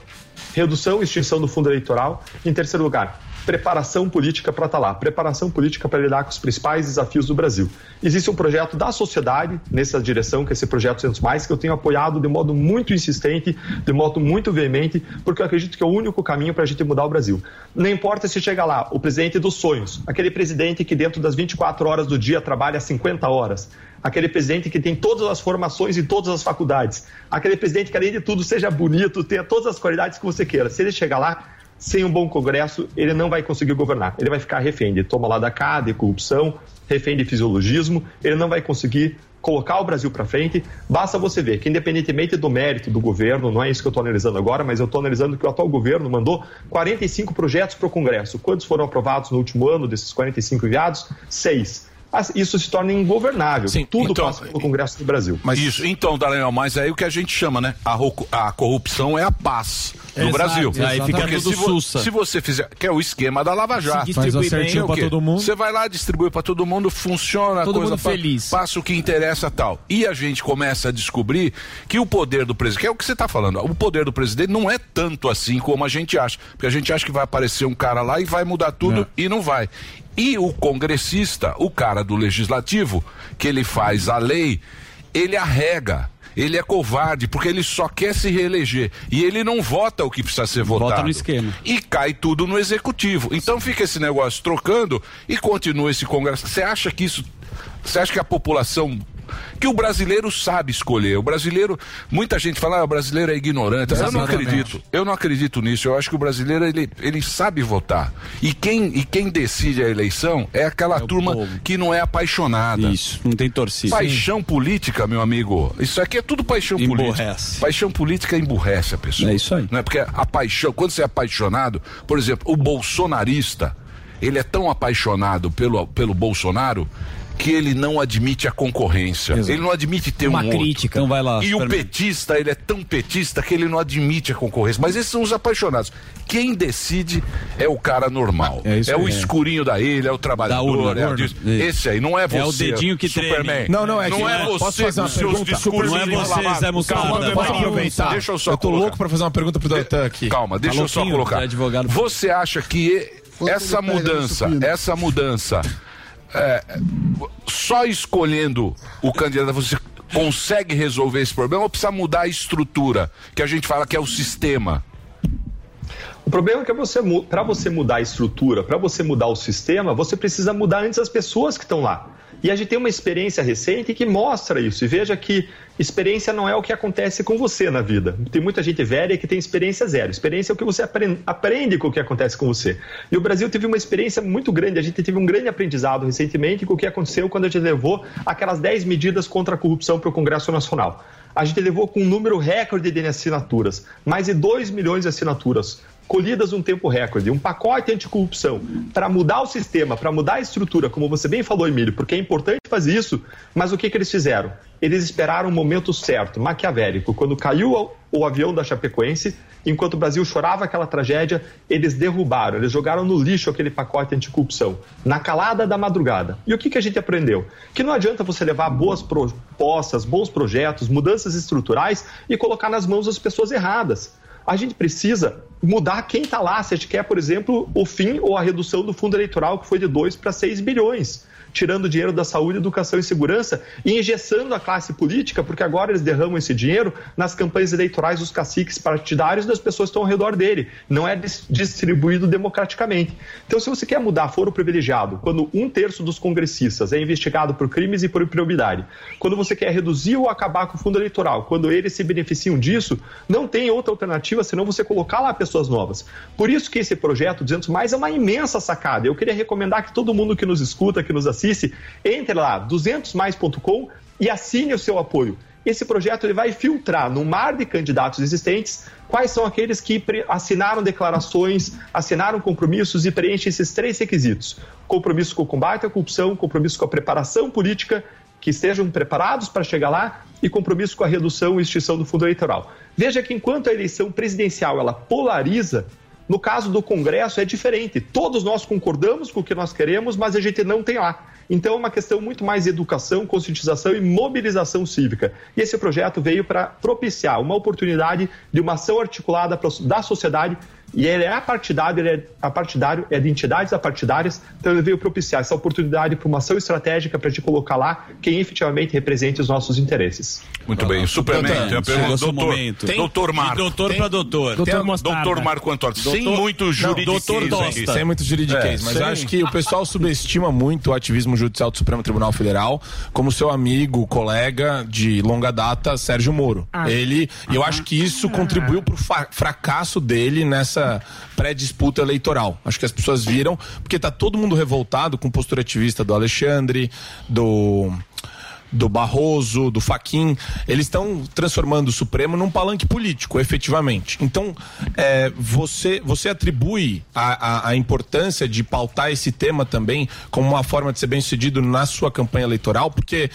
redução e extinção do fundo eleitoral. Em terceiro lugar, preparação política para estar lá, preparação política para lidar com os principais desafios do Brasil. Existe um projeto da sociedade nessa direção, que é esse projeto duzentos mais, que eu tenho apoiado de modo muito insistente, de modo muito veemente, porque eu acredito que é o único caminho para a gente mudar o Brasil. Não importa se chega lá o presidente dos sonhos, aquele presidente que dentro das vinte e quatro horas do dia trabalha cinquenta horas, aquele presidente que tem todas as formações e todas as faculdades, aquele presidente que além de tudo seja bonito, tenha todas as qualidades que você queira. Se ele chegar lá, sem um bom Congresso, ele não vai conseguir governar. Ele vai ficar refém de toma lá da cá, de corrupção, refém de fisiologismo. Ele não vai conseguir colocar o Brasil para frente. Basta você ver que, independentemente do mérito do governo, não é isso que eu estou analisando agora, mas eu estou analisando que o atual governo mandou quarenta e cinco projetos para o Congresso. Quantos foram aprovados no último ano desses quarenta e cinco enviados? Seis. Isso se torna ingovernável. Sim, tudo então, passa pelo Congresso do Brasil. Mas isso, então, Dallagnol, mas aí o que a gente chama, né? A, a corrupção é a paz no Exato, Brasil. Aí fica tudo se, vo, se você fizer, que é o esquema da Lava Jato, distribui bem, para todo mundo. Você vai lá, distribui para todo mundo, funciona, todo coisa mundo feliz. Pa, passa o que interessa tal. E a gente começa a descobrir que o poder do presidente, que é o que você está falando, o poder do presidente não é tanto assim como a gente acha. Porque a gente acha que vai aparecer um cara lá e vai mudar tudo é. e não vai. E o congressista, o cara do legislativo, que ele faz a lei, ele arrega, ele é covarde, porque ele só quer se reeleger. E ele não vota o que precisa ser votado. Vota no esquema. E cai tudo no executivo. Então fica esse negócio trocando e continua esse congresso. Você acha que isso... Você acha que a população... que o brasileiro sabe escolher, o brasileiro, muita gente fala, ah, o brasileiro é ignorante. Exatamente. Eu não acredito, eu não acredito nisso, eu acho que o brasileiro, ele, ele sabe votar, e quem, e quem decide a eleição é aquela é turma povo. que não é apaixonada. Isso, não tem torcida. Paixão Sim. política, meu amigo, isso aqui é tudo paixão emburrece. política. Paixão política emburrece a pessoa. É isso aí. Não é porque a paixão, quando você é apaixonado, por exemplo, o bolsonarista, ele é tão apaixonado pelo, pelo Bolsonaro, que ele não admite a concorrência. Exato. Ele não admite ter uma um crítica, outro. Não vai lá. E o petista, ele é tão petista que ele não admite a concorrência. Mas esses são os apaixonados. Quem decide é o cara normal. É, isso é o é. escurinho da ilha, é o trabalhador. É o... Esse aí, não é você. É o dedinho que Superman. treme. Não, não é, não é, é você com seus discursos. Não é você, Zé Mussada. Calma, aproveitar. Deixa eu só Eu tô colocar. louco pra fazer uma pergunta pro Deltan aqui. Calma, deixa Alô, eu só colocar. Você acha que essa mudança, essa mudança... É, só escolhendo o candidato você consegue resolver esse problema ou precisa mudar a estrutura, que a gente fala que é o sistema? O problema é que você, para você mudar a estrutura, para você mudar o sistema, você precisa mudar antes as pessoas que estão lá. E a gente tem uma experiência recente que mostra isso. E veja que experiência não é o que acontece com você na vida. Tem muita gente velha que tem experiência zero. Experiência é o que você aprende com o que acontece com você. E o Brasil teve uma experiência muito grande. A gente teve um grande aprendizado recentemente com o que aconteceu quando a gente levou aquelas dez medidas contra a corrupção para o Congresso Nacional. A gente levou com um número recorde de assinaturas. Mais de dois milhões de assinaturas. colhidas num tempo recorde, um pacote anticorrupção para mudar o sistema, para mudar a estrutura, como você bem falou, Emílio, porque é importante fazer isso, mas o que, que eles fizeram? Eles esperaram o momento certo, maquiavélico, quando caiu o avião da Chapecoense, enquanto o Brasil chorava aquela tragédia, eles derrubaram, eles jogaram no lixo aquele pacote anticorrupção, na calada da madrugada. E o que, que a gente aprendeu? Que não adianta você levar boas propostas, bons projetos, mudanças estruturais e colocar nas mãos das pessoas erradas. A gente precisa mudar quem está lá, se a gente quer, por exemplo, o fim ou a redução do fundo eleitoral, que foi de dois para seis bilhões, tirando dinheiro da saúde, educação e segurança e engessando a classe política, porque agora eles derramam esse dinheiro nas campanhas eleitorais dos caciques partidários e das pessoas que estão ao redor dele. Não é distribuído democraticamente. Então, se você quer mudar foro privilegiado, quando um terço dos congressistas é investigado por crimes e por improbidade, quando você quer reduzir ou acabar com o fundo eleitoral, quando eles se beneficiam disso, não tem outra alternativa senão você colocar lá pessoas novas. Por isso que esse projeto duzentos mais é uma imensa sacada. Eu queria recomendar que todo mundo que nos escuta, que nos assiste, entre lá, duzentos mais ponto com, e assine o seu apoio. Esse projeto ele vai filtrar no mar de candidatos existentes quais são aqueles que assinaram declarações, assinaram compromissos e preenchem esses três requisitos. Compromisso com o combate à corrupção, compromisso com a preparação política, que estejam preparados para chegar lá, e compromisso com a redução e extinção do fundo eleitoral. Veja que enquanto a eleição presidencial ela polariza, no caso do Congresso é diferente. Todos nós concordamos com o que nós queremos, mas a gente não tem lá. Então é uma questão muito mais de educação, conscientização e mobilização cívica. E esse projeto veio para propiciar uma oportunidade de uma ação articulada da sociedade, e ele é partidário, ele é partidário, é de entidades apartidárias, então ele veio propiciar essa oportunidade para uma ação estratégica para a gente colocar lá quem efetivamente representa os nossos interesses. Muito ah, bem, Superman, tem a pergunta, doutor, tem, doutor Marco. De doutor para doutor. Doutor, doutor Marco Antônio, sem muito juridiquês. Sem muito juridiquês, mas acho que o pessoal subestima muito o ativismo judicial do Supremo Tribunal Federal, como seu amigo, colega de longa data, Sérgio Moro. Ah. Ele, ah. Eu acho que isso contribuiu para o fracasso dele nessa pré-disputa eleitoral. Acho que as pessoas viram, porque tá todo mundo revoltado com postura ativista do Alexandre, do... do Barroso, do Fachin. Eles estão transformando o Supremo num palanque político, efetivamente. Então, é, você, você atribui a, a, a importância de pautar esse tema também como uma forma de ser bem-sucedido na sua campanha eleitoral, porque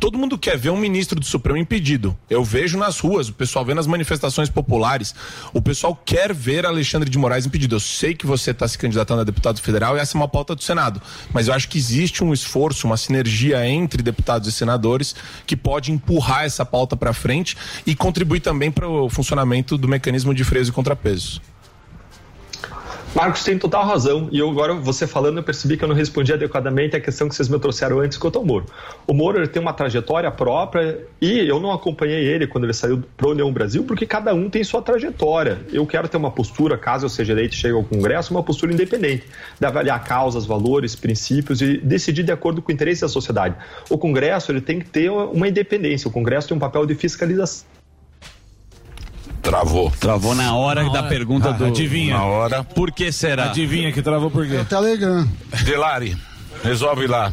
todo mundo quer ver um ministro do Supremo impedido. Eu vejo nas ruas, o pessoal vê nas manifestações populares, o pessoal quer ver Alexandre de Moraes impedido. Eu sei que você está se candidatando a deputado federal e essa é uma pauta do Senado, mas eu acho que existe um esforço, uma sinergia entre deputados e senadores que pode empurrar essa pauta para frente e contribuir também para o funcionamento do mecanismo de freios e contrapesos. Marcos tem total razão, e eu agora, você falando, eu percebi que eu não respondi adequadamente a questão que vocês me trouxeram antes quanto ao Moro. O Moro ele tem uma trajetória própria, e eu não acompanhei ele quando ele saiu para a União Brasil, porque cada um tem sua trajetória. Eu quero ter uma postura, caso eu seja eleito e chegue ao Congresso, uma postura independente, de avaliar causas, valores, princípios e decidir de acordo com o interesse da sociedade. O Congresso ele tem que ter uma independência, o Congresso tem um papel de fiscalização. Travou. Travou na hora, na hora da pergunta ah, do... Adivinha. Na hora. Por que será? Adivinha que travou por quê? É o Telegram. Delari, resolve lá.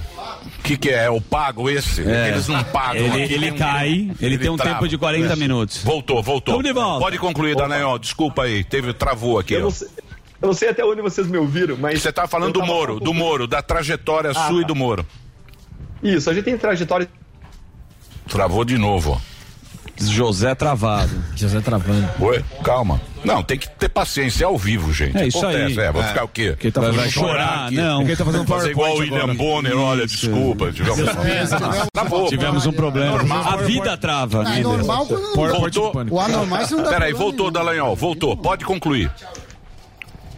O que que é? É o pago esse? É. Eles não pagam. Ele, ele, ele cai, ele, ele tem um trava. Tempo de quarenta é. minutos. Voltou, voltou. Tamo de volta. Pode concluir, Dallagnol, desculpa aí, teve, travou aqui. Eu não sei, eu não sei até onde vocês me ouviram, mas... Você tá falando do Moro, do Moro, da trajetória ah, sua e do Moro. Isso, a gente tem trajetória... Travou de novo, ó. José travado. José travando. Oi, calma. Não, tem que ter paciência, é ao vivo, gente. É isso Acontece, aí. É, vai é. ficar o quê? Quem tá vai fazendo chorar, aqui. Não. Quem tá fazendo PowerPoint igual o William Bonner, isso. Olha, desculpa. Tivemos, é. tivemos um problema. Normal. A vida trava. É normal quando voltou. O anormal você não dá. Peraí, voltou, Dallagnol, voltou. Pode concluir.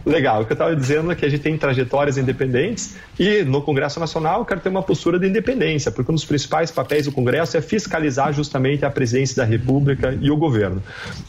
Legal, o que eu estava dizendo é que a gente tem trajetórias independentes e no Congresso Nacional eu quero ter uma postura de independência, porque um dos principais papéis do Congresso é fiscalizar justamente a presidência da República e o governo.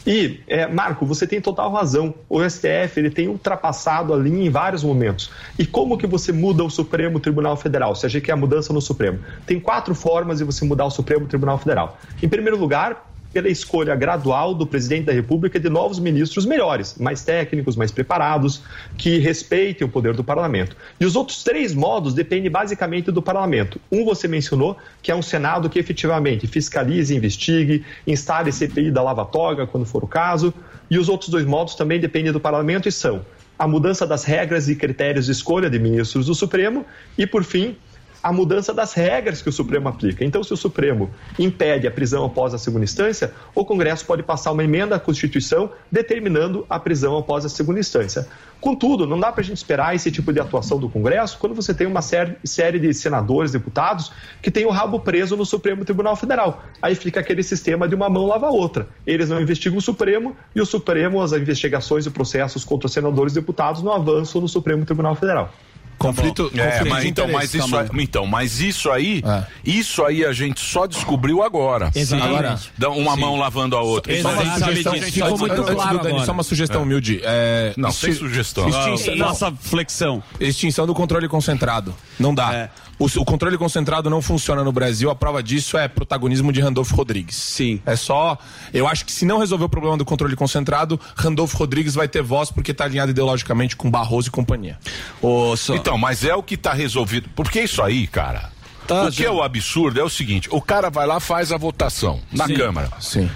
E, é, Marco, você tem total razão, o S T F ele tem ultrapassado a linha em vários momentos. E como que você muda o Supremo Tribunal Federal, se a gente quer a mudança no Supremo? Tem quatro formas de você mudar o Supremo Tribunal Federal. Em primeiro lugar, pela escolha gradual do presidente da República e de novos ministros melhores, mais técnicos, mais preparados, que respeitem o poder do parlamento. E os outros três modos dependem basicamente do parlamento. Um você mencionou, que é um Senado que efetivamente fiscalize, investigue, instale C P I da Lava Toga, quando for o caso. E os outros dois modos também dependem do parlamento e são a mudança das regras e critérios de escolha de ministros do Supremo e, por fim, a mudança das regras que o Supremo aplica. Então, se o Supremo impede a prisão após a segunda instância, o Congresso pode passar uma emenda à Constituição determinando a prisão após a segunda instância. Contudo, não dá para a gente esperar esse tipo de atuação do Congresso quando você tem uma série de senadores, deputados, que tem o rabo preso no Supremo Tribunal Federal. Aí fica aquele sistema de uma mão lava a outra. Eles não investigam o Supremo e o Supremo, as investigações e processos contra os senadores e deputados não avançam no Supremo Tribunal Federal. Conflito, tá é, conflito mas, de então, mas isso aí, então, mas isso aí, é. isso aí a gente só descobriu agora. Agora uma Sim. mão lavando a outra. Só uma sugestão, ficou muito claro agora. Só uma sugestão humilde. É, não, sem sugestão. Extinção, não. Nossa flexão. Extinção do controle concentrado. Não dá. É. O, o controle concentrado não funciona no Brasil, a prova disso é protagonismo de Randolfo Rodrigues. Sim. É só, eu acho que se não resolver o problema do controle concentrado, Randolfo Rodrigues vai ter voz porque está alinhado ideologicamente com Barroso e companhia. Ô, só... Então, mas é o que está resolvido, porque isso aí, cara... Tá, o que já... é o absurdo é o seguinte, o cara vai lá, faz a votação na Sim. Câmara,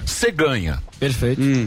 você ganha. Perfeito. Hum.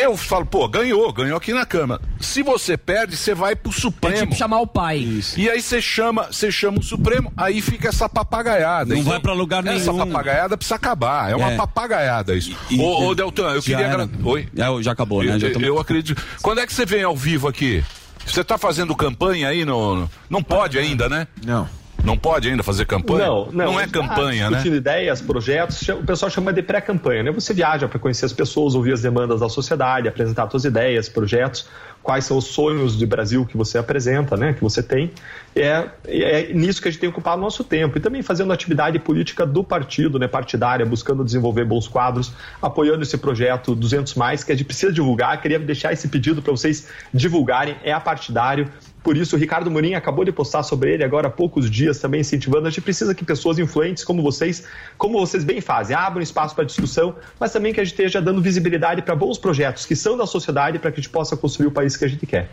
Eu falo, pô, ganhou, ganhou aqui na Câmara. Se você perde, você vai pro Supremo. É tipo chamar o pai. Isso. E aí você chama, você chama o Supremo, aí fica essa papagaiada. Não então, vai pra lugar nenhum. Essa papagaiada precisa acabar, é uma é. papagaiada isso. E, ô, ô, Deltan, eu queria... Era... Oi? É, já acabou, né? Eu, já tô... eu acredito. Quando é que você vem ao vivo aqui? Você tá fazendo campanha aí? No, no... Não pode ainda, né? Não. Não pode ainda fazer campanha? Não, não, não é campanha, né? Ideias, projetos, o pessoal chama de pré-campanha, né? Você viaja para conhecer as pessoas, ouvir as demandas da sociedade, apresentar suas ideias, projetos, quais são os sonhos de Brasil que você apresenta, né? Que você tem. É, é nisso que a gente tem que ocupar o nosso tempo. E também fazendo atividade política do partido, né? Partidária, buscando desenvolver bons quadros, apoiando esse projeto duzentos mais, que a gente precisa divulgar. Queria deixar esse pedido para vocês divulgarem, é apartidário. Por isso, o Ricardo Murim acabou de postar sobre ele agora há poucos dias, também incentivando. A gente precisa que pessoas influentes como vocês, como vocês bem fazem, abram espaço para discussão, mas também que a gente esteja dando visibilidade para bons projetos que são da sociedade para que a gente possa construir o país que a gente quer.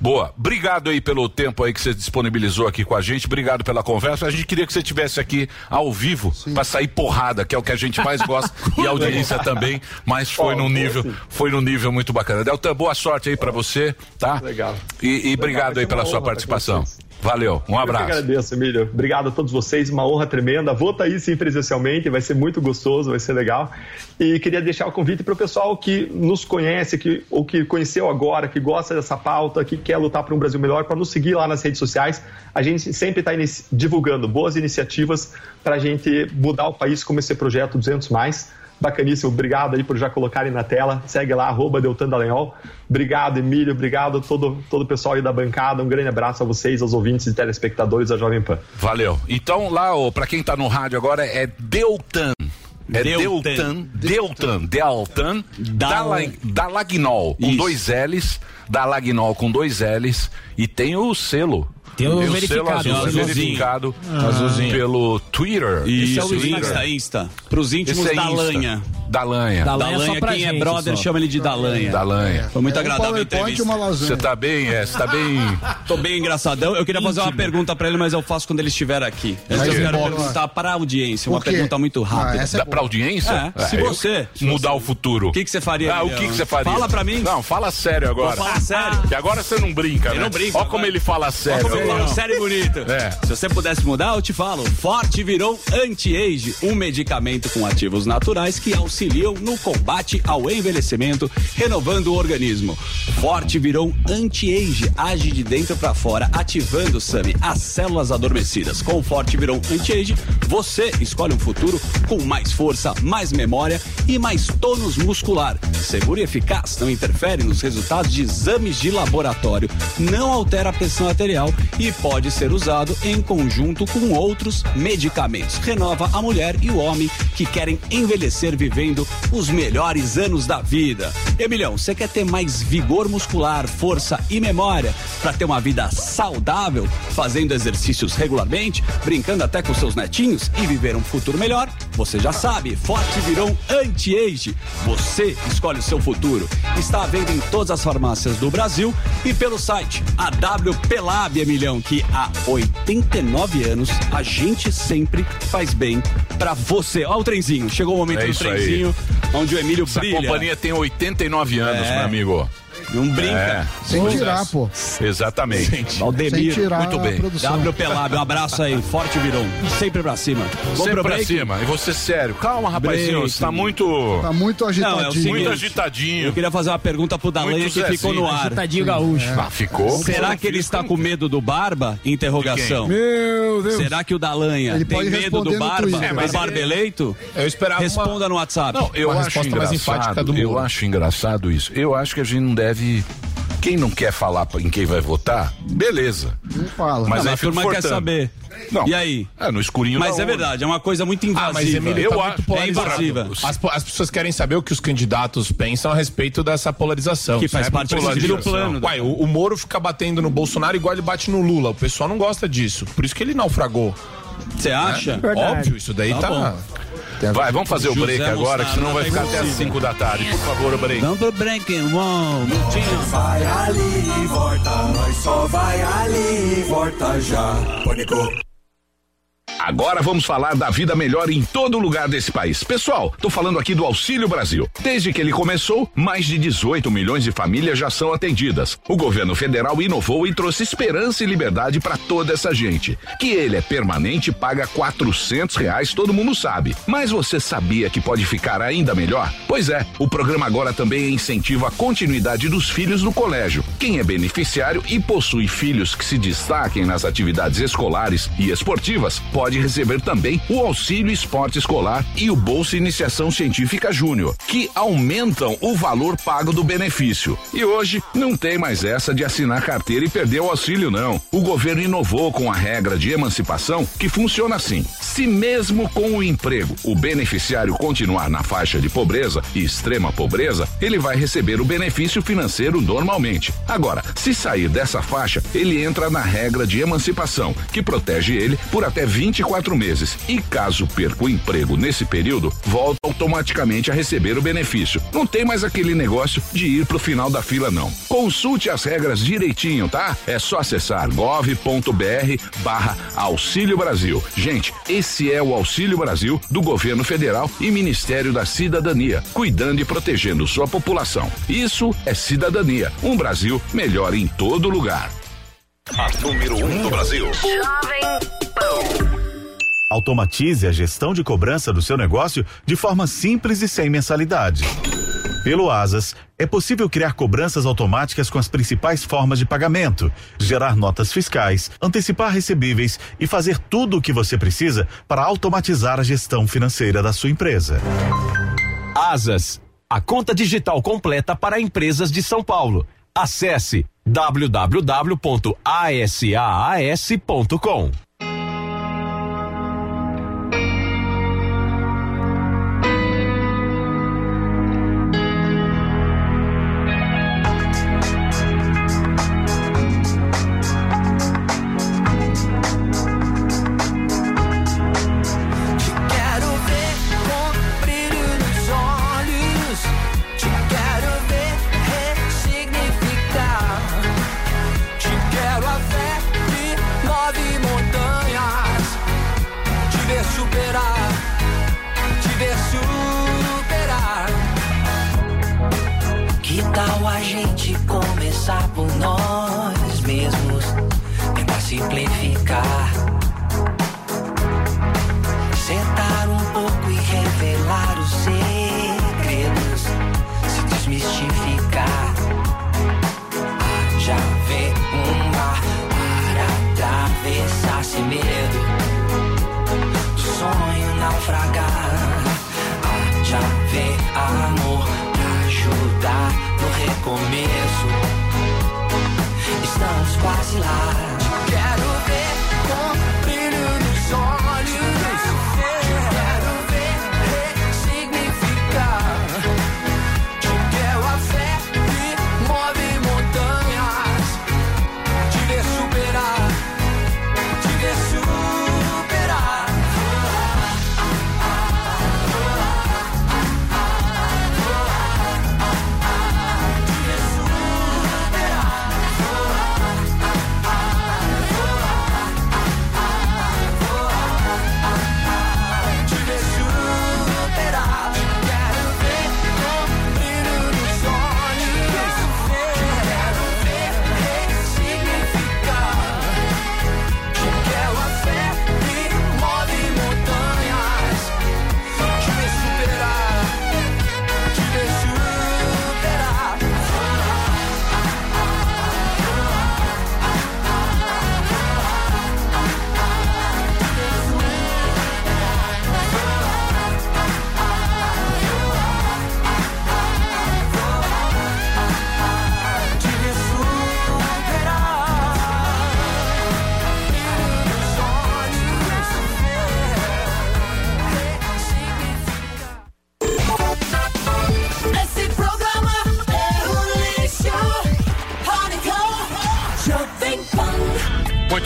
Boa, obrigado aí pelo tempo aí que você disponibilizou aqui com a gente, obrigado pela conversa. A gente queria que você estivesse aqui ao vivo para sair porrada, que é o que a gente mais gosta e a audiência também, mas foi oh, num nível, sim. foi num nível muito bacana. Deltan, boa sorte aí para você, tá? Legal. E, e obrigado aí pela sua participação. Valeu, um abraço. Eu que agradeço, Emílio. Obrigado a todos vocês, uma honra tremenda. Vota aí sim presencialmente, vai ser muito gostoso, vai ser legal. E queria deixar o convite para o pessoal que nos conhece, que, ou que conheceu agora, que gosta dessa pauta, que quer lutar por um Brasil melhor, para nos seguir lá nas redes sociais. A gente sempre está inici- divulgando boas iniciativas para a gente mudar o país, como esse projeto duzentos mais. Bacaníssimo, obrigado aí por já colocarem na tela. Segue lá, arroba Deltan Dallagnol. Obrigado, Emílio, obrigado a todo, todo o pessoal aí da bancada. Um grande abraço a vocês, aos ouvintes e telespectadores da Jovem Pan. Valeu. Então, lá, ó, pra quem tá no rádio agora, é Deltan. É Deltan, Deltan, Deltan, Deltan, Deltan Dallagnol, com Isso. dois L's, Dallagnol com dois L's, e tem o selo. Tem o um verificado, selo azul, azulzinho. verificado ah. pelo Twitter. Isso, Esse é o Twitter. Insta, Insta. Pros íntimos é Dallagnha. Dallagnha. Dallagnha, quem é brother só. chama ele de Dallagnha. Dallagnha. Foi muito é, agradável a entrevista. Você tá bem, é, você tá bem... Tô bem engraçadão. Eu queria fazer Íntimo. uma pergunta pra ele, mas eu faço quando ele estiver aqui. Eu quero perguntar pra audiência, uma pergunta muito rápida. Ah, é pra audiência? É. É. Se você... Se mudar você... o futuro. O que você faria? Ah, o que você faria? Fala pra mim. Não, fala sério agora. Fala sério. Que agora você não brinca, né? Olha como ele fala sério. Não. Sério e bonito. É. Se você pudesse mudar, eu te falo. Forte virou anti-age, um medicamento com ativos naturais que auxiliam no combate ao envelhecimento, renovando o organismo. Forte virou anti-age, age de dentro pra fora, ativando, Sami, as células adormecidas. Com o Forte virou anti-age, você escolhe um futuro com mais força, mais memória e mais tônus muscular. Seguro e eficaz, não interfere nos resultados de exames de laboratório, não altera a pressão arterial e pode ser usado em conjunto com outros medicamentos. Renova a mulher e o homem que querem envelhecer vivendo os melhores anos da vida. Emilhão, você quer ter mais vigor muscular, força e memória para ter uma vida saudável, fazendo exercícios regularmente, brincando até com seus netinhos e viver um futuro melhor? Você já sabe, Forte virou anti-age. Você escolhe o seu futuro. Está à venda em todas as farmácias do Brasil e pelo site A W P Lab, Emilhão, que há oitenta e nove anos a gente sempre faz bem pra você. Ó o trenzinho, chegou o momento é do trenzinho aí, onde o Emílio Essa brilha. A companhia tem oitenta e nove anos, é. meu amigo. Não brinca. É, sem Vamos tirar, essa. pô. Exatamente. Valdemir, muito bem. W P Lab, um abraço aí. Forte virão. Sempre pra cima. Vamos Sempre pra break? cima. E você, sério. Calma, rapazinho. Break. Você tá muito... Tá muito agitadinho. Não, é seguinte, muito agitadinho. Eu queria fazer uma pergunta pro Dallagnol que Zezinho. ficou no ar. Agitadinho gaúcho. É. Ah, ficou? Será que ele está com medo do Barba? Interrogação. Meu Deus. Será que o Dallagnol tem medo do Barba? É, mas o Barba eleito? Eu esperava Responda uma... no WhatsApp. Não, eu acho engraçado. Eu acho engraçado isso. Eu acho que a gente não deve... Quem não quer falar em quem vai votar, beleza. Não fala. Mas não, a turma fortando. quer saber. Não. E aí? É, no escurinho Mas é onda. verdade, é uma coisa muito invasiva. Ah, mas Emílio, eu tá acho muito é invasiva. As, as pessoas querem saber o que os candidatos pensam a respeito dessa polarização. Que faz né? parte do plano. Uai, o, o Moro fica batendo no Bolsonaro igual ele bate no Lula. O pessoal não gosta disso. Por isso que ele naufragou. Você acha? Né? Óbvio, isso daí tá... tá... Bom. Vai, vamos fazer o José break Mostar, agora, que senão vai ficar até as cinco da tarde. Por favor, o break. Vamos pro break, irmão. Vai ali e volta, nós só vai ali e volta já. Pânico. Agora vamos falar da vida melhor em todo lugar desse país. Pessoal, tô falando aqui do Auxílio Brasil. Desde que ele começou, mais de dezoito milhões de famílias já são atendidas. O governo federal inovou e trouxe esperança e liberdade para toda essa gente. Que ele é permanente e paga quatrocentos reais, todo mundo sabe. Mas você sabia que pode ficar ainda melhor? Pois é, o programa agora também incentiva a continuidade dos filhos no colégio. Quem é beneficiário e possui filhos que se destaquem nas atividades escolares e esportivas, pode receber também o Auxílio Esporte Escolar e o Bolsa Iniciação Científica Júnior, que aumentam o valor pago do benefício. E hoje não tem mais essa de assinar carteira e perder o auxílio, não. O governo inovou com a regra de emancipação que funciona assim. Se mesmo com o emprego o beneficiário continuar na faixa de pobreza e extrema pobreza, ele vai receber o benefício financeiro normalmente. Agora, se sair dessa faixa, ele entra na regra de emancipação, que protege ele por até vinte e quatro meses, e caso perca o emprego nesse período, volta automaticamente a receber o benefício. Não tem mais aquele negócio de ir pro final da fila, não. Consulte as regras direitinho, tá? É só acessar gov ponto br barra Auxílio Brasil. Gente, esse é o Auxílio Brasil do Governo Federal e Ministério da Cidadania, cuidando e protegendo sua população. Isso é cidadania, um Brasil melhor em todo lugar. A número um do Brasil. Jovem Pan. Automatize a gestão de cobrança do seu negócio de forma simples e sem mensalidade. Pelo Asas, é possível criar cobranças automáticas com as principais formas de pagamento, gerar notas fiscais, antecipar recebíveis e fazer tudo o que você precisa para automatizar a gestão financeira da sua empresa. Asas, a conta digital completa para empresas de São Paulo. Acesse w w w ponto a s a a s ponto com.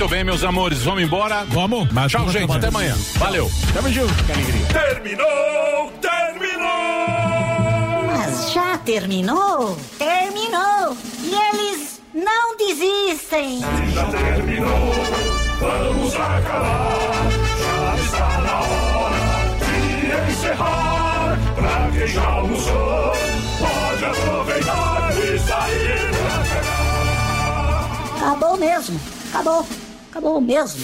Muito bem, meus amores, vamos embora? Vamos. Mas tchau, gente, até amanhã. Valeu. Tamo junto. Que alegria. Terminou, terminou. Mas já terminou? Terminou. E eles não desistem. Já terminou, vamos acabar. Já está na hora de encerrar. Pra quem já almoçou, pode aproveitar e sair pra pegar. Acabou mesmo. Acabou. Acabou mesmo.